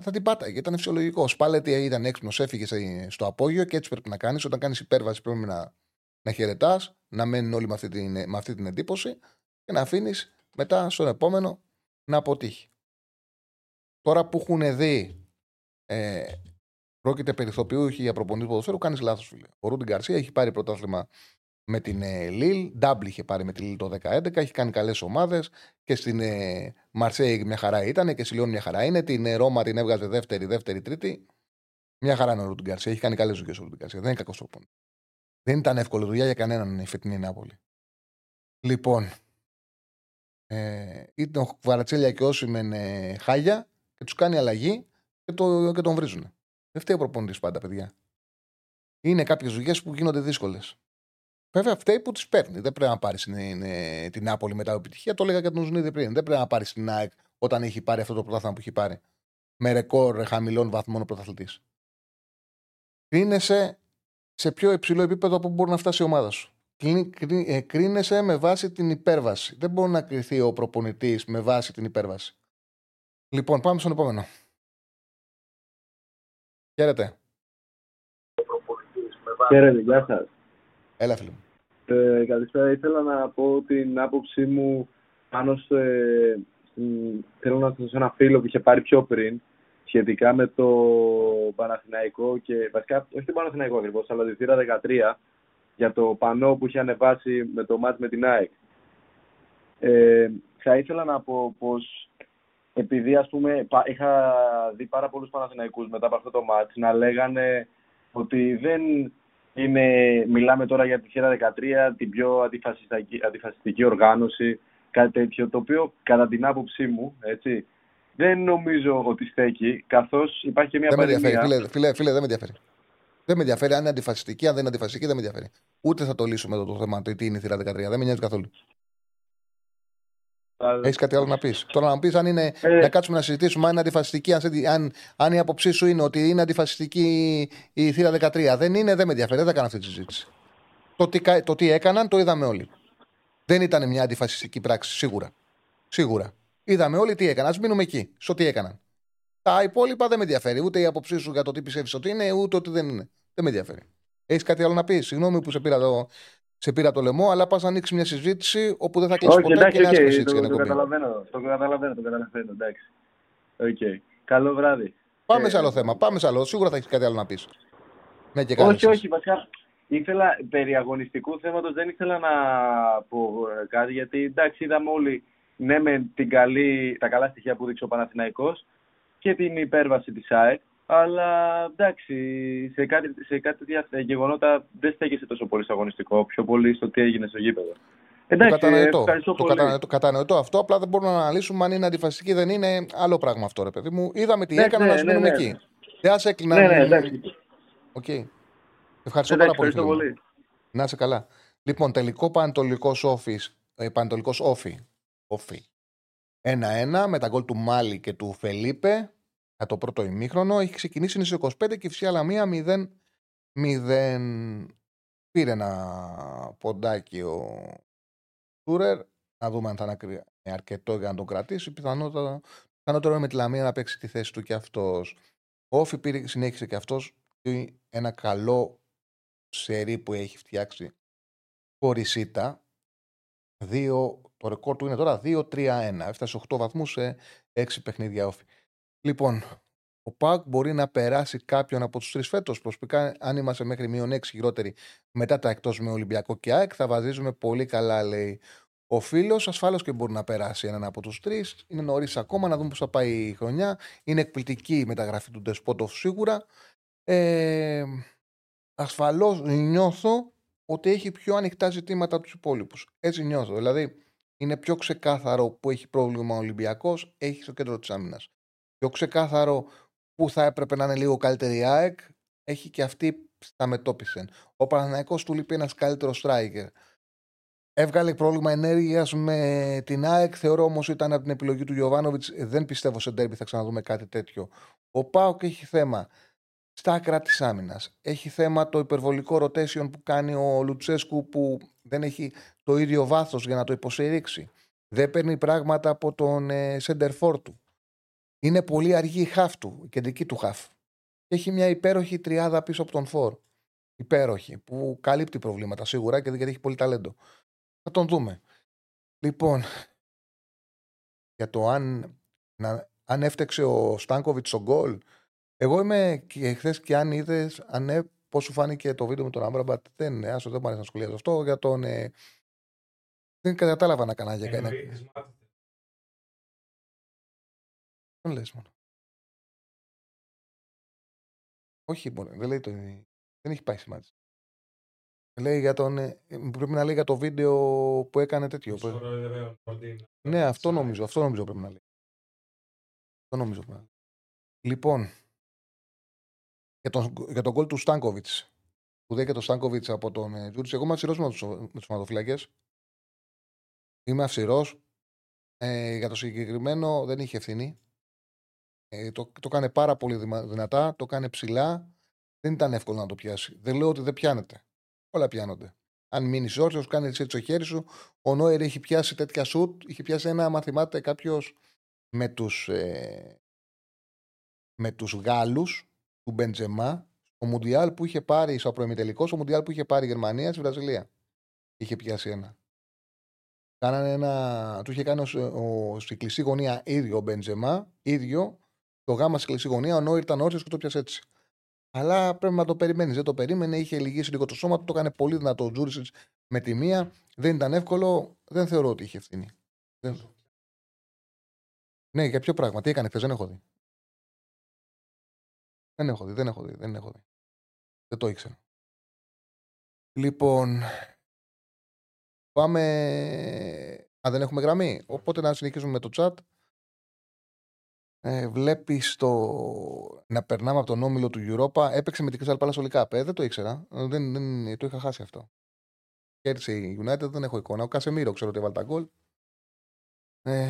θα την πάταγε. Ήταν φυσιολογικό. Σπάλετη ήταν έξυπνος, έφυγε στο απόγειο και έτσι πρέπει να κάνεις. Όταν κάνεις υπέρβαση, πρέπει να χαιρετάς, να μένουν όλοι με αυτή την εντύπωση και να αφήνεις μετά στον επόμενο να αποτύχει. Τώρα που έχουν δει πρόκειται περί ηθοποιούχοι για προπονητής ποδοσφαίρου, κάνεις λάθος, φίλε. Ο Ρούντιν Γκαρσία έχει πάρει πρωτάθλημα με την Λίλ, Ντάμπλη είχε πάρει με τη Λίλ το 2011, έχει κάνει καλές ομάδες και στην Μαρσέη μια χαρά ήταν και στη Λιόν μια χαρά είναι. Την Ρώμα την έβγαζε δεύτερη, τρίτη. Μια χαρά είναι ο Ρούντιν Γκαρσία, έχει κάνει καλές δουλειές ο Ρούντιν Γκαρσία. Δεν είναι κακός προπονητής. Δεν ήταν εύκολη δουλειά για κανέναν η φετινή Νάπολη. Λοιπόν, ήταν ο Βαρατσέλια και ο Όσιμεν χάλια και τους κάνει αλλαγή και τον βρίζουν. Δεν φταίει ο προπονητής πάντα, παιδιά. Είναι κάποιες δουλειές που γίνονται δύσκολες. Βέβαια, φταίει που τις παίρνει. Δεν πρέπει να πάρει την Νάπολη μετά από επιτυχία. Το έλεγα και τον Ζουνίδη πριν. Δεν πρέπει να πάρει την ΑΕΚ όταν έχει πάρει αυτό το πρωτάθλημα που έχει πάρει. Με ρεκόρ χαμηλών βαθμών ο πρωταθλητής. Κρίνεσαι σε πιο υψηλό επίπεδο από που μπορεί να φτάσει η ομάδα σου. Κρίνεσαι με βάση την υπέρβαση. Δεν μπορεί να κριθεί ο προπονητής με βάση την υπέρβαση. Λοιπόν, πάμε στον επόμενο. Χαίρετε. Χαίρετε, γεια σας. Έλα, φίλε. Καλησπέρα. Ήθελα να πω την άποψή μου πάνω σε... Θέλω να σας ένα φίλο που είχε πάρει πιο πριν σχετικά με το Παναθηναϊκό και βασικά, όχι το Παναθηναϊκό ακριβώς, αλλά τη θύρα 13 για το πανό που είχε ανεβάσει με το μάτς με την ΑΕΚ. Θα ήθελα να πω πως επειδή, ας πούμε, είχα δει πάρα πολλούς Παναθηναϊκούς μετά από αυτό το μάτς να λέγανε ότι δεν... Μιλάμε τώρα για τη θύρα 13, την πιο αντιφασιστική οργάνωση, κάτι τέτοιο, το οποίο κατά την άποψή μου, έτσι, δεν νομίζω ότι στέκει, καθώς υπάρχει και μια παρεμβία. Φίλε, δεν με ενδιαφέρει. Δεν με ενδιαφέρει αν είναι αντιφασιστική, αν δεν είναι αντιφασιστική, δεν με ενδιαφέρει. Ούτε θα το λύσουμε εδώ το θέμα, το τι είναι η θύρα 13, δεν με νοιάζει καθόλου. Έχεις κάτι άλλο να πεις. Τώρα να πεις αν είναι. Να κάτσουμε να συζητήσουμε αν είναι αντιφασιστική. Αν η άποψή σου είναι ότι είναι αντιφασιστική η θύρα 13. Δεν είναι, δεν με ενδιαφέρει. Δεν θα κάνω αυτή τη συζήτηση. Το τι έκαναν το είδαμε όλοι. Δεν ήταν μια αντιφασιστική πράξη, σίγουρα. Σίγουρα. Είδαμε όλοι τι έκαναν. Ας μείνουμε εκεί, στο τι έκαναν. Τα υπόλοιπα δεν με ενδιαφέρει. Ούτε η άποψή σου για το τι πιστεύεις ότι είναι, ούτε ότι δεν είναι. Δεν με ενδιαφέρει. Έχεις κάτι άλλο να πεις. Συγγνώμη που σε πήρα το λαιμό, αλλά πας να ανοίξει μια συζήτηση όπου δεν θα κλείσει ποτέ εντάξει, και να ασκήσεις. Το καταλαβαίνω, εντάξει. Okay. Καλό βράδυ. Πάμε σε άλλο θέμα, σίγουρα θα έχεις κάτι άλλο να πεις. Ναι, και όχι, βασικά, ήθελα, περί αγωνιστικού θέματος δεν ήθελα να πω κάτι, γιατί εντάξει, είδαμε όλοι, ναι, με τα καλά στοιχεία που δείξε ο Παναθηναϊκός και την υπέρβαση της ΑΕΚ, αλλά εντάξει, σε κάτι γεγονότα δεν στέκεσαι τόσο πολύ στο αγωνιστικό, πιο πολύ στο τι έγινε στο γήπεδο. Εντάξει, κατανοητό αυτό, απλά δεν μπορούμε να αναλύσουμε αν είναι αντιφασιστική, δεν είναι άλλο πράγμα αυτό, ρε παιδί μου. Είδαμε τι έκανα να μείνουμε εκεί. Δεν ας έκλειναν. Ναι, εντάξει. Okay. Ευχαριστώ πάρα πολύ. Να είσαι καλά. Λοιπόν, τελικό Πανετολικός Όφη. 1-1 με τα γκολ του Μάλι και του Φελίπε. Κατά το πρώτο ημίχρονο, έχει ξεκινήσει στις 25 και φυσικά μία 0-0. Πήρε ένα ποντάκι ο Τούρερ. Να δούμε αν θα είναι αρκετό για να τον κρατήσει. Πιθανότατα Κάνω τώρα με τη Λαμία να παίξει τη θέση του κι αυτός. Ο Όφη συνέχισε κι αυτός ένα καλό σερί που έχει φτιάξει χωρίς ήττα. Το ρεκόρ του είναι τώρα 2-3-1. Έφτασε 8 βαθμούς σε 6 παιχνίδια Όφη. Λοιπόν, ο ΠΑΟΚ μπορεί να περάσει κάποιον από τους τρεις φέτος. Προσωπικά, αν είμαστε μέχρι μείον 6 χειρότεροι μετά τα εκτός με Ολυμπιακό και ΑΕΚ, θα βαδίζουμε πολύ καλά, λέει ο φίλος. Ασφαλώς και μπορεί να περάσει έναν από τους τρεις. Είναι νωρίς ακόμα να δούμε πώς θα πάει η χρονιά. Είναι εκπληκτική η μεταγραφή του Ντεσπότοφ σίγουρα. Ασφαλώς νιώθω ότι έχει πιο ανοιχτά ζητήματα από τους υπόλοιπους. Έτσι νιώθω. Δηλαδή, είναι πιο ξεκάθαρο που έχει πρόβλημα ο Ολυμπιακός, έχει στο κέντρο της άμυνας. Πιο ξεκάθαρο που θα έπρεπε να είναι λίγο καλύτερη η ΑΕΚ, έχει και αυτή στα μετώπισεν. Ο Παναθηναϊκός του λείπει ένας καλύτερος striker. Έβγαλε πρόβλημα ενέργειας με την ΑΕΚ. Θεωρώ όμως ήταν από την επιλογή του Γιωβάνοβιτς. Δεν πιστεύω σε ντέρμπι θα ξαναδούμε κάτι τέτοιο. Ο ΠΑΟΚ έχει θέμα στα άκρα της άμυνας. Έχει θέμα το υπερβολικό rotation που κάνει ο Λουτσέσκου, που δεν έχει το ίδιο βάθος για να το υποστηρίξει. Δεν παίρνει πράγματα από τον σεντερφόρ του. Είναι πολύ αργή η χαφ του, η κεντρική του χαφ. Έχει μια υπέροχη τριάδα πίσω από τον φορ. Υπέροχη, που καλύπτει προβλήματα σίγουρα και δεν έχει πολύ ταλέντο. Θα τον δούμε. Λοιπόν, για το αν έφταξε ο Στάνκοβιτς στον γκολ, εγώ είμαι και χθες και αν είδες, πώς σου φάνηκε το βίντεο με τον Άμπραμπατ, δεν μου αρέσει να σχολιάζω αυτό, για τον... δεν κατάλαβα να κανάλια κανένα. Τον λες μόνο. Όχι μόνο, δεν λέει το... δεν έχει πάει σημάδι. Λέει για τον... πρέπει να λέει για το βίντεο που έκανε τέτοιο. Ναι, αυτό νομίζω πρέπει να λέει. Λοιπόν, για τον γκολ του Στάνκοβιτς, που δέχεται τον Στάνκοβιτς από τον Τζούτζι, εγώ είμαι αυστηρός με τους ματοφυλακές. Είμαι αυστηρός. Για το συγκεκριμένο δεν είχε ευθύνη. Το κάνε πάρα πολύ δυνατά, το κάνε ψηλά. Δεν ήταν εύκολο να το πιάσει. Δεν λέω ότι δεν πιάνεται. Όλα πιάνονται. Αν μείνει όρθιο, κάνει έτσι το χέρι σου. Ο Νόιερ έχει πιάσει τέτοια σουτ. Είχε πιάσει ένα, μαθημάται κάποιο με τους Γάλλους του Μπεντζεμά, ο Μουντιάλ που είχε πάρει στο προημιτελικό, ο Μουντιάλ που είχε πάρει η Γερμανία στη Βραζιλία. Είχε πιάσει ένα. Κάνανε ένα. Του είχε κάνει στη κλειστή γωνία ίδιο ο Μπεντζεμά, ίδιο. Το γάμα στη κλειστή γωνία, ο Νόιερ ήταν όρθιο και το πιάσε έτσι. Αλλά πρέπει να το περιμένει. Δεν το περίμενε, είχε λυγίσει λίγο το σώμα του, το έκανε πολύ δυνατό ο Τζούρισιτς με τη μία. Δεν ήταν εύκολο, δεν θεωρώ ότι είχε ευθύνη. Ναι, για ποιο πράγμα, τι έκανε χθες, δεν έχω δει. Δεν το ήξερα. Λοιπόν, πάμε. Α, δεν έχουμε γραμμή. Οπότε να συνεχίσουμε με το chat. Βλέπεις να περνάμε από τον όμιλο του Europa. Έπαιξε με την Crystal Palace ολικά. Δεν το ήξερα. Δεν το είχα χάσει αυτό. Κέρδισε η United, δεν έχω εικόνα. Ο Κασεμίρο ξέρω ότι έβαλε τα γκολ.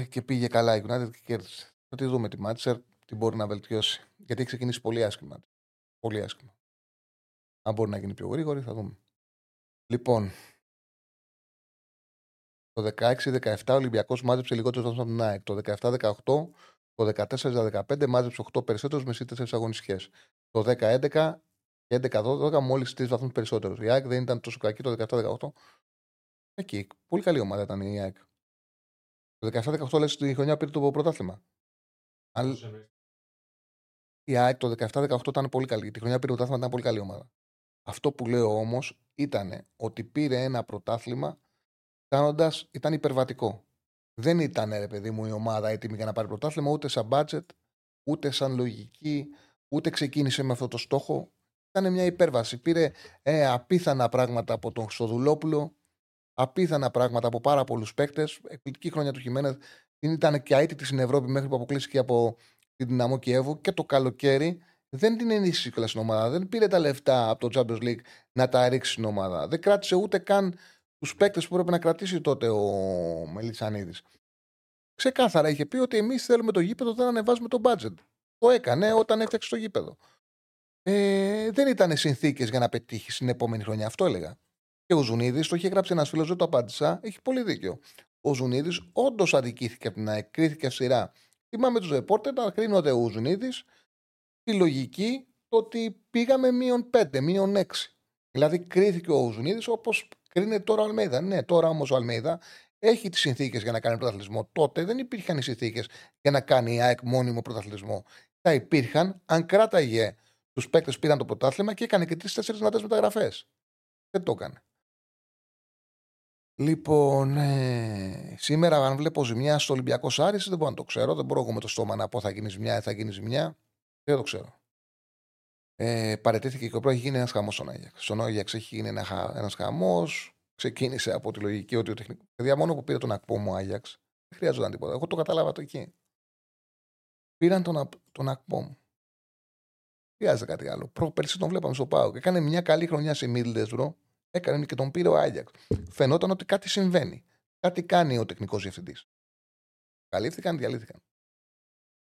Και πήγε καλά η United και κέρδισε. Θα τη δούμε τη Manchester, τι μπορεί να βελτιώσει. Γιατί έχει ξεκινήσει πολύ άσχημα. Πολύ άσχημα. Αν μπορεί να γίνει πιο γρήγορη, θα δούμε. Λοιπόν, το 16-17 ο Ολυμπιακός μάζεψε λιγότερους βαθμούς από την ΑΕΚ. Το 17-18. Το 14-15 μάζεψε 8 περισσότερους με 4 αγωνιστικές. Το 10-11 και 11-12 μόλις 3 βαθμούς περισσότερους. Η ΑΕΚ δεν ήταν τόσο κακή το 17-18. Εκεί. Πολύ καλή ομάδα ήταν η ΑΕΚ. Το 17-18 λες τη χρονιά πήρε το πρωτάθλημα. Η ΑΕΚ το 17-18 ήταν πολύ καλή. Τη χρονιά πήρε το πρωτάθλημα, ήταν πολύ καλή ομάδα. Αυτό που λέω όμως ήταν ότι πήρε ένα πρωτάθλημα ήταν υπερβατικό. Δεν ήταν, ρε παιδί μου, η ομάδα έτοιμη για να πάρει πρωτάθλημα, ούτε σαν budget, ούτε σαν λογική, ούτε ξεκίνησε με αυτό το στόχο. Ήταν μια υπέρβαση. Πήρε απίθανα πράγματα από τον Χρυστοδουλόπουλο, απίθανα πράγματα από πάρα πολλούς παίκτες. Εκπληκτική χρονιά του Χιμένεθ. Ήταν και αίτητη στην Ευρώπη μέχρι που αποκλείστηκε από την Δυναμό Κιέβου και το καλοκαίρι. Δεν την ενίσχυσε κιόλας στην ομάδα. Δεν πήρε τα λεφτά από το Champions League να τα ρίξει στην ομάδα. Δεν κράτησε ούτε καν τους παίκτες που έπρεπε να κρατήσει τότε ο Μελισσανίδης. Ξεκάθαρα είχε πει ότι εμείς θέλουμε το γήπεδο, δεν ανεβάζουμε το budget. Το έκανε όταν έφτιαξε το γήπεδο. Δεν ήταν συνθήκες για να πετύχει στην επόμενη χρονιά, αυτό έλεγα. Και ο Ζουνίδης, το είχε γράψει ένας φίλος, δεν το απάντησα, έχει πολύ δίκιο. Ο Ζουνίδης όντως αδικήθηκε από την ΑΕΚ, κρίθηκε αυστηρά Θυμάμαι τους ρεπόρτερ να κρίνονται ο Ζουνίδης τη λογική το ότι πήγαμε μείον 5, μείον 6. Δηλαδή κρίθηκε ο Ζουνίδης όπως κρίνεται τώρα ο Αλμέιδα. Ναι, τώρα όμως ο Αλμέιδα έχει τις συνθήκες για να κάνει πρωταθλητισμό. Τότε δεν υπήρχαν οι συνθήκες για να κάνει η ΑΕΚ μόνιμο πρωταθλητισμό. Θα υπήρχαν αν κράταγε τους παίκτες που πήραν το πρωτάθλημα και έκανε και 3-4 δυνατές μεταγραφές. Δεν το έκανε. Λοιπόν, σήμερα αν βλέπω ζημιά στο Ολυμπιακός Άρης, δεν μπορώ να το ξέρω. Δεν μπορώ εγώ με το στόμα να πω θα γίνει ζημιά ή θα γίνει ζημιά. Δεν το ξέρω. Παραιτήθηκε και ο πρώτος, έχει γίνει ένας χαμός στον Άγιαξ. Στον Άγιαξ έχει γίνει ένας χαμός. Ξεκίνησε από τη λογική ότι ο τεχνικό. Δηλαδή, μόνο που πήρε τον Ακπό μου Άγιαξ, δεν χρειαζόταν τίποτα. Εγώ το κατάλαβα το εκεί. Πήραν τον Ακπό μου. Χρειάζεται κάτι άλλο. Πέρσι τον βλέπαμε στο ΠΑΟΚ. Έκανε μια καλή χρονιά σε Μίλντεσβρο. Έκανε και τον πήρε ο Άγιαξ. Φαινόταν ότι κάτι συμβαίνει. Κάτι κάνει ο τεχνικός διευθυντής. Καλύφθηκαν, διαλύθηκαν.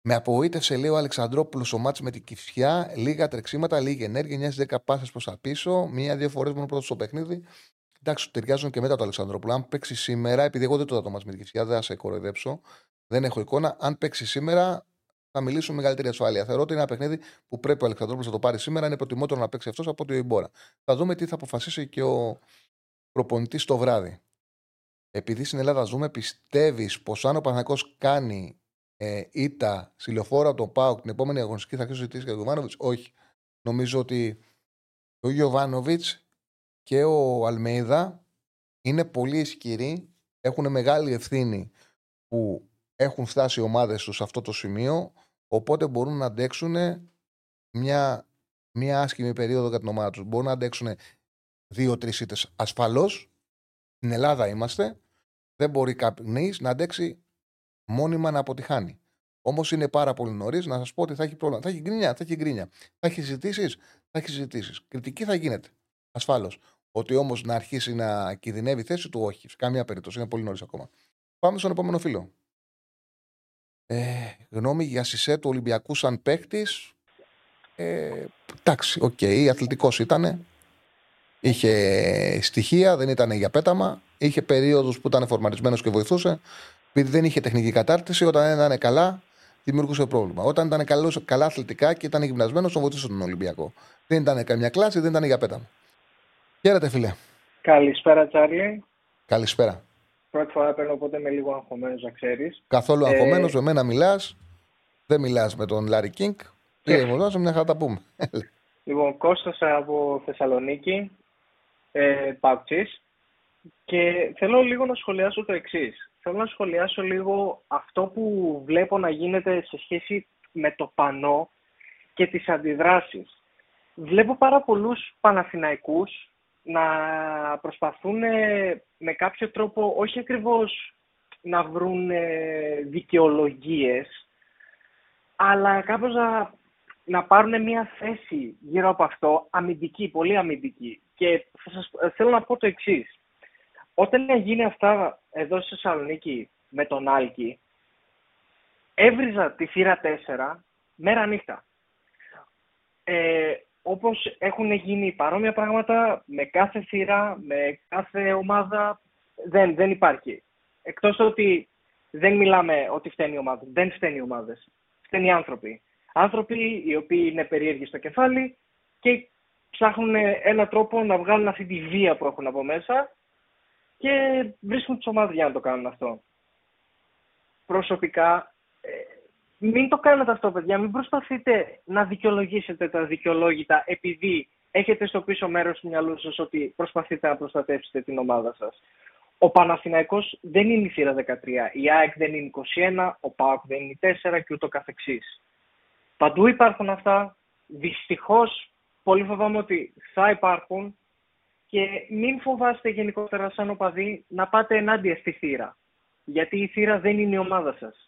Με απογοήτευσε, λέει ο Αλεξανδρόπουλος, ο μάτς με την Κηφισιά. Λίγα τρεξίματα, λίγη ενέργεια. 9-10 πάσες προς τα πίσω. Μία-δύο φορές μόνο πρώτο στο παιχνίδι. Εντάξει, ταιριάζουν και μετά το Αλεξανδρόπουλο. Αν παίξει σήμερα, επειδή εγώ δεν το είδα το μάτς με την Κηφισιά, δεν θα σε κοροϊδέψω. Δεν έχω εικόνα. Αν παίξει σήμερα, θα μιλήσουμε με μεγαλύτερη ασφάλεια. Θεωρώ ότι είναι ένα παιχνίδι που πρέπει ο Αλεξανδρόπουλος να το πάρει σήμερα. Είναι προτιμότερο να παίξει αυτός από ότι ο Ιμπόρα. Θα δούμε τι θα αποφασίσει και ο προπονητής το βράδυ. Επειδή στην Ελλάδα ζούμε, πιστεύεις πως αν ο Παναθηναϊκός κάνει ήττα στη Λεωφόρο τον ΠΑΟΚ την επόμενη αγωνιστική θα συζητήσει για τον Γιωβάνοβιτς? Όχι. Νομίζω ότι ο Γιωβάνοβιτς και ο Αλμέιδα είναι πολύ ισχυροί. Έχουν μεγάλη ευθύνη που έχουν φτάσει οι ομάδες τους σε αυτό το σημείο, οπότε μπορούν να αντέξουν μια άσχημη περίοδο για την ομάδα τους. Μπορούν να αντέξουν 2-3 ήττες ασφαλώς. Στην Ελλάδα είμαστε. Δεν μπορεί κανείς να αντέξει μόνιμα να αποτυχάνει. Όμως είναι πάρα πολύ νωρίς να σας πω ότι θα έχει πρόβλημα. Θα έχει γκρίνια, θα έχει γκρίνια. Θα έχει συζητήσεις, θα έχει συζητήσεις. Κριτική θα γίνεται. Ασφαλώς. Ότι όμως να αρχίσει να κινδυνεύει η θέση του, όχι. Σε καμία περίπτωση. Είναι πολύ νωρίς ακόμα. Πάμε στον επόμενο φίλο. Γνώμη για Σισέ του Ολυμπιακού σαν παίκτης. Εντάξει, οκ, αθλητικός ήτανε. Είχε στοιχεία, δεν ήτανε για πέταμα. Είχε περίοδους που ήταν φορμαρισμένος και βοηθούσε. Επειδή δεν είχε τεχνική κατάρτιση, όταν ήταν καλά, δημιουργούσε πρόβλημα. Όταν ήταν καλά αθλητικά και ήταν γυμνασμένος, τον βοηθούσε τον Ολυμπιακό. Δεν ήταν καμιά κλάση, δεν ήταν για πέταμα. Χαίρετε, φίλε. Καλησπέρα, Τσάρλι. Καλησπέρα. Πρώτη φορά παίρνω, οπότε είμαι λίγο αγχωμένος, να ξέρεις. Καθόλου αγχωμένος, με μένα μιλάς. Δεν μιλάς με τον Λάρι Κίνγκ. Πήγαμε μια χαρά τα πούμε. Λοιπόν, Κώστας από Θεσσαλονίκη, Παοκτζής. Και θέλω λίγο να σχολιάσω το εξής. Θέλω να σχολιάσω λίγο αυτό που βλέπω να γίνεται σε σχέση με το πανό και τις αντιδράσεις. Βλέπω πάρα πολλούς Παναθηναϊκούς να προσπαθούν με κάποιο τρόπο, όχι ακριβώς να βρουν δικαιολογίες, αλλά κάπως να πάρουν μια θέση γύρω από αυτό, αμυντική, πολύ αμυντική. Και θέλω να πω το εξής. Όταν γίνει αυτά εδώ στη Θεσσαλονίκη με τον Άλκη, έβριζα τη θύρα 4 μέρα νύχτα. Όπως έχουν γίνει παρόμοια πράγματα με κάθε θύρα, με κάθε ομάδα, δεν υπάρχει. Εκτός ότι δεν μιλάμε ότι φταίνει η ομάδα. Δεν φταίνει οι ομάδες. Φταίνει οι άνθρωποι. Άνθρωποι οι οποίοι είναι περίεργοι στο κεφάλι και ψάχνουν έναν τρόπο να βγάλουν αυτή τη βία που έχουν από μέσα και βρίσκουν τις ομάδες για να το κάνουν αυτό. Προσωπικά, μην το κάνετε αυτό, παιδιά. Μην προσπαθείτε να δικαιολογήσετε τα δικαιολόγητα επειδή έχετε στο πίσω μέρος του μυαλού σας ότι προσπαθείτε να προστατεύσετε την ομάδα σας. Ο Παναθηναϊκός δεν είναι η θύρα 13, η ΑΕΚ δεν είναι 21, ο ΠΑΟΚ δεν είναι 4 και ούτω καθεξής. Παντού υπάρχουν αυτά. Δυστυχώς, πολύ φοβάμαι ότι θα υπάρχουν και μην φοβάστε γενικότερα σαν οπαδοί να πάτε ενάντια στη θύρα. Γιατί η θύρα δεν είναι η ομάδα σας.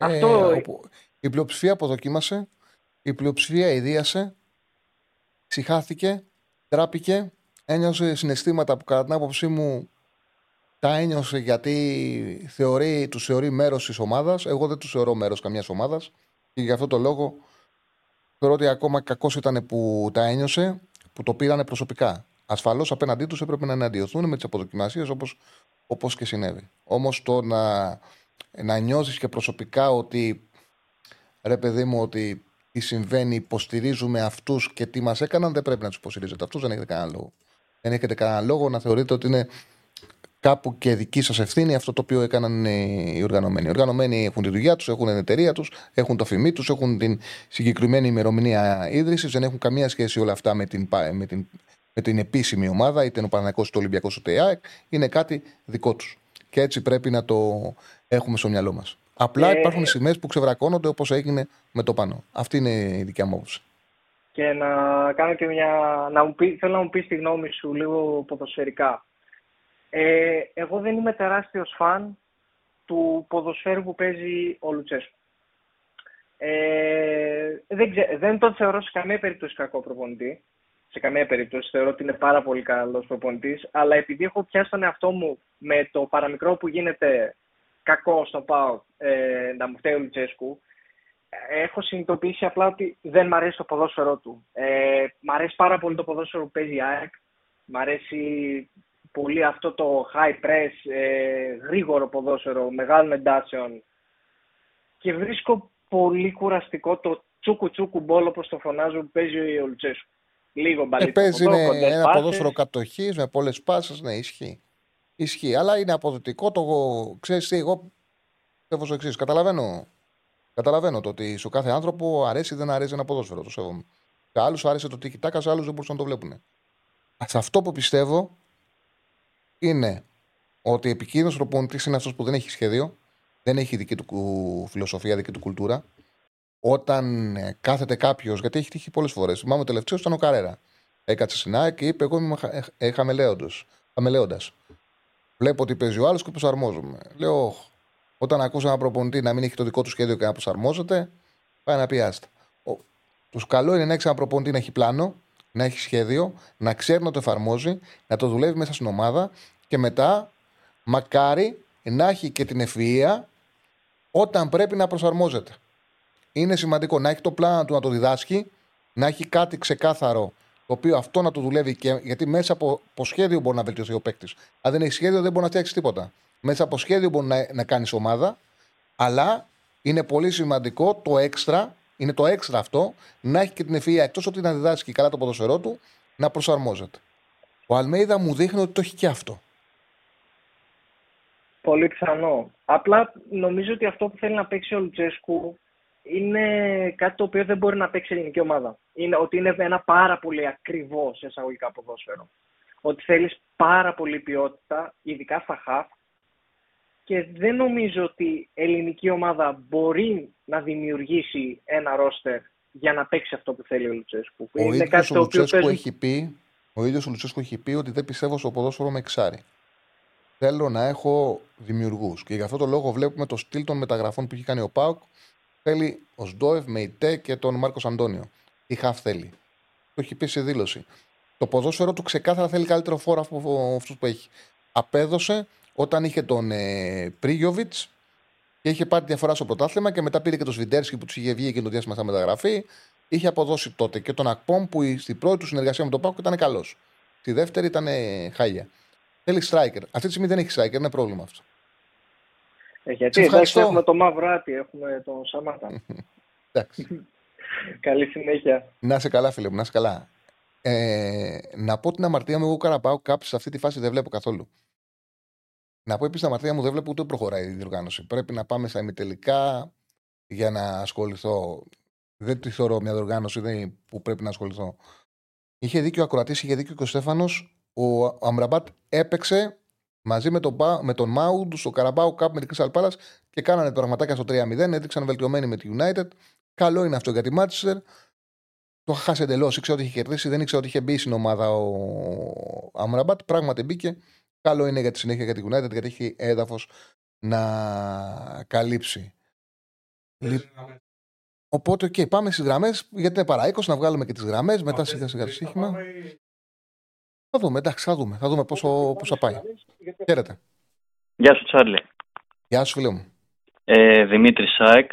Αυτό... Η πλειοψηφία αποδοκίμασε, η πλειοψηφία ιδίασε, ψυχάθηκε, τράπηκε, ένιωσε συναισθήματα που κατά την άποψή μου τα ένιωσε γιατί τους θεωρεί μέρος της ομάδας. Εγώ δεν τους θεωρώ μέρος καμιάς ομάδας και γι' αυτό το λόγο θεωρώ ότι ακόμα κακός ήταν που τα ένιωσε, που το πήρανε προσωπικά. Ασφαλώς απέναντί τους έπρεπε να εναντιωθούν με τις αποδοκιμασίες όπως και συνέβη. Όμως το να να νιώσεις και προσωπικά ότι ρε παιδί μου, ότι τι συμβαίνει, υποστηρίζουμε αυτούς και τι μας έκαναν, δεν πρέπει να τους υποστηρίζετε. Αυτούς δεν έχετε κανένα λόγο. Δεν έχετε κανένα λόγο να θεωρείτε ότι είναι κάπου και δική σας ευθύνη αυτό το οποίο έκαναν οι οργανωμένοι. Οι οργανωμένοι έχουν τη δουλειά τους, έχουν την εταιρεία τους, έχουν το φημί τους, έχουν την συγκεκριμένη ημερομηνία ίδρυσης, δεν έχουν καμία σχέση όλα αυτά με την επίσημη ομάδα, είτε είναι ο Παναθηναϊκός, είτε ο Ολυμπιακός, είτε η ΑΕΚ. Είναι κάτι δικό τους. Και έτσι πρέπει να το έχουμε στο μυαλό μας. Απλά υπάρχουν σημαίες που ξεβρακώνονται, όπως έγινε με το πάνω. Αυτή είναι η δικιά μου άποψη. Και να κάνω και θέλω να μου πεις τη γνώμη σου λίγο ποδοσφαιρικά. Εγώ δεν είμαι τεράστιος φαν του ποδοσφαίρου που παίζει ο Λουτσέσκου. Δεν τον θεωρώ σε καμία περίπτωση κακό προπονητή. Σε καμία περίπτωση, θεωρώ ότι είναι πάρα πολύ καλός προπονητής. Αλλά επειδή έχω πιάσει τον εαυτό μου με το παραμικρό που γίνεται κακό στο ΠΑΟΚ, να μου φταίει ο Λουτσέσκου, έχω συνειδητοποιήσει απλά ότι δεν μ' αρέσει το ποδόσφαιρό του. Μ' αρέσει πάρα πολύ το ποδόσφαιρο που παίζει η ΑΕΚ. Μ' αρέσει πολύ αυτό το high press, γρήγορο ποδόσφαιρο, μεγάλων εντάσεων. Και βρίσκω πολύ κουραστικό το τσούκου-τσούκου μπόλ, όπως το φωνάζω, που παίζει ο Λουτσέσκου. Λίγο μπαλίτσα. Παίζει ένα ποδόσφαιρο κατοχής, με πολλές πάσες, ναι, ισχύει. Ισχύει, αλλά είναι αποδοτικό το. Ξέρεις τι, εγώ πιστεύω στο εξής. Καταλαβαίνω το ότι σε κάθε άνθρωπο αρέσει ή δεν αρέσει ένα ποδόσφαιρο. Το σέβομαι. Σε άλλους άρεσε το τίκι τάκα, σε άλλους δεν μπορούσαν να το βλέπουν. Σε αυτό που πιστεύω είναι ότι επικίνδυνος προπονητής είναι αυτός που δεν έχει σχέδιο, δεν έχει δική του φιλοσοφία, δική του κουλτούρα. Όταν κάθεται κάποιος, γιατί έχει τύχει πολλές φορές. Θυμάμαι τελευταίος ήταν ο Καρέρα. Έκατσε στην ΑΕΚ και είπε: εγώ είμαι χαμελέοντας. Βλέπω ότι παίζει ο άλλος και προσαρμόζομαι. Λέω, όταν ακούσει έναν προπονητή να μην έχει το δικό του σχέδιο και να προσαρμόζεται, πάει να πει άστα. Το καλό είναι να έχει έναν προπονητή να έχει πλάνο, να έχει σχέδιο, να ξέρει να το εφαρμόζει, να το δουλεύει μέσα στην ομάδα και μετά, μακάρι να έχει και την ευφυΐα όταν πρέπει να προσαρμόζεται. Είναι σημαντικό να έχει το πλάνο του να το διδάσκει, να έχει κάτι ξεκάθαρο το οποίο αυτό να το δουλεύει, και, γιατί μέσα από σχέδιο μπορεί να βελτιωθεί ο παίκτης. Αν δεν έχει σχέδιο, δεν μπορεί να φτιάξει τίποτα. Μέσα από σχέδιο μπορεί να κάνει ομάδα, αλλά είναι πολύ σημαντικό το έξτρα, είναι το έξτρα αυτό, να έχει και την ευφυΐα, εκτός ότι να διδάσκει καλά το ποδοσφαιρό του, να προσαρμόζεται. Ο Αλμέιδα μου δείχνει ότι το έχει και αυτό. Πολύ πιθανό. Απλά νομίζω ότι αυτό που θέλει να παίξει ο Λουτσέσκου είναι κάτι το οποίο δεν μπορεί να παίξει η ελληνική ομάδα. Είναι ότι είναι ένα πάρα πολύ ακριβό σε εισαγωγικά ποδόσφαιρο. Ότι θέλεις πάρα πολύ ποιότητα, ειδικά στα χαφ, και δεν νομίζω ότι η ελληνική ομάδα μπορεί να δημιουργήσει ένα ρόστερ για να παίξει αυτό που θέλει ο Λουτσέσκου. Ο ίδιος ο Λουτσέσκου έχει πει ότι δεν πιστεύω στο ποδόσφαιρο με εξάρι. Θέλω να έχω δημιουργούς. Και γι' αυτό το λόγο βλέπουμε το στυλ των μεταγραφών που έχει κάνει ο ΠΑΟΚ. Θέλει ο Σντόεφ, Μεϊτέ και τον Μάρκος Αντώνιο. Τι χαφ θέλει. Το έχει πει σε δήλωση. Το ποδόσφαιρο του ξεκάθαρα θέλει καλύτερο φόρο από αυτούς που έχει. Απέδωσε όταν είχε τον Πρίγιοβιτς και είχε πάρει διαφορά στο πρωτάθλημα και μετά πήρε και τον Σβιντέρσκι που του είχε βγει και το διάστημα στα μεταγραφή. Είχε αποδώσει τότε και τον Ακπομ που στην πρώτη του συνεργασία με τον Πάκο ήταν καλός. Στη δεύτερη ήταν χάλια. Θέλει στράικερ. Αυτή τη στιγμή δεν έχει στράικερ, είναι πρόβλημα αυτό. Γιατί εντάξει, έχουμε το μαύρο άτι, έχουμε τον Σαμάτα. Εντάξει. Καλή συνέχεια. Να είσαι καλά, φίλε μου, να είσαι καλά. Να πω την αμαρτία μου, εγώ Καραπάω κάποιος σε αυτή τη φάση δεν βλέπω καθόλου. Να πω επίσης την αμαρτία μου, δεν βλέπω ούτε προχωράει η διοργάνωση. Πρέπει να πάμε στα ημιτελικά για να ασχοληθώ. Δεν τη θεωρώ μια διοργάνωση που πρέπει να ασχοληθώ. Είχε δίκιο ο ακροατής, είχε δίκιο και ο Στέφανος. Ο Αμραμπάτ έπαιξε μαζί με τον Μάουντ στο Καραμπάο Cup με την Crystal Palace και κάνανε πραγματάκια στο 3-0. Έδειξαν βελτιωμένοι με τη United. Καλό είναι αυτό για τη Manchester. Το χάσε εντελώς. Ήξερα ότι είχε κερδίσει, δεν ήξερα ότι είχε μπει στην ομάδα ο Αμραμπάτ. Πράγματι μπήκε. Καλό είναι για τη συνέχεια για τη United, γιατί έχει έδαφος να καλύψει. Οπότε, okay, πάμε στις γραμμές. Γιατί είναι παρά 20, να βγάλουμε και τις γραμμές. Μετά σιγά-σιγά το σύγχυμα. Θα δούμε, εντάξει, θα δούμε πώς θα πάει. Χαίρετε. Γεια σου, Τσάρλι. Γεια σου, φίλε μου. Δημήτρη Σάεκ.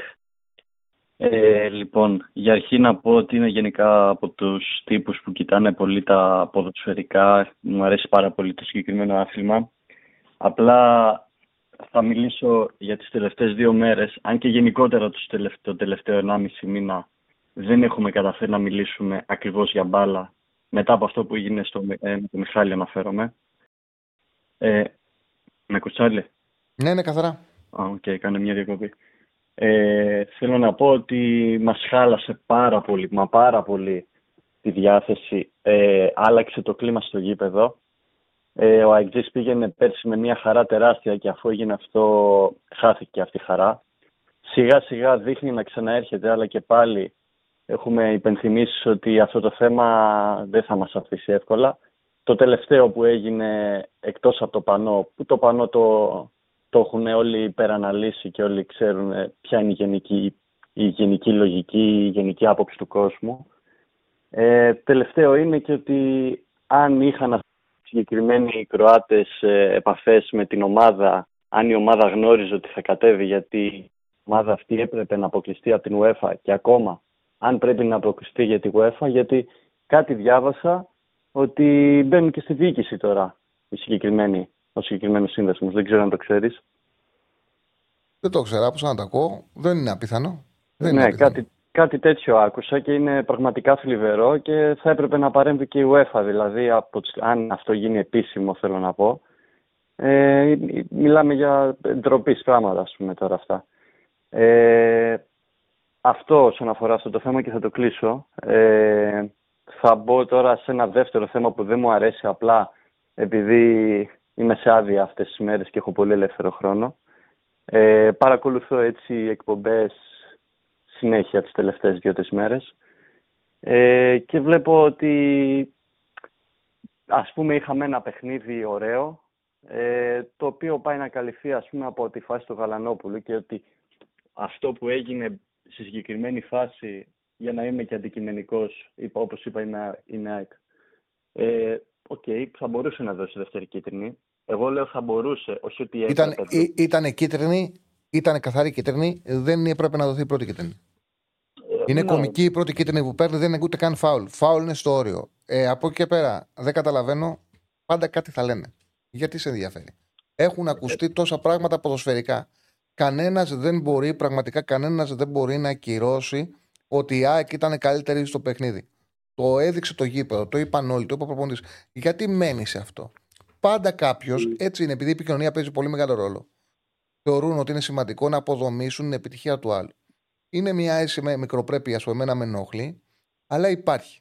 Λοιπόν, για αρχή να πω ότι είναι γενικά από τους τύπους που κοιτάνε πολύ τα ποδοσφαιρικά. Μου αρέσει πάρα πολύ το συγκεκριμένο άθλημα. Απλά θα μιλήσω για τις τελευταίες δύο μέρες, αν και γενικότερα το τελευταίο 1,5 μήνα δεν έχουμε καταφέρει να μιλήσουμε ακριβώς για μπάλα μετά από αυτό που έγινε με το Μιχάλη αναφέρομαι. Με κουτσάλε. Ναι, ναι, καθαρά. Οκ, κάνε μια διακοπή. Θέλω να πω ότι μας χάλασε πάρα πολύ, μα πάρα πολύ τη διάθεση. Άλλαξε το κλίμα στο γήπεδο. Ο Αιγτζής πήγαινε πέρσι με μια χαρά τεράστια και αφού έγινε αυτό χάθηκε αυτή η χαρά. Σιγά σιγά δείχνει να ξαναέρχεται, αλλά και πάλι έχουμε υπενθυμίσει ότι αυτό το θέμα δεν θα μας αφήσει εύκολα. Το τελευταίο που έγινε εκτός από το πανό, που το πανό το έχουν όλοι υπεραναλύσει και όλοι ξέρουν ποια είναι η γενική λογική, η γενική άποψη του κόσμου. Τελευταίο είναι και ότι αν είχαν συγκεκριμένοι Κροάτες επαφές με την ομάδα, αν η ομάδα γνώριζε ότι θα κατέβει, γιατί η ομάδα αυτή έπρεπε να αποκλειστεί από την UEFA και ακόμα αν πρέπει να αποκλειστεί για τη UEFA, γιατί κάτι διάβασα ότι μπαίνουν και στη διοίκηση τώρα ο συγκεκριμένος σύνδεσμος. Δεν ξέρω αν το ξέρεις. Δεν το ξέρω, άκουσα να το ακούω. Δεν είναι απίθανο. Κάτι τέτοιο άκουσα και είναι πραγματικά θλιβερό και θα έπρεπε να παρέμβει και η UEFA, δηλαδή, αν αυτό γίνει επίσημο, θέλω να πω. Μιλάμε για ντροπή πράγματα, ας πούμε, τώρα αυτά. Αυτό όσον αφορά αυτό το θέμα και θα το κλείσω. Θα μπω τώρα σε ένα δεύτερο θέμα που δεν μου αρέσει απλά επειδή είμαι σε άδεια αυτές τις μέρες και έχω πολύ ελεύθερο χρόνο. Παρακολουθώ έτσι εκπομπές συνέχεια τις τελευταίες 2-3 μέρες και βλέπω ότι ας πούμε είχαμε ένα παιχνίδι ωραίο το οποίο πάει να καλυφθεί ας πούμε από τη φάση του Γαλανόπουλου και ότι αυτό που έγινε στη συγκεκριμένη φάση, για να είμαι και αντικειμενικός, όπως είπα, είναι ΑΕΚ. Θα μπορούσε να δώσει δεύτερη κίτρινη. Εγώ λέω θα μπορούσε, όχι ότι Ήτανε κίτρινη, ήτανε καθαρή κίτρινη, δεν έπρεπε να δοθεί η πρώτη κίτρινη. Είναι κομική η πρώτη κίτρινη που παίρνει, δεν είναι ούτε καν φάουλ. Φάουλ είναι στο όριο. Από εκεί και πέρα, δεν καταλαβαίνω, πάντα κάτι θα λένε. Γιατί σε ενδιαφέρει. Έχουν ακουστεί τόσα πράγματα ποδοσφαιρικά. Κανένας δεν μπορεί να ακυρώσει ότι η ΑΕΚ ήταν καλύτερη στο παιχνίδι. Το έδειξε το γήπεδο, το είπαν όλοι, το είπε ο προπονητής. Γιατί μένει σε αυτό. Πάντα κάποιος, έτσι είναι, επειδή η επικοινωνία παίζει πολύ μεγάλο ρόλο, θεωρούν ότι είναι σημαντικό να αποδομήσουν την επιτυχία του άλλου. Είναι μια αίσθηση με μικροπρέπεια, που εμένα με ενοχλεί, αλλά υπάρχει.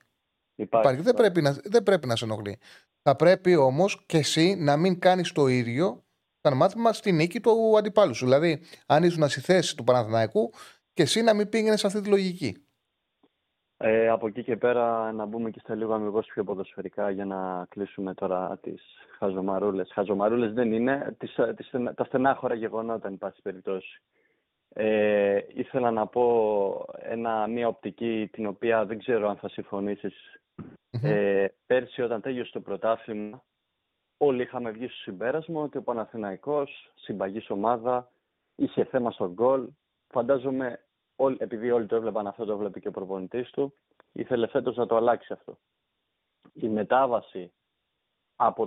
Δεν πρέπει να σε ενοχλεί. Θα πρέπει όμως και εσύ να μην κάνεις το ίδιο σαν μάθημα στη νίκη του αντιπάλου σου. Δηλαδή, αν ήσουν στη θέση του Παναθηναϊκού και εσύ να μην πήγαινες αυτή τη λογική. Από εκεί και πέρα να μπούμε και στα λίγο αμυγός πιο ποδοσφαιρικά για να κλείσουμε τώρα τις χαζομαρούλες. Χαζομαρούλες δεν είναι, τα στενάχωρα γεγονότα εν πάση περιπτώσει. Ήθελα να πω μια οπτική την οποία δεν ξέρω αν θα συμφωνήσεις. Πέρσι όταν τέλειωσε το πρωτάθλημα όλοι είχαμε βγει στο συμπέρασμα ότι ο Παναθηναϊκός, συμπαγής ομάδα, είχε θέμα στο γκολ. Φαντάζομαι, επειδή όλοι το έβλεπαν αυτό, το βλέπει και ο προπονητής του, ήθελε φέτος να το αλλάξει αυτό. Η μετάβαση από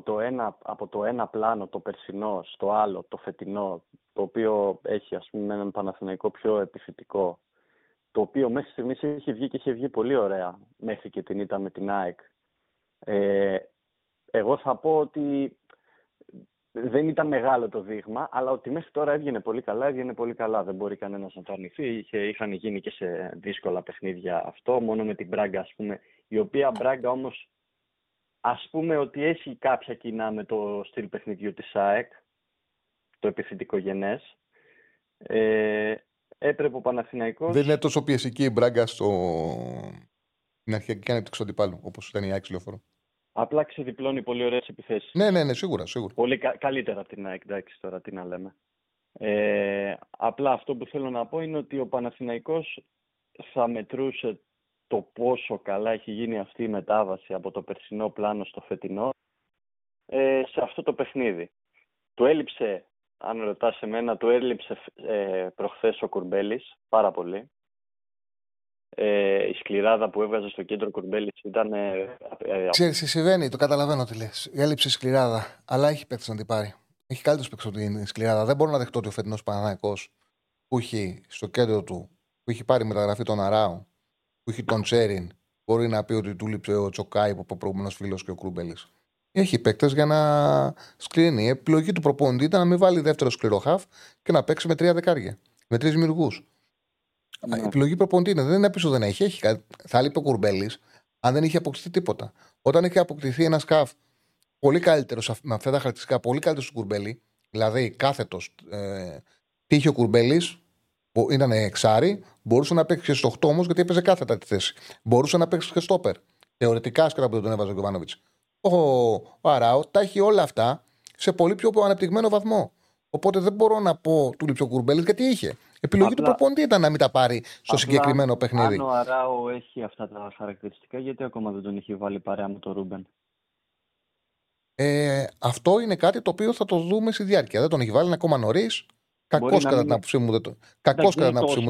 το ένα πλάνο, το περσινό, στο άλλο, το φετινό, το οποίο έχει ας πούμε έναν Παναθηναϊκό πιο επιθετικό, το οποίο μέχρι στιγμής είχε βγει πολύ ωραία, μέχρι και την ήττα με την ΑΕΚ. Εγώ θα πω ότι δεν ήταν μεγάλο το δείγμα, αλλά ότι μέχρι τώρα έβγαινε πολύ καλά. Δεν μπορεί κανένας να το αρνηθεί. Είχαν γίνει και σε δύσκολα παιχνίδια αυτό, μόνο με την Μπράγκα, ας πούμε. Η οποία Μπράγκα όμως, ας πούμε ότι έχει κάποια κοινά με το στυλ παιχνιδιού της ΑΕΚ, το επιθετικό γενές. Έπρεπε ο Παναθηναϊκός... Δεν είναι τόσο πιεσική η Μπράγκα στην αρχιακή ανέπτυξη του αντιπάλου, όπως ήταν η ΑΕΚ Λεωφόρο. Απλά ξεδιπλώνει πολύ ωραίες επιθέσεις. Ναι, σίγουρα. Πολύ καλύτερα από την ΑΕΚ, εντάξει, τώρα τι να λέμε. Απλά αυτό που θέλω να πω είναι ότι ο Παναθηναϊκός θα μετρούσε το πόσο καλά έχει γίνει αυτή η μετάβαση από το περσινό πλάνο στο φετινό σε αυτό το παιχνίδι. Του έλειψε, αν ρωτάς εμένα, προχθές ο Κουρμπέλης πάρα πολύ. Η σκληράδα που έβγαζε στο κέντρο Κουρμπέλης ήταν. Ξέρεις, συμβαίνει, το καταλαβαίνω τι λες. Έλειψε σκληράδα, αλλά έχει παίκτη να την πάρει. Έχει καλύτερο παίξει την σκληράδα. Δεν μπορώ να δεχτώ ότι ο φετινός Παναθηναϊκός που έχει στο κέντρο του, που έχει πάρει μεταγραφή τον Αράο, που έχει τον Τσέριν, μπορεί να πει ότι του λείψε ο Τσοκάη που είπε ο προηγούμενος φίλος και ο Κρούμπελης. Έχει παίκτες για να σκληρύνει. Η επιλογή του προπονητή ήταν να μην βάλει δεύτερο σκληρό χαφ και να παίξει με 3 δεκάρια, με 3 δημιουργούς. Ναι. Η επιλογή προπονητή είναι. Δεν είναι πίσω, δεν έχει. Θα λείπει ο Κουρμπέλης αν δεν είχε αποκτηθεί τίποτα. Όταν είχε αποκτηθεί ένα χαφ πολύ καλύτερο, με αυτά τα χαρακτηριστικά, πολύ καλύτερο του Κουρμπέλη, δηλαδή κάθετος, τι είχε ο Κουρμπέλης, ήταν εξάρι, μπορούσε να παίξει και στο 8 όμως γιατί έπαιζε κάθετα τη θέση. Μπορούσε να παίξει και στόπερ. Θεωρητικά σκέρα που τον έβαζε ο Γιωβάνοβιτς. Ο Αράο τα έχει όλα αυτά σε πολύ πιο ανεπτυγμένο βαθμό. Οπότε δεν μπορώ να πω του λείψε ο Κουρμπέλης γιατί είχε. Επιλογή του προπονητή ήταν να μην τα πάρει στο συγκεκριμένο παιχνίδι. Αν ο Αράο έχει αυτά τα χαρακτηριστικά, γιατί ακόμα δεν τον είχε βάλει παρέα με τον Ρούμπεν. Αυτό είναι κάτι το οποίο θα το δούμε στη διάρκεια. Δεν τον έχει βάλει, είναι ακόμα νωρίς. Κακός κατά την άποψή μου δεν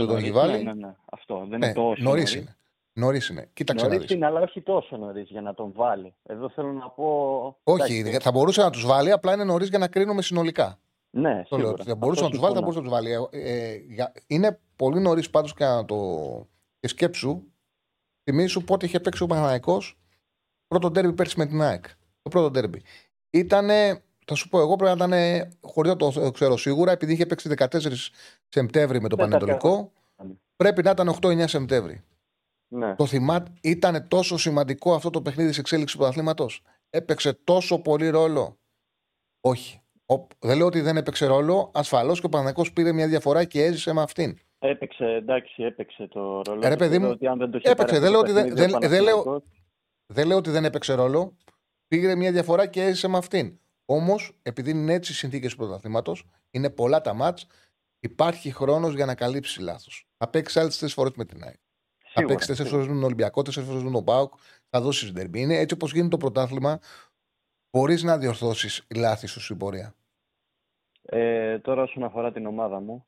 τον έχει βάλει. Ναι. Αυτό δεν είναι τόσο νωρίς. Νωρίς είναι. Κοίταξε να δεις. Είναι, αλλά όχι τόσο νωρίς για να τον βάλει. Εδώ θέλω να πω. Όχι, θα μπορούσε να τους βάλει, απλά είναι νωρίς για να κρίνουμε συνολικά. Ναι, σίγουρα. Θα μπορούσε να τους βάλει, θα μπορούσε να τους βάλει. Είναι πολύ νωρίς πάντως και να το. Και σκέψου, θυμίσου πότε είχε παίξει ο Παναθηναϊκός πρώτο ντέρμπι πέρσι με την ΑΕΚ. Το πρώτο ντέρμπι. Ήτανε. Θα σου πω, εγώ πρέπει να ήταν χωρίς να το ξέρω σίγουρα, επειδή είχε παίξει 14 Σεπτέμβρη με τον Πανετολικό, πρέπει να ήταν 8-9 Σεπτέμβρη. Ναι. Το θυμάται, ήταν τόσο σημαντικό αυτό το παιχνίδι σε εξέλιξη του πρωταθλήματος. Έπαιξε τόσο πολύ ρόλο. Όχι. Δεν λέω ότι δεν έπαιξε ρόλο. Ασφαλώς και ο Παναθηναϊκός πήρε μια διαφορά και έζησε με αυτήν. Έπαιξε, εντάξει, έπαιξε το ρόλο. Δεν λέω ότι δεν έπαιξε ρόλο. Πήρε μια διαφορά και έζησε με αυτήν. Όμως, επειδή είναι έτσι οι συνθήκες του πρωταθλήματος, είναι πολλά τα μάτς, υπάρχει χρόνος για να καλύψει λάθος. Θα παίξει άλλες 4 φορές με την ΑΕΚ. Θα παίξει 4 φορές με τον Ολυμπιακό, 4 φορές με τον ΠΑΟΚ, θα δώσει ντέρμπι. Είναι έτσι όπως γίνεται το πρωτάθλημα, μπορείς να διορθώσεις λάθη σου στην πορεία. Τώρα, όσον αφορά την ομάδα μου,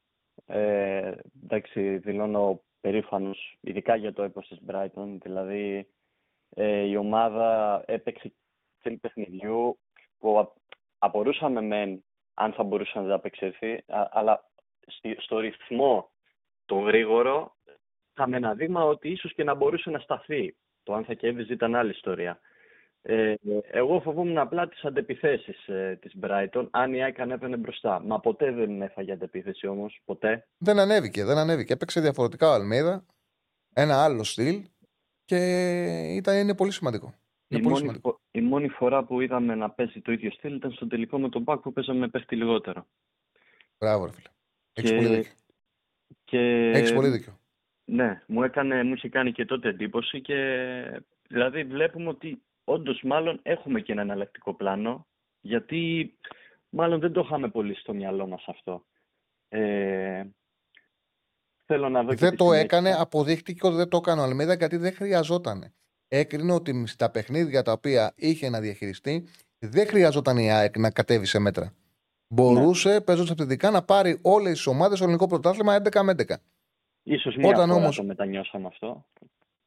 εντάξει, δηλώνω περήφανος, ειδικά για το έπος της Brighton. Δηλαδή, η ομάδα έπαιξε τέλη παιχνιδιού που απορούσαμε μεν αν θα μπορούσε να τα απεξελθεί, αλλά στο ρυθμό το γρήγορο θα με ένα δείγμα ότι ίσως και να μπορούσε να σταθεί. Το αν θα κέρδιζε ήταν άλλη ιστορία. Εγώ φοβόμουν απλά τις αντεπιθέσεις της Brighton, αν η ΑΕΚ ανέβαινε μπροστά. Μα ποτέ δεν έφαγε αντεπίθεση όμως, ποτέ. Δεν ανέβηκε. Έπαιξε διαφορετικά ο Αλμέιδα, ένα άλλο στυλ και είναι πολύ σημαντικό. Η μόνη φορά που είδαμε να παίζει το ίδιο στυλ ήταν στο τελικό με τον ΠΑΟΚ που παίζαμε παίχτη λιγότερο. Μπράβο, ρε φίλε. Έχεις πολύ δίκιο. Έχεις πολύ δίκιο. Ναι, μου είχε κάνει και τότε εντύπωση και δηλαδή βλέπουμε ότι όντως μάλλον έχουμε και ένα εναλλακτικό πλάνο, γιατί μάλλον δεν το είχαμε πολύ στο μυαλό μας αυτό. Θέλω να δω δεν το έκανε, αποδείχτηκε ότι δεν το έκανε ο Αλμέιδα γιατί δεν χρειαζόταν. Έκρινε ότι στα παιχνίδια τα οποία είχε να διαχειριστεί δεν χρειαζόταν η ΑΕΚ να κατέβει σε μέτρα. Μπορούσε, ναι, παίζοντας επιθετικά, να πάρει όλες τις ομάδες στο ελληνικό πρωτάθλημα 11 με 11. Ίσως μία φορά όμως το μετανιώσαμε αυτό.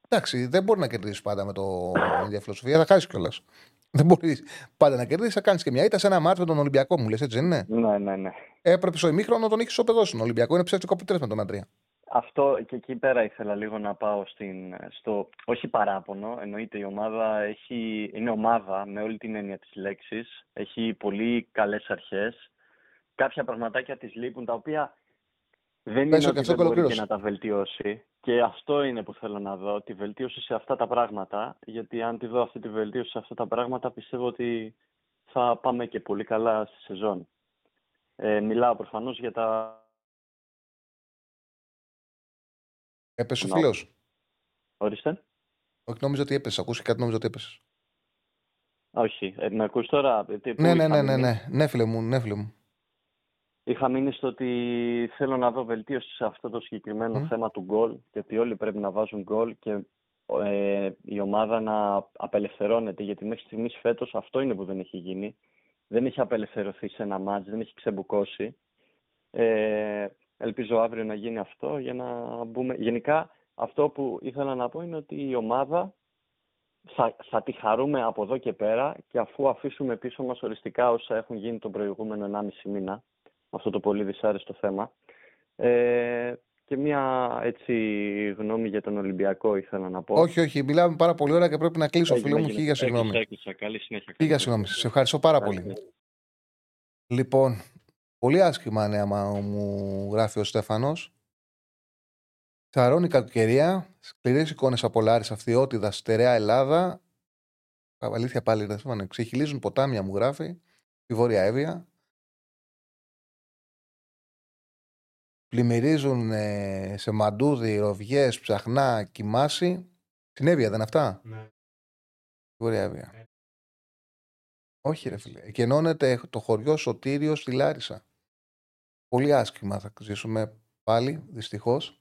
Εντάξει, δεν μπορεί να κερδίσει πάντα με την διαφιλοσοφία, θα χάσει κιόλας. Δεν μπορεί πάντα να κερδίσει, θα κάνει και μια ήττα σε ένα μάτσο με τον Ολυμπιακό, μου λες, έτσι δεν είναι? Ναι. Έπρεπε στο ημίχρονο να τον έχει ισοπεδώσει. Ο Ολυμπιακό είναι ψεύτικο από 3 με τον Αντρία. Αυτό και εκεί πέρα ήθελα λίγο να πάω στο όχι παράπονο, εννοείται η ομάδα είναι ομάδα με όλη την έννοια της λέξης, έχει πολύ καλές αρχές, κάποια πραγματάκια της λείπουν τα οποία δεν είναι ότι δεν μπορεί και να τα βελτιώσει και αυτό είναι που θέλω να δω, τη βελτίωση σε αυτά τα πράγματα, γιατί αν τη δω αυτή τη βελτίωση σε αυτά τα πράγματα πιστεύω ότι θα πάμε και πολύ καλά στη σεζόν. Μιλάω προφανώς για τα... Έπεσε ο φίλος. Ορίστε. Όχι, νόμιζα ότι έπεσε. Ακούστηκε κάτι, νόμιζα ότι έπεσε. Όχι. Με ακούς τώρα? Ναι, φίλε μου. Είχα μείνει στο ότι θέλω να δω βελτίωση σε αυτό το συγκεκριμένο θέμα του γκολ, γιατί όλοι πρέπει να βάζουν γκολ και η ομάδα να απελευθερώνεται, γιατί μέχρι στιγμής φέτος αυτό είναι που δεν έχει γίνει. Δεν έχει απελευθερωθεί σε ένα μάτς, δεν έχει ξεμπουκώσει. Ελπίζω αύριο να γίνει αυτό για να μπούμε. Γενικά, αυτό που ήθελα να πω είναι ότι η ομάδα θα τη χαρούμε από εδώ και πέρα και αφού αφήσουμε πίσω μας οριστικά όσα έχουν γίνει τον προηγούμενο 1,5 μήνα, αυτό το πολύ δυσάρεστο θέμα. Και μια έτσι γνώμη για τον Ολυμπιακό ήθελα να πω. Όχι, μιλάμε πάρα πολύ ώρα και πρέπει να κλείσω, φίλο μου. Χίλια συγγνώμη. Καλή συνέχεια. Χίλια συγγνώμη. Σε ευχαριστώ πάρα πολύ. Λοιπόν, πολύ άσχημα νέα μου γράφει ο Στέφανος. Τσαρώνει κακοκαιρία, σκληρές εικόνες από Λάρης, Αυθιώτιδα, στερεά Ελλάδα. Αλήθεια πάλι δεν θυμάμαι. Ξεχυλίζουν ποτάμια, μου γράφει, στη Βόρεια Εύβοια. Πλημμυρίζουν σε μαντούδι, ροβιές, ψαχνά, κοιμάσι. Στην Εύβοια δεν αυτά. Ναι. Στη Βόρεια Εύβοια. Ναι. Όχι ρε φίλε. Εκενώνεται το χωριό Σωτήριο στη Λάρισα. Πολύ άσχημα θα ζήσουμε πάλι, δυστυχώς.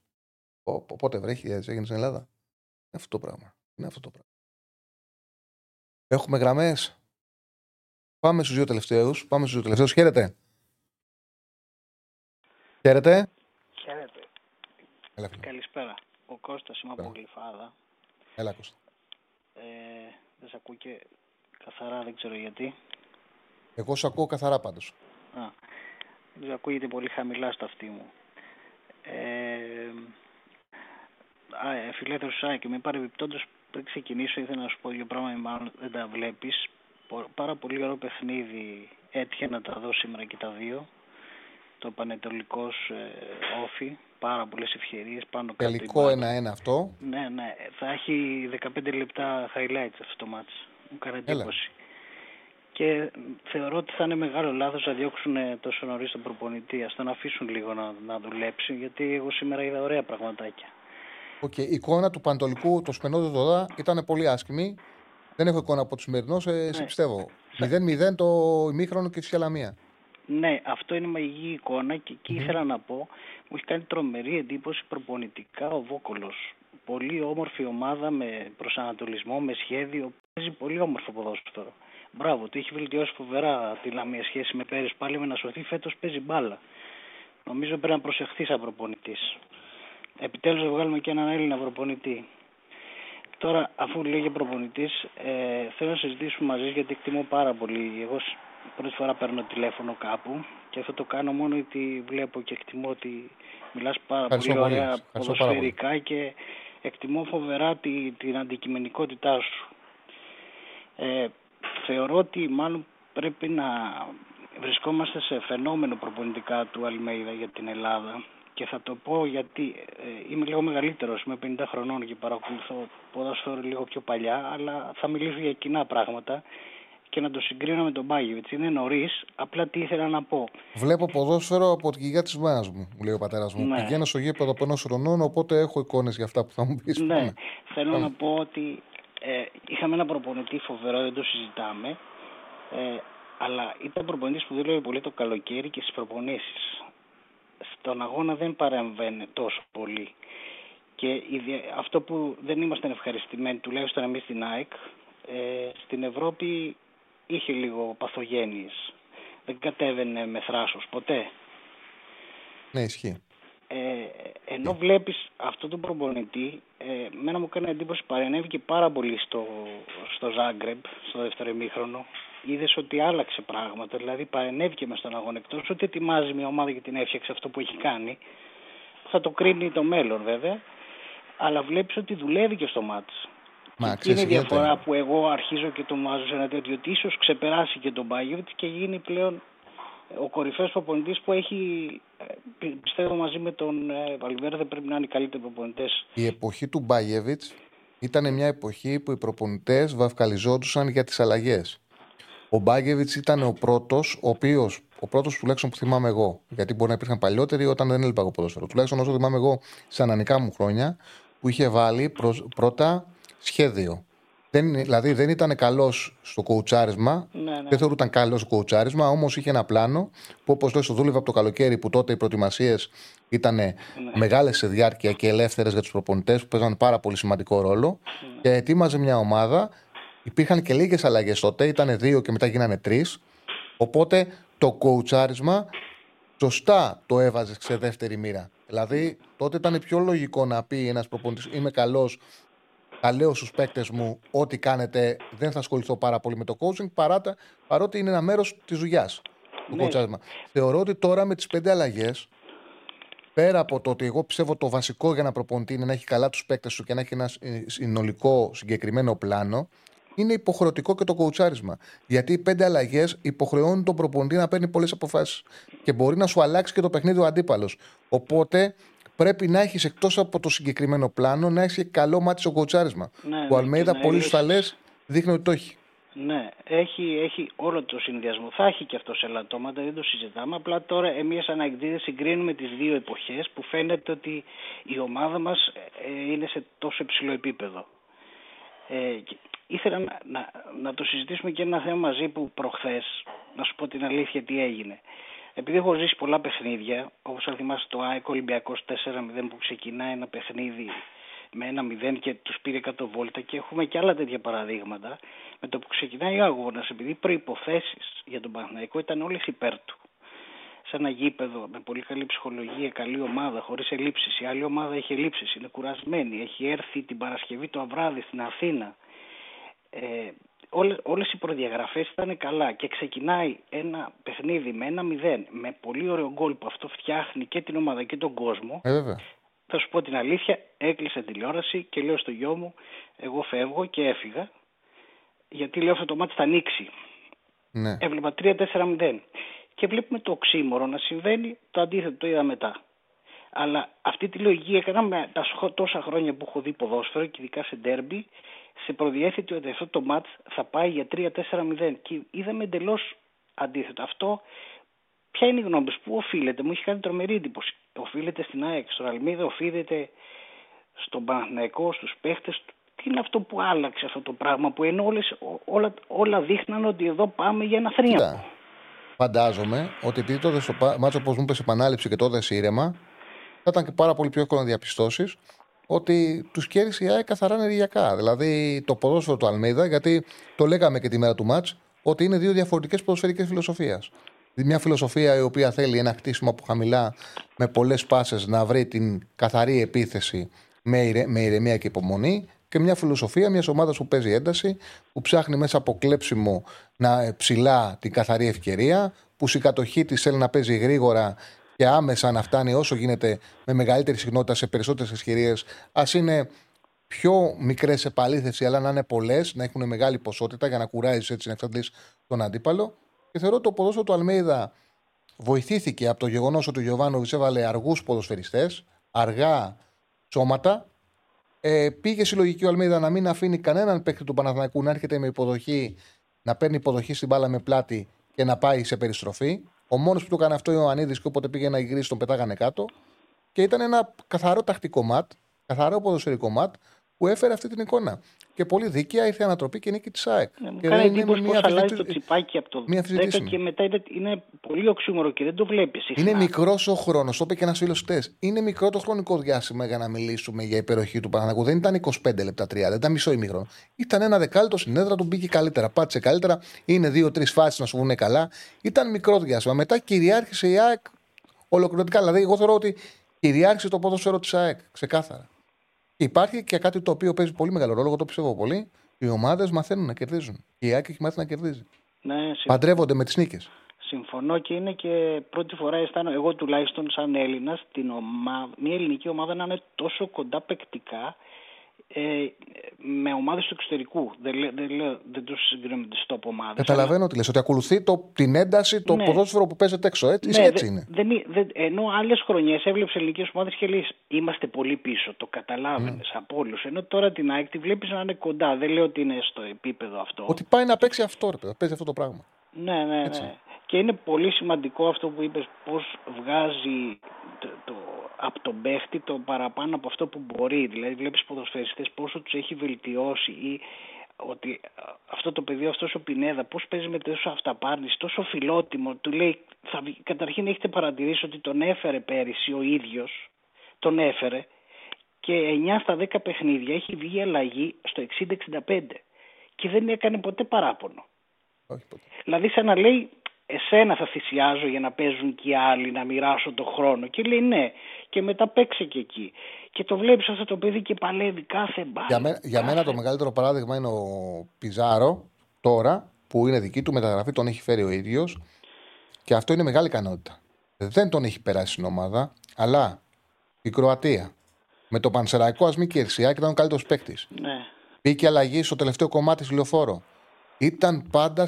Πότε βρέχει, έτσι έγινε στην Ελλάδα. Είναι αυτό το πράγμα. Έχουμε γραμμές. Πάμε στους δύο τελευταίους. Χαίρετε. Χαίρετε. Έλα, καλησπέρα. Ο Κώστας είμαι από Γλυφάδα. Έλα Κώστα. Δεν σε ακούω και καθαρά, δεν ξέρω γιατί. Εγώ σε ακούω καθαρά πάντως. Δεν ακούγεται πολύ χαμηλά στο αυτί μου. Φιλέθερος Σάκη, με παρεμπιπτόντως πριν ξεκινήσω ήθελα να σου πω δύο πράγματα, μάλλον δεν τα βλέπεις. Πάρα πολύ ωραίο παιχνίδι έτυχε να τα δω σήμερα και τα δύο. Το Πανετολικός Όφη, πάρα πολλές ευκαιρίες πάνω κάτω. Τελικό 1-1 αυτό. Ναι, θα έχει 15 λεπτά highlights αυτό το μάτς. Μου κάνει εντύπωση. Και θεωρώ ότι θα είναι μεγάλο λάθος να διώξουν τόσο νωρίς τον προπονητή. Ας τον αφήσουν λίγο να δουλέψει, γιατί εγώ σήμερα είδα ωραία πραγματάκια. Η εικόνα του Πανετολικού, το σπενόδο τώρα, ήταν πολύ άσχημη. Δεν έχω εικόνα από το σημερινό, σε πιστεύω. 0-0 το ημίχρονο και τη Χαλαμία. Ναι, αυτό είναι μαγική εικόνα και εκεί ήθελα να πω, μου έχει κάνει τρομερή εντύπωση προπονητικά ο Βόκολος. Πολύ όμορφη ομάδα με προσανατολισμό, με σχέδιο. Παίζει πολύ όμορφο ποδόσφαιρο. Μπράβο, το έχει βελτιώσει φοβερά τη Λαμία σχέση με Πέρες. Πάλι με να σωθεί, φέτος παίζει μπάλα. Νομίζω πρέπει να προσεχθεί σαν προπονητής. Επιτέλους θα βγάλουμε και έναν Έλληνα προπονητή. Τώρα, αφού λέγει προπονητής, θέλω να συζητήσουμε μαζί γιατί εκτιμώ πάρα πολύ. Εγώ πρώτη φορά παίρνω τηλέφωνο κάπου και αυτό το κάνω μόνο γιατί βλέπω και εκτιμώ ότι μιλάς πάρα πολύ ωραία ποδοσφαιρικά και εκτιμώ φοβερά την αντικειμενικότητά σου. Θεωρώ ότι μάλλον πρέπει να βρισκόμαστε σε φαινόμενο προπονητικά του Αλμέιδα για την Ελλάδα. Και θα το πω γιατί είμαι λίγο μεγαλύτερος, είμαι 50 χρονών και παρακολουθώ ποδόσφαιρο λίγο πιο παλιά, αλλά θα μιλήσω για κοινά πράγματα και να το συγκρίνω με τον Μπάγεβιτς. Είναι νωρίς, απλά τι ήθελα να πω. Βλέπω ποδόσφαιρο από την γιαγιά της μάνας μου, μου λέει ο πατέρας μου. Ναι. Πηγαίνω στο γήπεδο από ενός χρονών, οπότε έχω εικόνες για αυτά που θα μου πεις. Ναι, θέλω να πω ότι είχαμε ένα προπονητή φοβερό, δεν το συζητάμε, αλλά ήταν προπονητής που δούλευε πολύ το καλοκαίρι και στις προπονήσεις. Στον αγώνα δεν παρεμβαίνει τόσο πολύ. Και αυτό που δεν ήμασταν ευχαριστημένοι, τουλάχιστον εμείς στην ΑΕΚ, στην Ευρώπη είχε λίγο παθογένειες. Δεν κατέβαινε με θράσος ποτέ. Ναι, ισχύει. Ενώ βλέπεις αυτόν τον προπονητή, μένα μου κάνει εντύπωση, παρενέβηκε πάρα πολύ στο Ζάγκρεμπ, στο δεύτερο ημίχρονο. Είδες ότι άλλαξε πράγματα, δηλαδή παρενέβηκε μες στον αγώνα, εκτός ότι ετοιμάζει μια ομάδα και την έφτιαξε αυτό που έχει κάνει, θα το κρίνει το μέλλον βέβαια, αλλά βλέπεις ότι δουλεύει και στο μάτς. Και είναι η διαφορά που εγώ αρχίζω και το μάζω σε ένα τέτοιο, ότι ίσως ξεπεράσει και τον Μπάγεβιτς και γίνει πλέον ο κορυφαίος προπονητής που έχει, πιστεύω μαζί με τον Βαλβέρδε, πρέπει να είναι οι καλύτεροι προπονητές. Η εποχή του Μπάγεβιτς ήταν μια εποχή που οι προπονητές βαυκαλιζόντουσαν για τις αλλαγές. Ο Μπάγεβιτς ήταν ο πρώτος τουλάχιστον που θυμάμαι εγώ. Γιατί μπορεί να υπήρχαν παλιότεροι όταν δεν έλειπα εγώ ποδόσφαιρο. Τουλάχιστον όσο θυμάμαι εγώ στα ανανικά μου χρόνια, που είχε βάλει πρώτα σχέδιο. Δεν ήταν καλός στο κοουτσάρισμα. Ναι. Δεν θεωρούταν καλός στο κοουτσάρισμα, όμως είχε ένα πλάνο που, όπως λες, το δούλευε από το καλοκαίρι, που τότε οι προετοιμασίες ήταν μεγάλες σε διάρκεια και ελεύθερες για τους προπονητές, που παίζαν πάρα πολύ σημαντικό ρόλο. Και ετοίμαζε μια ομάδα. Υπήρχαν και λίγες αλλαγές τότε, ήταν 2 και μετά γίνανε 3. Οπότε το κοουτσάρισμα σωστά το έβαζε σε δεύτερη μοίρα. Δηλαδή τότε ήταν πιο λογικό να πει ένας προπονητής: είμαι καλός τα λέω στους παίκτες μου, ό,τι κάνετε δεν θα ασχοληθώ πάρα πολύ με το coaching, παρότι είναι ένα μέρος της δουλειάς του κοτσάσμα. Θεωρώ ότι τώρα με τις 5 αλλαγές, πέρα από το ότι εγώ πιστεύω το βασικό για να προπονητή είναι να έχει καλά τους παίκτες σου και να έχει ένα συνολικό συγκεκριμένο πλάνο, είναι υποχρεωτικό και το κοουτσάρισμα. Γιατί οι 5 αλλαγές υποχρεώνουν τον προπονητή να παίρνει πολλές αποφάσεις. Και μπορεί να σου αλλάξει και το παιχνίδι ο αντίπαλος. Οπότε πρέπει να έχεις εκτός από το συγκεκριμένο πλάνο να έχεις καλό μάτι στο κοουτσάρισμα. Ναι, ο Αλμέιδα, πολύ σωστά λες, δείχνει ότι το έχει. Ναι, έχει όλο το συνδυασμό. Θα έχει και αυτό σε ελαττώματα, δεν το συζητάμε. Απλά τώρα εμείς σαν εκδίδες συγκρίνουμε τις δύο εποχές που φαίνεται ότι η ομάδα μας είναι σε τόσο υψηλό επίπεδο. Ήθελα να το συζητήσουμε και ένα θέμα μαζί που προχθές, να σου πω την αλήθεια τι έγινε. Επειδή έχω ζήσει πολλά παιχνίδια, όπως αν θυμάσαι το ΑΕΚ Ολυμπιακός 4-0 που ξεκινάει ένα παιχνίδι με 1-0 και τους πήρε 100 βόλτα, και έχουμε και άλλα τέτοια παραδείγματα, με το που ξεκινάει ο αγώνας, επειδή οι προϋποθέσεις για τον Παναθηναϊκό ήταν όλες υπέρ του. Σε ένα γήπεδο με πολύ καλή ψυχολογία, καλή ομάδα, χωρίς ελλείψεις. Η άλλη ομάδα έχει ελλείψεις, είναι κουρασμένη, έχει έρθει την Παρασκευή το βράδυ στην Αθήνα. Όλες οι προδιαγραφές ήταν καλά και ξεκινάει ένα παιχνίδι με 1-0, με πολύ ωραίο γκολ που αυτό φτιάχνει και την ομάδα και τον κόσμο. Θα σου πω την αλήθεια, έκλεισα τηλεόραση και λέω στο γιο μου, εγώ φεύγω, και έφυγα, γιατί λέω αυτό το μάτι θα ανοίξει. Ναι. Έβλεπα 3-4-0 και βλέπουμε το οξύμορο να συμβαίνει, το αντίθετο το είδα μετά. Αλλά αυτή τη λογική έκανα με τα τόσα χρόνια που έχω δει ποδόσφαιρο και ειδικά σε ντέρμπι, σε προδιέθετε ότι αυτό το μάτς θα πάει για 3-4-0 και είδαμε εντελώς αντίθετο. Αυτό ποια είναι η γνώμη που οφείλεται, μου έχει κάνει τρομερή εντύπωση. Οφείλεται στην ΑΕΚ, στον Αλμίδα, οφείλεται στον Παναθηναϊκό, στους παίχτες. Τι είναι αυτό που άλλαξε αυτό το πράγμα που ενώ όλα δείχναν ότι εδώ πάμε για ένα θρίαμβο. Φαντάζομαι ότι επειδή τότε στο μάτσο, όπως μου είπες, επανάληψη και τότε ήρεμα, θα ήταν και πάρα πολύ πιο εύκολο να διαπιστώσεις ότι τους κέρδισε η ΑΕΚ καθαρά ενεργειακά. Δηλαδή το ποδόσφαιρο του Αλμέιδα, γιατί το λέγαμε και τη μέρα του μάτς, ότι είναι δύο διαφορετικές ποδοσφαιρικές φιλοσοφίες. Μια φιλοσοφία η οποία θέλει ένα χτίσιμο από χαμηλά με πολλές πάσες να βρει την καθαρή επίθεση με ηρεμία και υπομονή. Και μια φιλοσοφία μιας ομάδας που παίζει ένταση, που ψάχνει μέσα από κλέψιμο να ψηλά την καθαρή ευκαιρία, που στην κατοχή της θέλει να παίζει γρήγορα και άμεσα να φτάνει όσο γίνεται με μεγαλύτερη συχνότητα σε περισσότερες ευκαιρίες. Ας είναι πιο μικρές επαλήθευση, αλλά να είναι πολλές, να έχουν μεγάλη ποσότητα για να κουράζεις έτσι, να εξαντλείς τον αντίπαλο. Και θεωρώ ότι το ποδόσφαιρο του Αλμέιδα βοηθήθηκε από το γεγονός ότι ο Γιωβάνοβιτς έβαλε αργούς ποδοσφαιριστές, αργά σώματα. Πήγε συλλογική ο Αλμέιδα να μην αφήνει κανέναν παίκτη του Παναθηναϊκού να έρχεται με υποδοχή, να παίρνει υποδοχή στην μπάλα με πλάτη και να πάει σε περιστροφή. Ο μόνος που το έκανε αυτό είναι ο Ιωαννίδης, και όποτε πήγε να γυρίσει τον πετάγανε κάτω. Και ήταν ένα καθαρό τακτικό ματ, καθαρό ποδοσφαιρικό ματ που έφερε αυτή την εικόνα. Και πολύ δίκαια ήρθε η ανατροπή και νίκη της ΑΕΚ. Μου κάνει εντύπωση πως αλλάζει το τσιπάκι από το 10 και μετά είναι πολύ οξύμορο και δεν το βλέπεις. Είναι μικρός ο χρόνος, το είπε και ένας φίλος χτες. Είναι μικρό το χρονικό διάστημα για να μιλήσουμε για υπεροχή του Παναθηναϊκού. Δεν ήταν 25 λεπτά, 30, δεν ήταν μισό ημίχρονο. Ήταν ένα δεκάλεπτο στην έδρα του, μπήκε καλύτερα, πάτησε καλύτερα. Είναι 2-3 φάσεις να σου βγουν καλά. Ήταν μικρό διάστημα. Μετά κυριάρχησε η ΑΕΚ ολοκληρωτικά. Δηλαδή, εγώ θεωρώ ότι κυριάρχησε το ποδόσφαιρο της ΑΕΚ ξεκάθαρα. Υπάρχει και κάτι το οποίο παίζει πολύ μεγάλο ρόλο, εγώ το πιστεύω πολύ. Οι ομάδες μαθαίνουν να κερδίζουν. Η ΑΕΚ έχει μάθει να κερδίζει. Ναι, παντρεύονται με τις νίκες. Συμφωνώ, και είναι και πρώτη φορά αισθάνομαι εγώ τουλάχιστον σαν Έλληνας μια ελληνική ομάδα να είναι τόσο κοντά παικτικά με ομάδες του εξωτερικού. Δεν τους συγκρίνω με τις top ομάδες. Καταλαβαίνω τι λες, ότι ακολουθεί την ένταση, το ποδόσφαιρο που παίζεται έξω. Έτσι είναι. Ενώ άλλες χρονιές έβλεπες ελληνικές ομάδες και λες, είμαστε πολύ πίσω, το καταλάβαινες από όλους. Ενώ τώρα την ΑΕΚ τη βλέπεις να είναι κοντά. Δεν λέω ότι είναι στο επίπεδο αυτό. Ότι πάει να παίξει αυτό, να παίζει αυτό το πράγμα. Ναι. Και είναι πολύ σημαντικό αυτό που είπες, πώς βγάζει από τον παίχτη το παραπάνω από αυτό που μπορεί. Δηλαδή βλέπεις ποδοσφαιριστές πόσο τους έχει βελτιώσει, ή ότι αυτό το παιδί, αυτός ο Πινέδα, πώς παίζει με τόσο αυταπάρνηση, τόσο φιλότιμο. Του λέει, καταρχήν έχετε παρατηρήσει ότι τον έφερε πέρυσι ο ίδιος, τον έφερε, και 9 στα 10 παιχνίδια έχει βγει αλλαγή στο 60-65 και δεν έκανε ποτέ παράπονο. Όχι ποτέ. Δηλαδή σαν να λέει, εσένα θα θυσιάζω για να παίζουν και οι άλλοι, να μοιράσω το χρόνο. Και λέει ναι, και μετά παίξε και εκεί. Και το βλέπεις αυτό το παιδί και παλεύει κάθε μπάλα. Για μένα το μεγαλύτερο παράδειγμα είναι ο Πιζάρο, τώρα που είναι δική του μεταγραφή, τον έχει φέρει ο ίδιος. Και αυτό είναι μεγάλη ικανότητα. Δεν τον έχει περάσει στην ομάδα, αλλά η Κροατία με το Πανσεραϊκό, ας μην κερσιά, και ήταν ο καλύτερος παίκτης. Ναι. Πήγε αλλαγή στο τελευταίο κομμάτι στη Λεωφόρο. Ήταν πάντα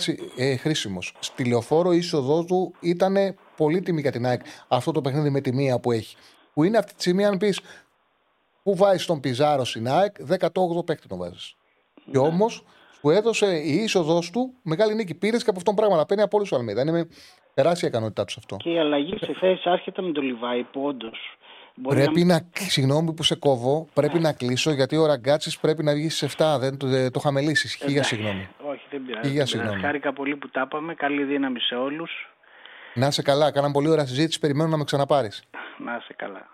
χρήσιμος. Στη Λεωφόρο η είσοδό του ήταν πολύτιμη για την ΑΕΚ. Αυτό το παιχνίδι με τη μία που έχει. Που είναι αυτή τη στιγμή, αν πεις, που βάζεις τον Πιζάρο στην ΑΕΚ, 18ο παίκτη τον βάζεις. Ναι. Και όμως που έδωσε η είσοδό του μεγάλη νίκη. Πήρε και από αυτόν πράγματα. Παίρνει από όλους του Αλμέιδα. Είναι με τεράστια ικανότητά του αυτό. Και η αλλαγή στη θέση άρχεται με τον Λιβάη, που όντως. Πρέπει να... Συγγνώμη που σε κόβω, πρέπει να κλείσω, γιατί ο Ραγκάτσης πρέπει να βγει στις 7. Δεν το είχαμε λύσει. Χίλια συγγνώμη. Όχι, δεν πειράζει. Χάρηκα πολύ που τα είπαμε. Καλή δύναμη σε όλους. Να είσαι καλά. Κάναμε πολύ ωραία συζήτηση. Περιμένω να με ξαναπάρεις. Να είσαι καλά.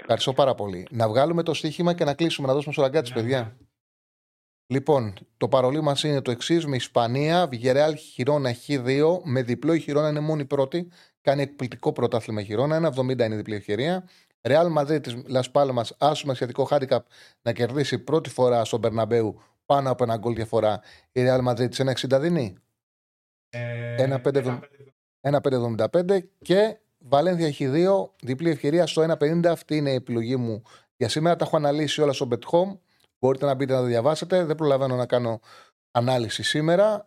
Ευχαριστώ πάρα πολύ. Να βγάλουμε το στοίχημα και να κλείσουμε, να δώσουμε στο Ραγκάτσης, παιδιά. Λοιπόν, το παρολί μας είναι το εξής: με Ισπανία, Βιγερεάλ Χιρόνα Χ2, με διπλό η Χιρόνα είναι μόνη πρώτη. Κάνει εκπληκτικό πρωτάθλημα η Χιρόνα, 1,70 είναι η διπλή ευκαιρία. Ρεάλ Μαδρίτη της Λας Πάλμας, άσο με σχετικό χάντικαπ να κερδίσει πρώτη φορά στον Μπερναμπέου πάνω από ένα γκολ διαφορά. Η Ρεάλ Μαδρίτη 1,60 δίνει. 1,575 και Βαλένθια Χ2, διπλή ευκαιρία στο 1,50. Αυτή είναι η επιλογή μου για σήμερα. Τα έχω αναλύσει όλα στο Bet Home. Μπορείτε να μπείτε να τα διαβάσετε. Δεν προλαβαίνω να κάνω ανάλυση σήμερα.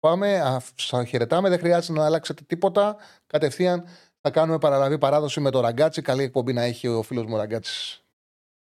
Πάμε, σας χαιρετάμε. Δεν χρειάζεται να αλλάξετε τίποτα. Κατευθείαν θα κάνουμε παραλαβή παράδοση με το Ραγκάτσι. Καλή εκπομπή να έχει ο φίλος μου ο Ραγκάτσης.